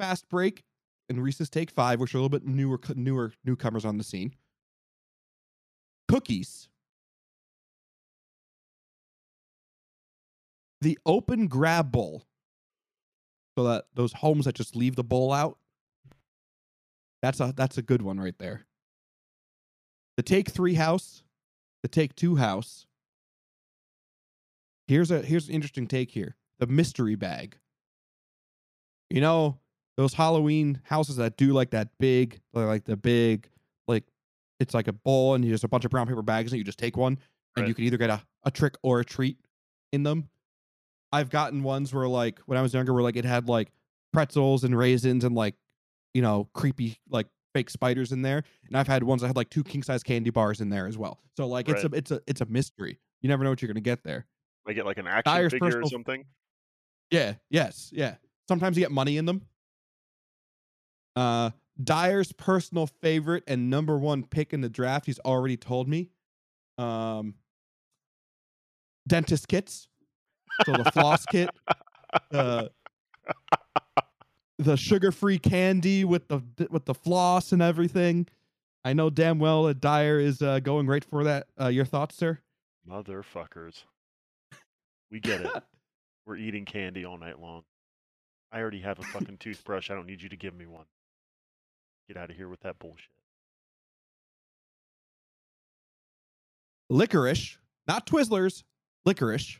Fast Break and Reese's Take 5, which are a little bit newer newcomers on the scene. Cookies. The open grab bowl. So that those homes that just leave the bowl out. That's a good one right there. The take three house, the take two house. Here's an interesting take here. The mystery bag. You know, those Halloween houses that do like that big, it's like a bowl and there's a bunch of brown paper bags and you just take one and right. You can either get a trick or a treat in them. I've gotten ones where like when I was younger where like it had like pretzels and raisins and like, you know, creepy like fake spiders in there. And I've had ones that had like two king size candy bars in there as well. So like right. it's a mystery. You never know what you're gonna get there. They get like an action figure or something. Yeah. Yes. Yeah. Sometimes you get money in them. Dyer's personal favorite and number one pick in the draft. He's already told me. Dentist kits. So the floss kit. The sugar-free candy with the floss and everything. I know damn well that Dyer is going right for that. Your thoughts, sir? Motherfuckers. We get it. We're eating candy all night long. I already have a fucking toothbrush. I don't need you to give me one. Get out of here with that bullshit. Licorice. Not Twizzlers. Licorice.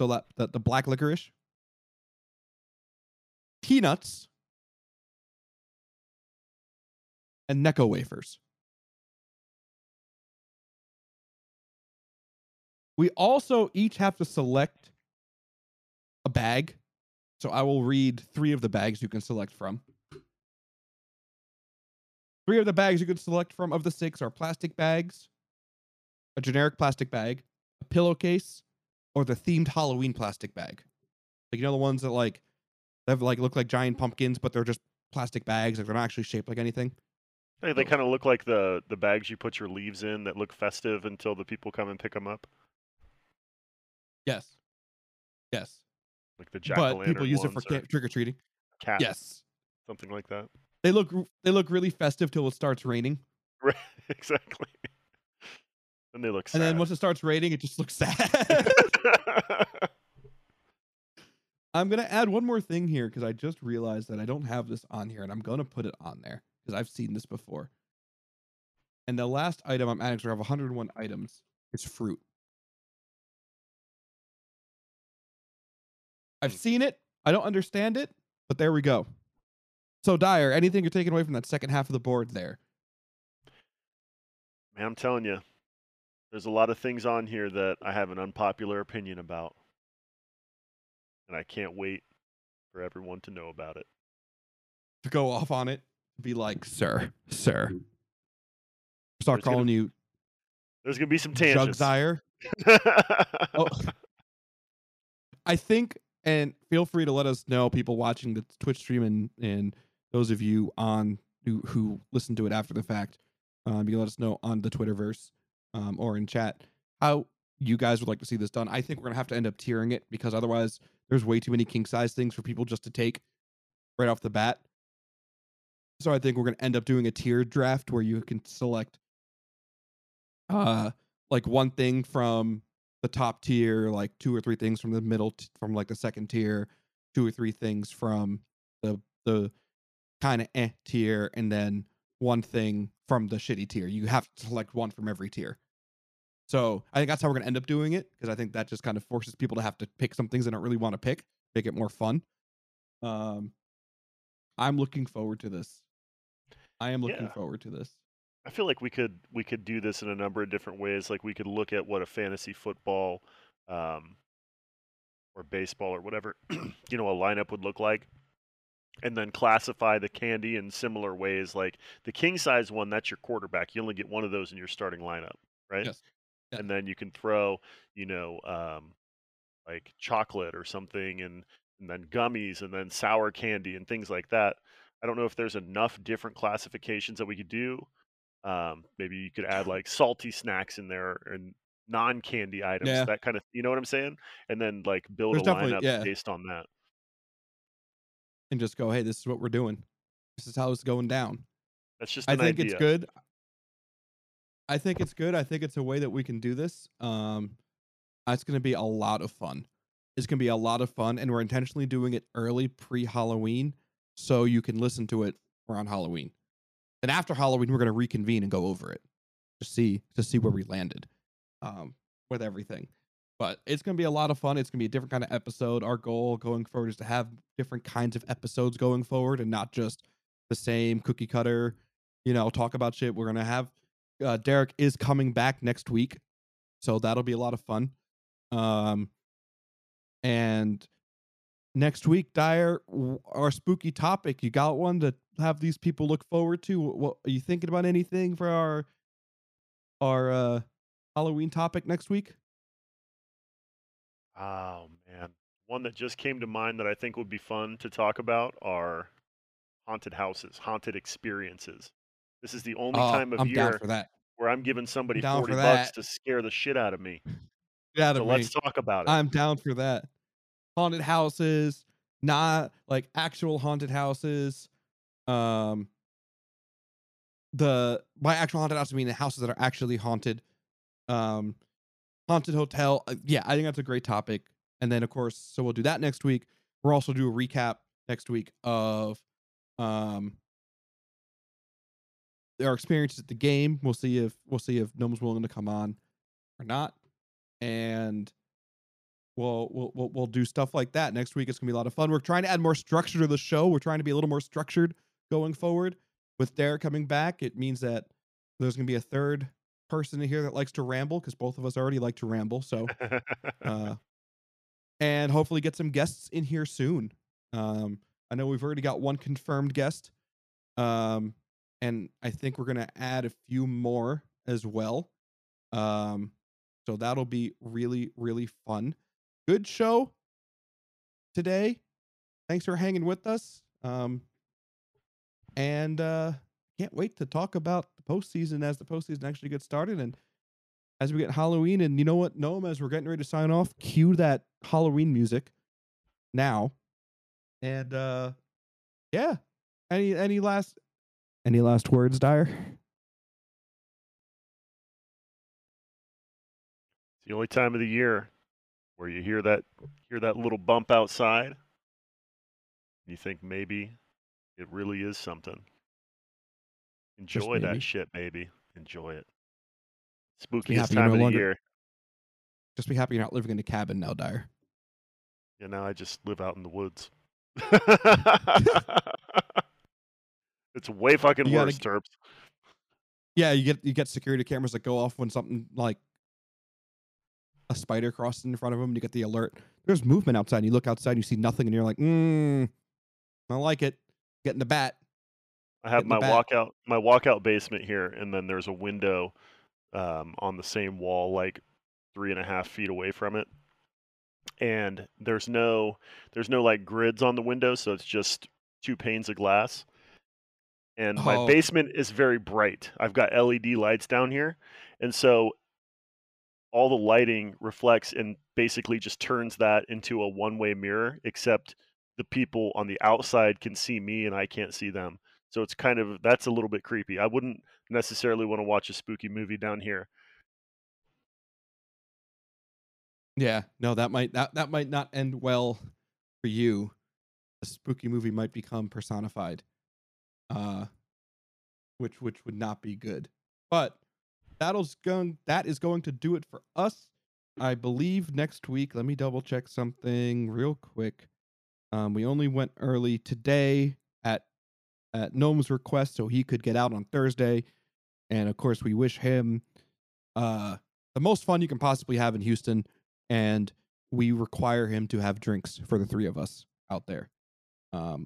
So the black licorice. Peanuts. And Necco wafers. We also each have to select a bag. So I will read three of the bags you can select from. Three of the bags you can select from of the six are plastic bags, a generic plastic bag, a pillowcase, or the themed Halloween plastic bag. Like, you know, the ones that like have like look like giant pumpkins, but they're just plastic bags. Like, they're not actually shaped like anything. Hey, they kind of look like the bags you put your leaves in that look festive until the people come and pick them up. Yes. Yes. Like the jack-o'-lantern ones. But people use it for trick-or-treating. Cats. Yes. Something like that. They look really festive till it starts raining. Right. Exactly. Then they look sad. And then once it starts raining, it just looks sad. I'm going to add one more thing here because I just realized that I don't have this on here, and I'm going to put it on there because I've seen this before. And the last item I'm adding, because we have 101 items, is fruit. I've seen it. I don't understand it, but there we go. So, Dyer, anything you're taking away from that second half of the board there? Man, I'm telling you, there's a lot of things on here that I have an unpopular opinion about. And I can't wait for everyone to know about it. To go off on it, be like, sir. Start calling you. There's going to be some tangents. Jug Dyer. Oh. I think... And feel free to let us know, people watching the Twitch stream and those of you on who listen to it after the fact. You can let us know on the Twitterverse or in chat how you guys would like to see this done. I think we're going to have to end up tiering it because otherwise there's way too many king-size things for people just to take right off the bat. So I think we're going to end up doing a tiered draft where you can select like one thing from the top tier, like two or three things from the middle, from like the second tier, two or three things from the kind of tier, and then one thing from the shitty tier. You have to select one from every tier. So I think that's how we're going to end up doing it, because I think that just kind of forces people to have to pick some things they don't really want to pick, make it more fun. I'm looking forward to this. I feel like we could do this in a number of different ways. Like, we could look at what a fantasy football or baseball or whatever, you know, a lineup would look like, and then classify the candy in similar ways. Like the king size one, that's your quarterback. You only get one of those in your starting lineup, right? Yes. Yeah. And then you can throw, you know, like chocolate or something, and then gummies, and then sour candy and things like that. I don't know if there's enough different classifications that we could do. Maybe you could add like salty snacks in there and non-candy items, yeah. That kind of, you know what I'm saying? And then like build a lineup, yeah, based on that. And just go, hey, this is what we're doing. This is how it's going down. That's just an idea. It's good. I think it's good. I think it's a way that we can do this. It's going to be a lot of fun. And we're intentionally doing it early pre-Halloween so you can listen to it around Halloween. Then after Halloween, we're going to reconvene and go over it to see where we landed with everything. But it's going to be a lot of fun. It's going to be a different kind of episode. Our goal going forward is to have different kinds of episodes going forward and not just the same cookie cutter, you know, talk about shit. We're going to have Derek is coming back next week. So that'll be a lot of fun. And next week, Dyer, our spooky topic. You got one to have these people look forward to? What, are you thinking about anything for our Halloween topic next week? Oh, man. One that just came to mind that I think would be fun to talk about are haunted houses, haunted experiences. This is the only time of year where I'm giving somebody $40 to scare the shit out of me. Let's talk about it. I'm down for that. Haunted houses, not like actual haunted houses. By actual haunted houses, I mean the houses that are actually haunted. Haunted hotel. Yeah, I think that's a great topic. And then, of course, so we'll do that next week. We'll also do a recap next week of our experiences at the game. We'll see if Noam's willing to come on or not. And We'll do stuff like that next week. It's gonna be a lot of fun. We're trying to add more structure to the show. We're trying to be a little more structured going forward. With Derek coming back, it means that there's gonna be a third person in here that likes to ramble, because both of us already like to ramble. So, and hopefully get some guests in here soon. I know we've already got one confirmed guest, and I think we're gonna add a few more as well. So that'll be really, really fun. Good show today. Thanks for hanging with us. And can't wait to talk about the postseason as the postseason actually gets started. And as we get Halloween, and you know what, Noam, as we're getting ready to sign off, cue that Halloween music now. And yeah. Any last words, Dyer? It's the only time of the year where you hear that little bump outside, and you think maybe it really is something. Enjoy that shit, baby. Enjoy it. Spookiest time of the year. Just be happy you're not living in a cabin now, Dyer. Yeah, now I just live out in the woods. It's way fucking worse, Terps. Yeah, you get security cameras that go off when something like a spider crosses in front of him, and you get the alert. There's movement outside, and you look outside, and you see nothing, and you're like, I don't like it. Get in the bat. I have my walkout basement here, and then there's a window on the same wall, like 3.5 feet away from it. And there's no like grids on the window, so it's just two panes of glass. And my basement is very bright. I've got LED lights down here, and so all the lighting reflects and basically just turns that into a one-way mirror, except the people on the outside can see me and I can't see them. So it's that's a little bit creepy. I wouldn't necessarily want to watch a spooky movie down here. Yeah, no, that might not end well for you. A spooky movie might become personified, which would not be good. But that is going to do it for us. I believe next week, let me double check something real quick. We only went early today at Noam's request so he could get out on Thursday. And of course we wish him the most fun you can possibly have in Houston, and we require him to have drinks for the three of us out there. Do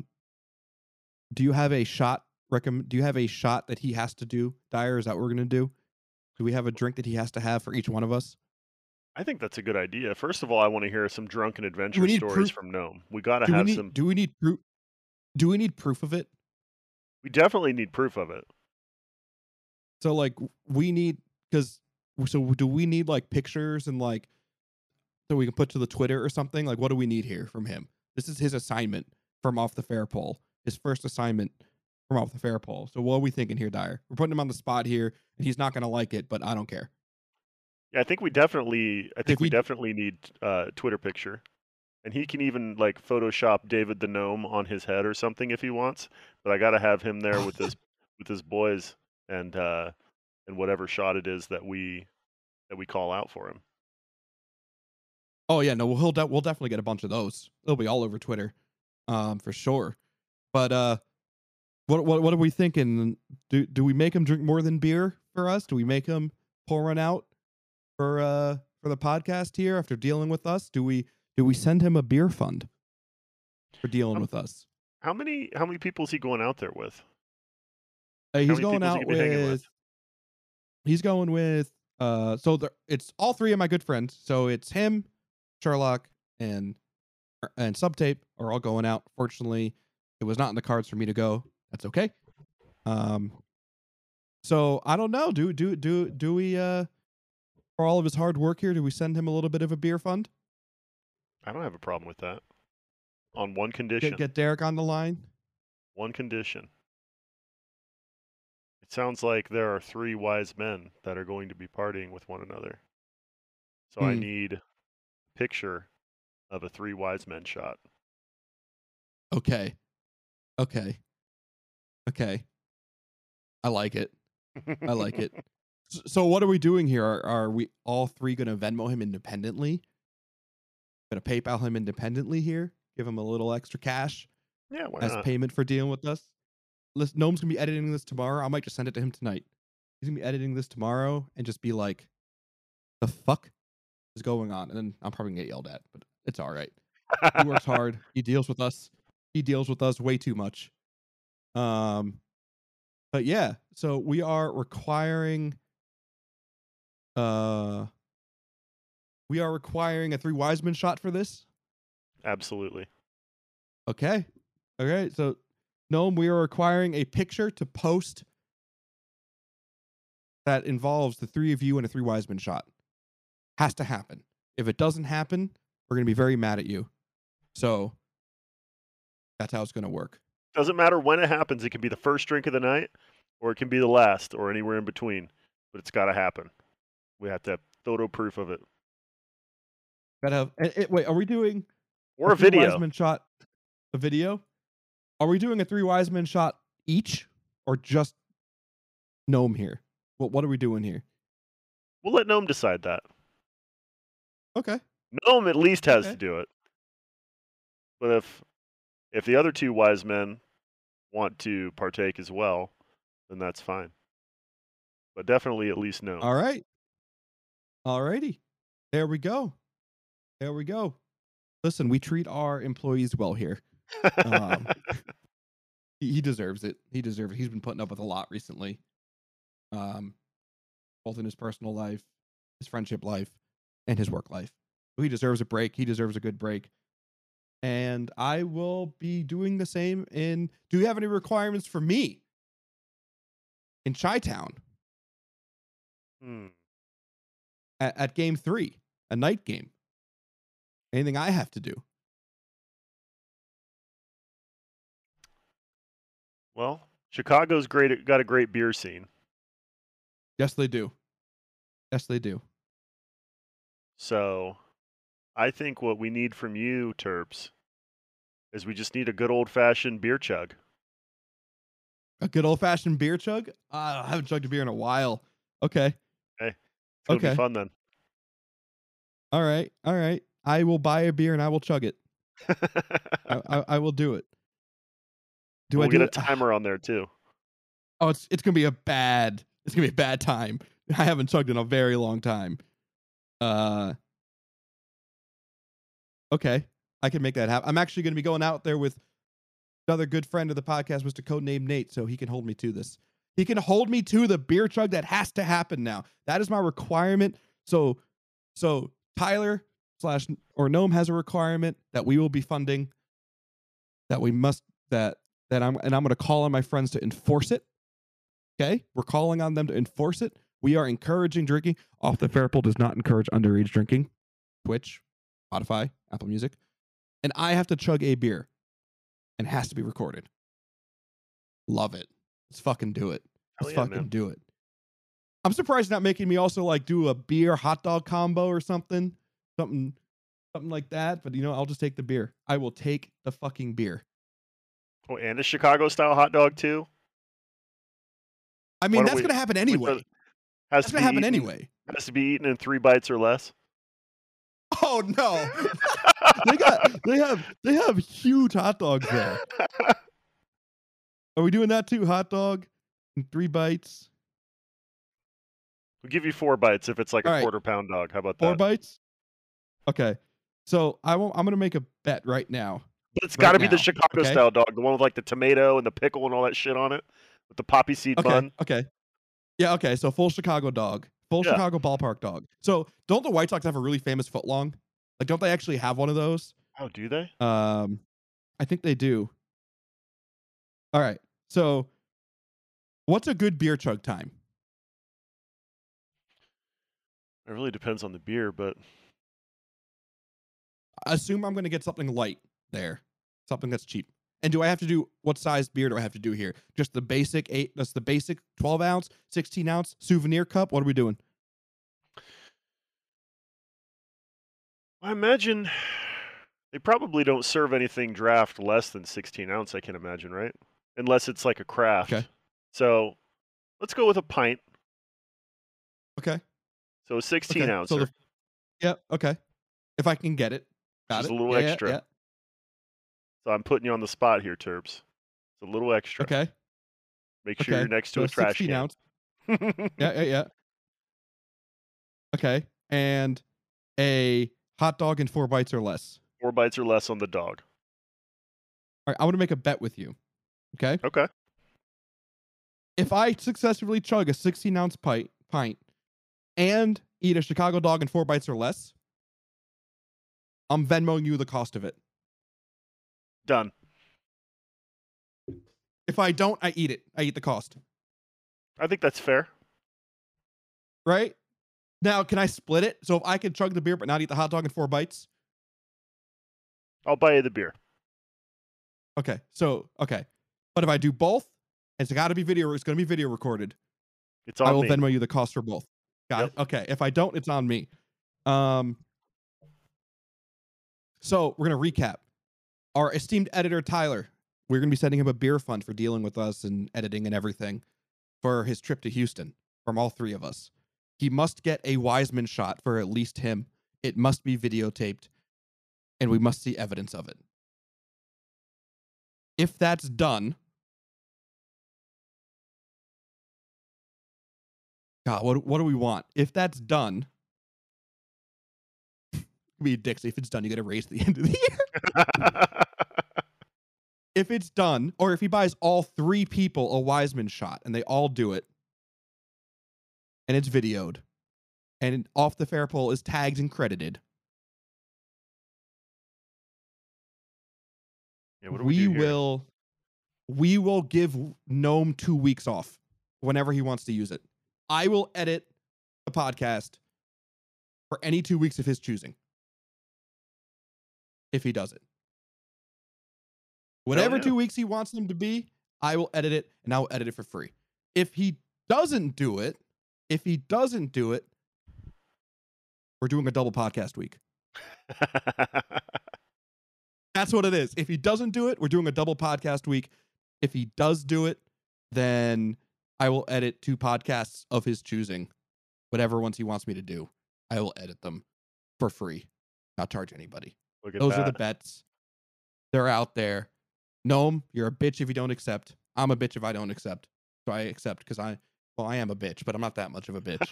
you have a shot that he has to do, Dyer? Is that what we're going to do? Do we have a drink that he has to have for each one of us? I think that's a good idea. First of all, I want to hear some drunken adventure stories from Noam. We got to have some. Do we need proof of it? We definitely need proof of it. So, like, do we need like pictures and like so we can put to the Twitter or something? Like, what do we need here from him? This is his assignment from Off the Fair poll. His first assignment from Off the Fair poll. So what are we thinking here, Dyer? We're putting him on the spot here, and he's not going to like it, but I don't care. Yeah, I think we definitely need Twitter picture And he can even, like, Photoshop David the Gnome on his head or something if he wants. But I got to have him there with his with his boys and whatever shot it is that we call out for him. Oh yeah, no, we'll definitely get a bunch of those. They'll be all over Twitter, for sure. But what are we thinking? Do we make him drink more than beer for us? Do we make him pour one out for the podcast here after dealing with us? Do we send him a beer fund for dealing with us? How many people is he going out there with? He's going with it's all three of my good friends. So it's him, Sherlock, and Subtape are all going out. Fortunately, it was not in the cards for me to go. That's okay. So I don't know. Do we for all of his hard work here, do we send him a little bit of a beer fund? I don't have a problem with that. On one condition. Get Derek on the line. One condition. It sounds like there are three wise men that are going to be partying with one another. So I need a picture of a three wise men shot. Okay. I like it. So what are we doing here? Are we all three going to Venmo him independently? Going to PayPal him independently here? Give him a little extra cash as payment for dealing with us? Listen, Noam's going to be editing this tomorrow. I might just send it to him tonight. He's going to be editing this tomorrow and just be like, the fuck is going on? And then I'm probably going to get yelled at, but it's all right. He works hard. He deals with us. He deals with us way too much. But yeah, so we are requiring... we are requiring a three wise men shot for this? Absolutely. Okay. All right. So, Noam, we are requiring a picture to post that involves the three of you and a three wise men shot. Has to happen. If it doesn't happen, we're going to be very mad at you. So, that's how it's going to work. Doesn't matter when it happens. It can be the first drink of the night, or it can be the last, or anywhere in between. But it's got to happen. We have to have photo proof of it. Wait, are we doing or a video? Wise men shot a video? Are we doing a three wise men shot each, or just Noam here? What are we doing here? We'll let Noam decide that. Okay. Noam at least has to do it. But if the other two wise men want to partake as well, then that's fine. But definitely at least Noam. All right. Alrighty. There we go. Listen, we treat our employees well here. He deserves it. He's been putting up with a lot recently, both in his personal life, his friendship life, and his work life. He deserves a break. He deserves a good break. And I will be doing the same in... Do you have any requirements for me in Chi-Town? At game 3, a night game? Anything I have to do? Well, Chicago's great. It got a great beer scene. Yes, they do. So, I think what we need from you, Terps, is we just need a good old-fashioned beer chug. A good old-fashioned beer chug? I haven't chugged a beer in a while. Okay. Hey, it's going to be fun then. All right. I will buy a beer and I will chug it. I will do it. We'll get a timer on there too. Oh, it's gonna be a bad time. I haven't chugged in a very long time. Okay, I can make that happen. I'm actually gonna be going out there with another good friend of the podcast, Mr. Codename Nate, so he can hold me to this. He can hold me to the beer chug that has to happen now. That is my requirement. So Tyler / Noam has a requirement that we will be funding, that I'm going to call on my friends to enforce it. Okay? We're calling on them to enforce it. We are encouraging drinking. Off the Fair Pool does not encourage underage drinking. Twitch, Spotify, Apple Music. And I have to chug a beer. And it has to be recorded. Love it. Let's fucking do it. Let's do it. I'm surprised you're not making me also like do a beer hot dog combo or something. Something something like that. But, you know, I'll just take the beer. I will take the fucking beer. Oh, and a Chicago-style hot dog, too? I mean, that's going to happen anyway. That's going to happen anyway. Has to be eaten in 3 bites or less. Oh, no. They have huge hot dogs there. Are we doing that, too? Hot dog in 3 bites? We'll give you 4 bites if it's like a quarter-pound dog. How about that? 4 bites? Okay. So I'm going to make a bet right now. But it's got to be the Chicago-style dog, the one with like the tomato and the pickle and all that shit on it. With the poppy seed bun. Okay. Yeah, okay. So full Chicago dog. Full Chicago ballpark dog. So don't the White Sox have a really famous footlong? Like, don't they actually have one of those? Oh, do they? I think they do. All right. So what's a good beer chug time? It really depends on the beer, but I assume I'm going to get something light there. Something that's cheap. And do I have to do, what size beer do I have to do here? Just the basic 8, that's the basic 12 ounce, 16 ounce souvenir cup. What are we doing? I imagine they probably don't serve anything draft less than 16 ounce. I can imagine, right? Unless it's like a craft. Okay. So let's go with a pint. Okay. So a 16 ounce. So okay. If I can get it. Just a little extra. Yeah. So I'm putting you on the spot here, Terps. It's a little extra. Okay. Make sure you're next to a trash can. Ounce. Yeah. Okay. And a hot dog in 4 bites or less. 4 bites or less on the dog. All right. I want to make a bet with you. Okay. Okay. If I successfully chug a 16 ounce pint and eat a Chicago dog in 4 bites or less, I'm Venmoing you the cost of it. Done. If I don't, I eat it. I eat the cost. I think that's fair. Right? Now, can I split it? So if I can chug the beer but not eat the hot dog in 4 bites? I'll buy you the beer. Okay. So, okay. But if I do both, it's got to be video. It's going to be video recorded. It's on me. I will Venmo you the cost for both. Got it. Okay. If I don't, it's on me. So we're going to recap. Our esteemed editor, Tyler, we're going to be sending him a beer fund for dealing with us and editing and everything for his trip to Houston from all 3 of us. He must get a Wiseman shot for at least him. It must be videotaped, and we must see evidence of it. If that's done... God, what do we want? If that's done... Be dicks. If it's done, you get a raise at the end of the year. If it's done, or if he buys all 3 people a Wiseman shot and they all do it, and it's videoed, and Off the Fair poll is tagged and credited. Yeah, what do we do here? We will give Noam 2 weeks off whenever he wants to use it. I will edit the podcast for any 2 weeks of his choosing. If he does it. Whatever 2 weeks he wants them to be, I will edit it, and I will edit it for free. If he doesn't do it, we're doing a double podcast week. That's what it is. If he doesn't do it, we're doing a double podcast week. If he does do it, then I will edit 2 podcasts of his choosing. Whatever ones he wants me to do, I will edit them for free. Not charge anybody. Those are the bets. They're out there. Noam, you're a bitch if you don't accept. I'm a bitch if I don't accept. So I accept because I am a bitch, but I'm not that much of a bitch.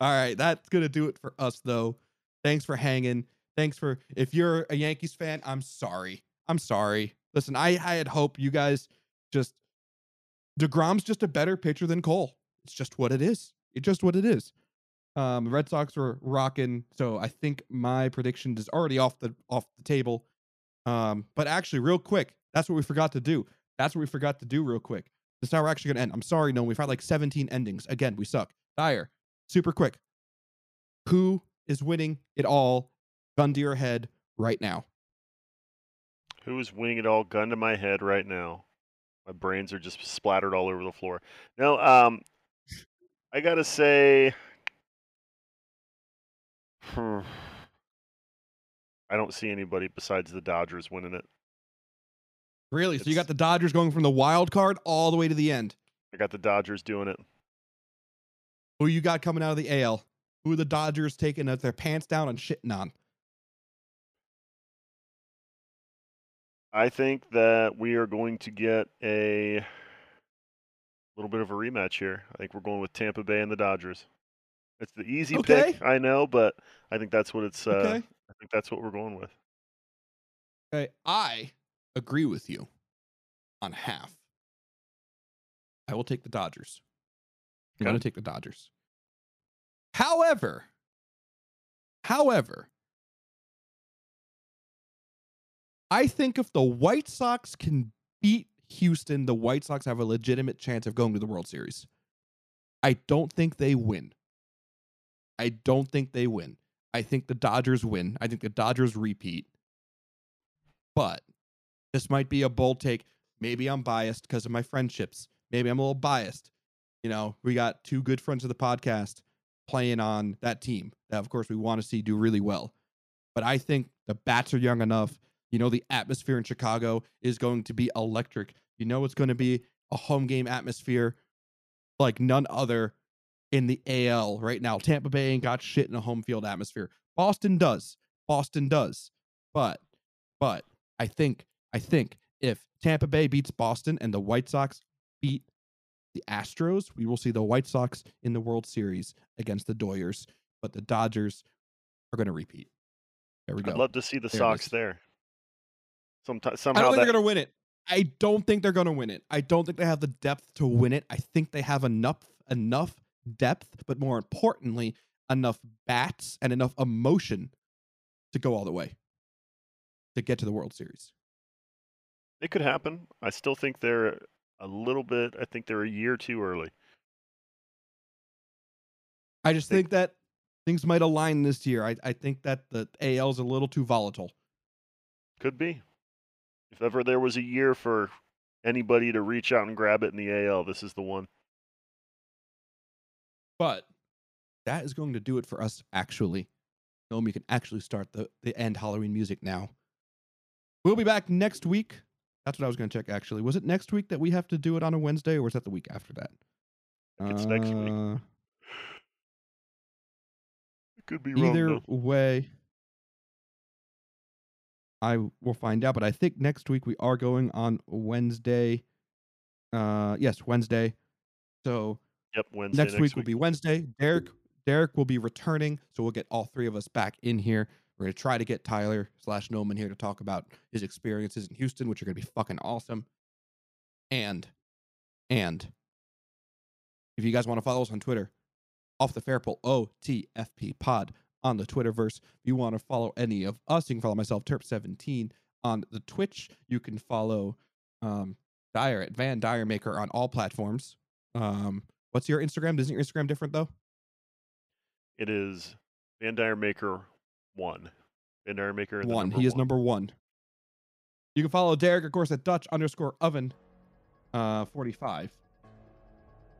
All right, that's going to do it for us, though. Thanks for hanging. Thanks for, if you're a Yankees fan, I'm sorry. Listen, I had hope you guys just, DeGrom's just a better pitcher than Cole. It's just what it is. Red Sox were rocking, so I think my prediction is already off the table. But actually, real quick, that's what we forgot to do. Real quick. This is how we're actually going to end. I'm sorry, no, we've had like 17 endings. Again, we suck. Dyer, super quick. Who is winning it all? Gun to your head right now. Who is winning it all? Gun to my head right now. My brains are just splattered all over the floor. No, I got to say... I don't see anybody besides the Dodgers winning it. Really? So you got the Dodgers going from the wild card all the way to the end? I got the Dodgers doing it. Who you got coming out of the AL? Who are the Dodgers taking their pants down and shitting on? I think that we are going to get a little bit of a rematch here. I think we're going with Tampa Bay and the Dodgers. It's the easy pick, I know, but I think that's what it's. I think that's what we're going with. Okay, I agree with you on half. I will take the Dodgers. I'm going to take the Dodgers. However, I think if the White Sox can beat Houston, the White Sox have a legitimate chance of going to the World Series. I don't think they win. I think the Dodgers win. I think the Dodgers repeat. But this might be a bold take. Maybe I'm biased because of my friendships. Maybe I'm a little biased. You know, we got two good friends of the podcast playing on that team that, of course, we want to see do really well. But I think the bats are young enough. You know, the atmosphere in Chicago is going to be electric. You know, it's going to be a home game atmosphere like none other in the AL right now. Tampa Bay ain't got shit in a home field atmosphere. Boston does. But I think if Tampa Bay beats Boston and the White Sox beat the Astros, we will see the White Sox in the World Series against the Dodgers. But the Dodgers are going to repeat. There we go. I'd love to see the Sox there. Somehow I don't think they're going to win it. I don't think they have the depth to win it. I think they have enough depth, but more importantly, enough bats and enough emotion to go all the way to get to the World Series. It could happen. I still think they're a year too early. I just think that things might align this year. I think that the AL is a little too volatile. Could be. If ever there was a year for anybody to reach out and grab it in the AL, this is the one. But that is going to do it for us, actually. Noam, you can actually start the end Halloween music now. We'll be back next week. That's what I was going to check, actually. Was it next week that we have to do it on a Wednesday, or is that the week after that? It's next week. It could be wrong. Either way, I will find out, but I think next week we are going on Wednesday. Yes, Wednesday. So yep, Wednesday. Next week will be Wednesday. Derek will be returning, so we'll get all three of us back in here. We're going to try to get Tyler/Noam in here to talk about his experiences in Houston, which are going to be fucking awesome. And if you guys want to follow us on Twitter, Off the Fair Poll, OTFP Pod. On the Twitterverse. If you want to follow any of us, you can follow myself, Terp17, on the Twitch. You can follow Dyer at Van Dyer Maker on all platforms. What's your Instagram? Isn't your Instagram different, though? It is Van Dyer Maker 1. Van Dyer Maker 1. He is number 1. You can follow Derek, of course, at Dutch_oven 45.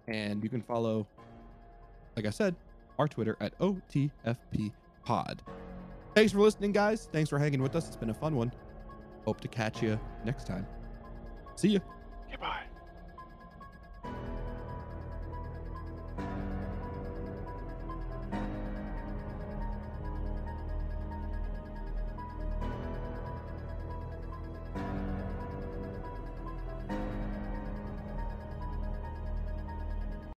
And you can follow, like I said, our Twitter at OTFP Pod. Thanks for listening, guys. Thanks for hanging with us. It's been a fun one. Hope to catch you next time. See ya. Goodbye.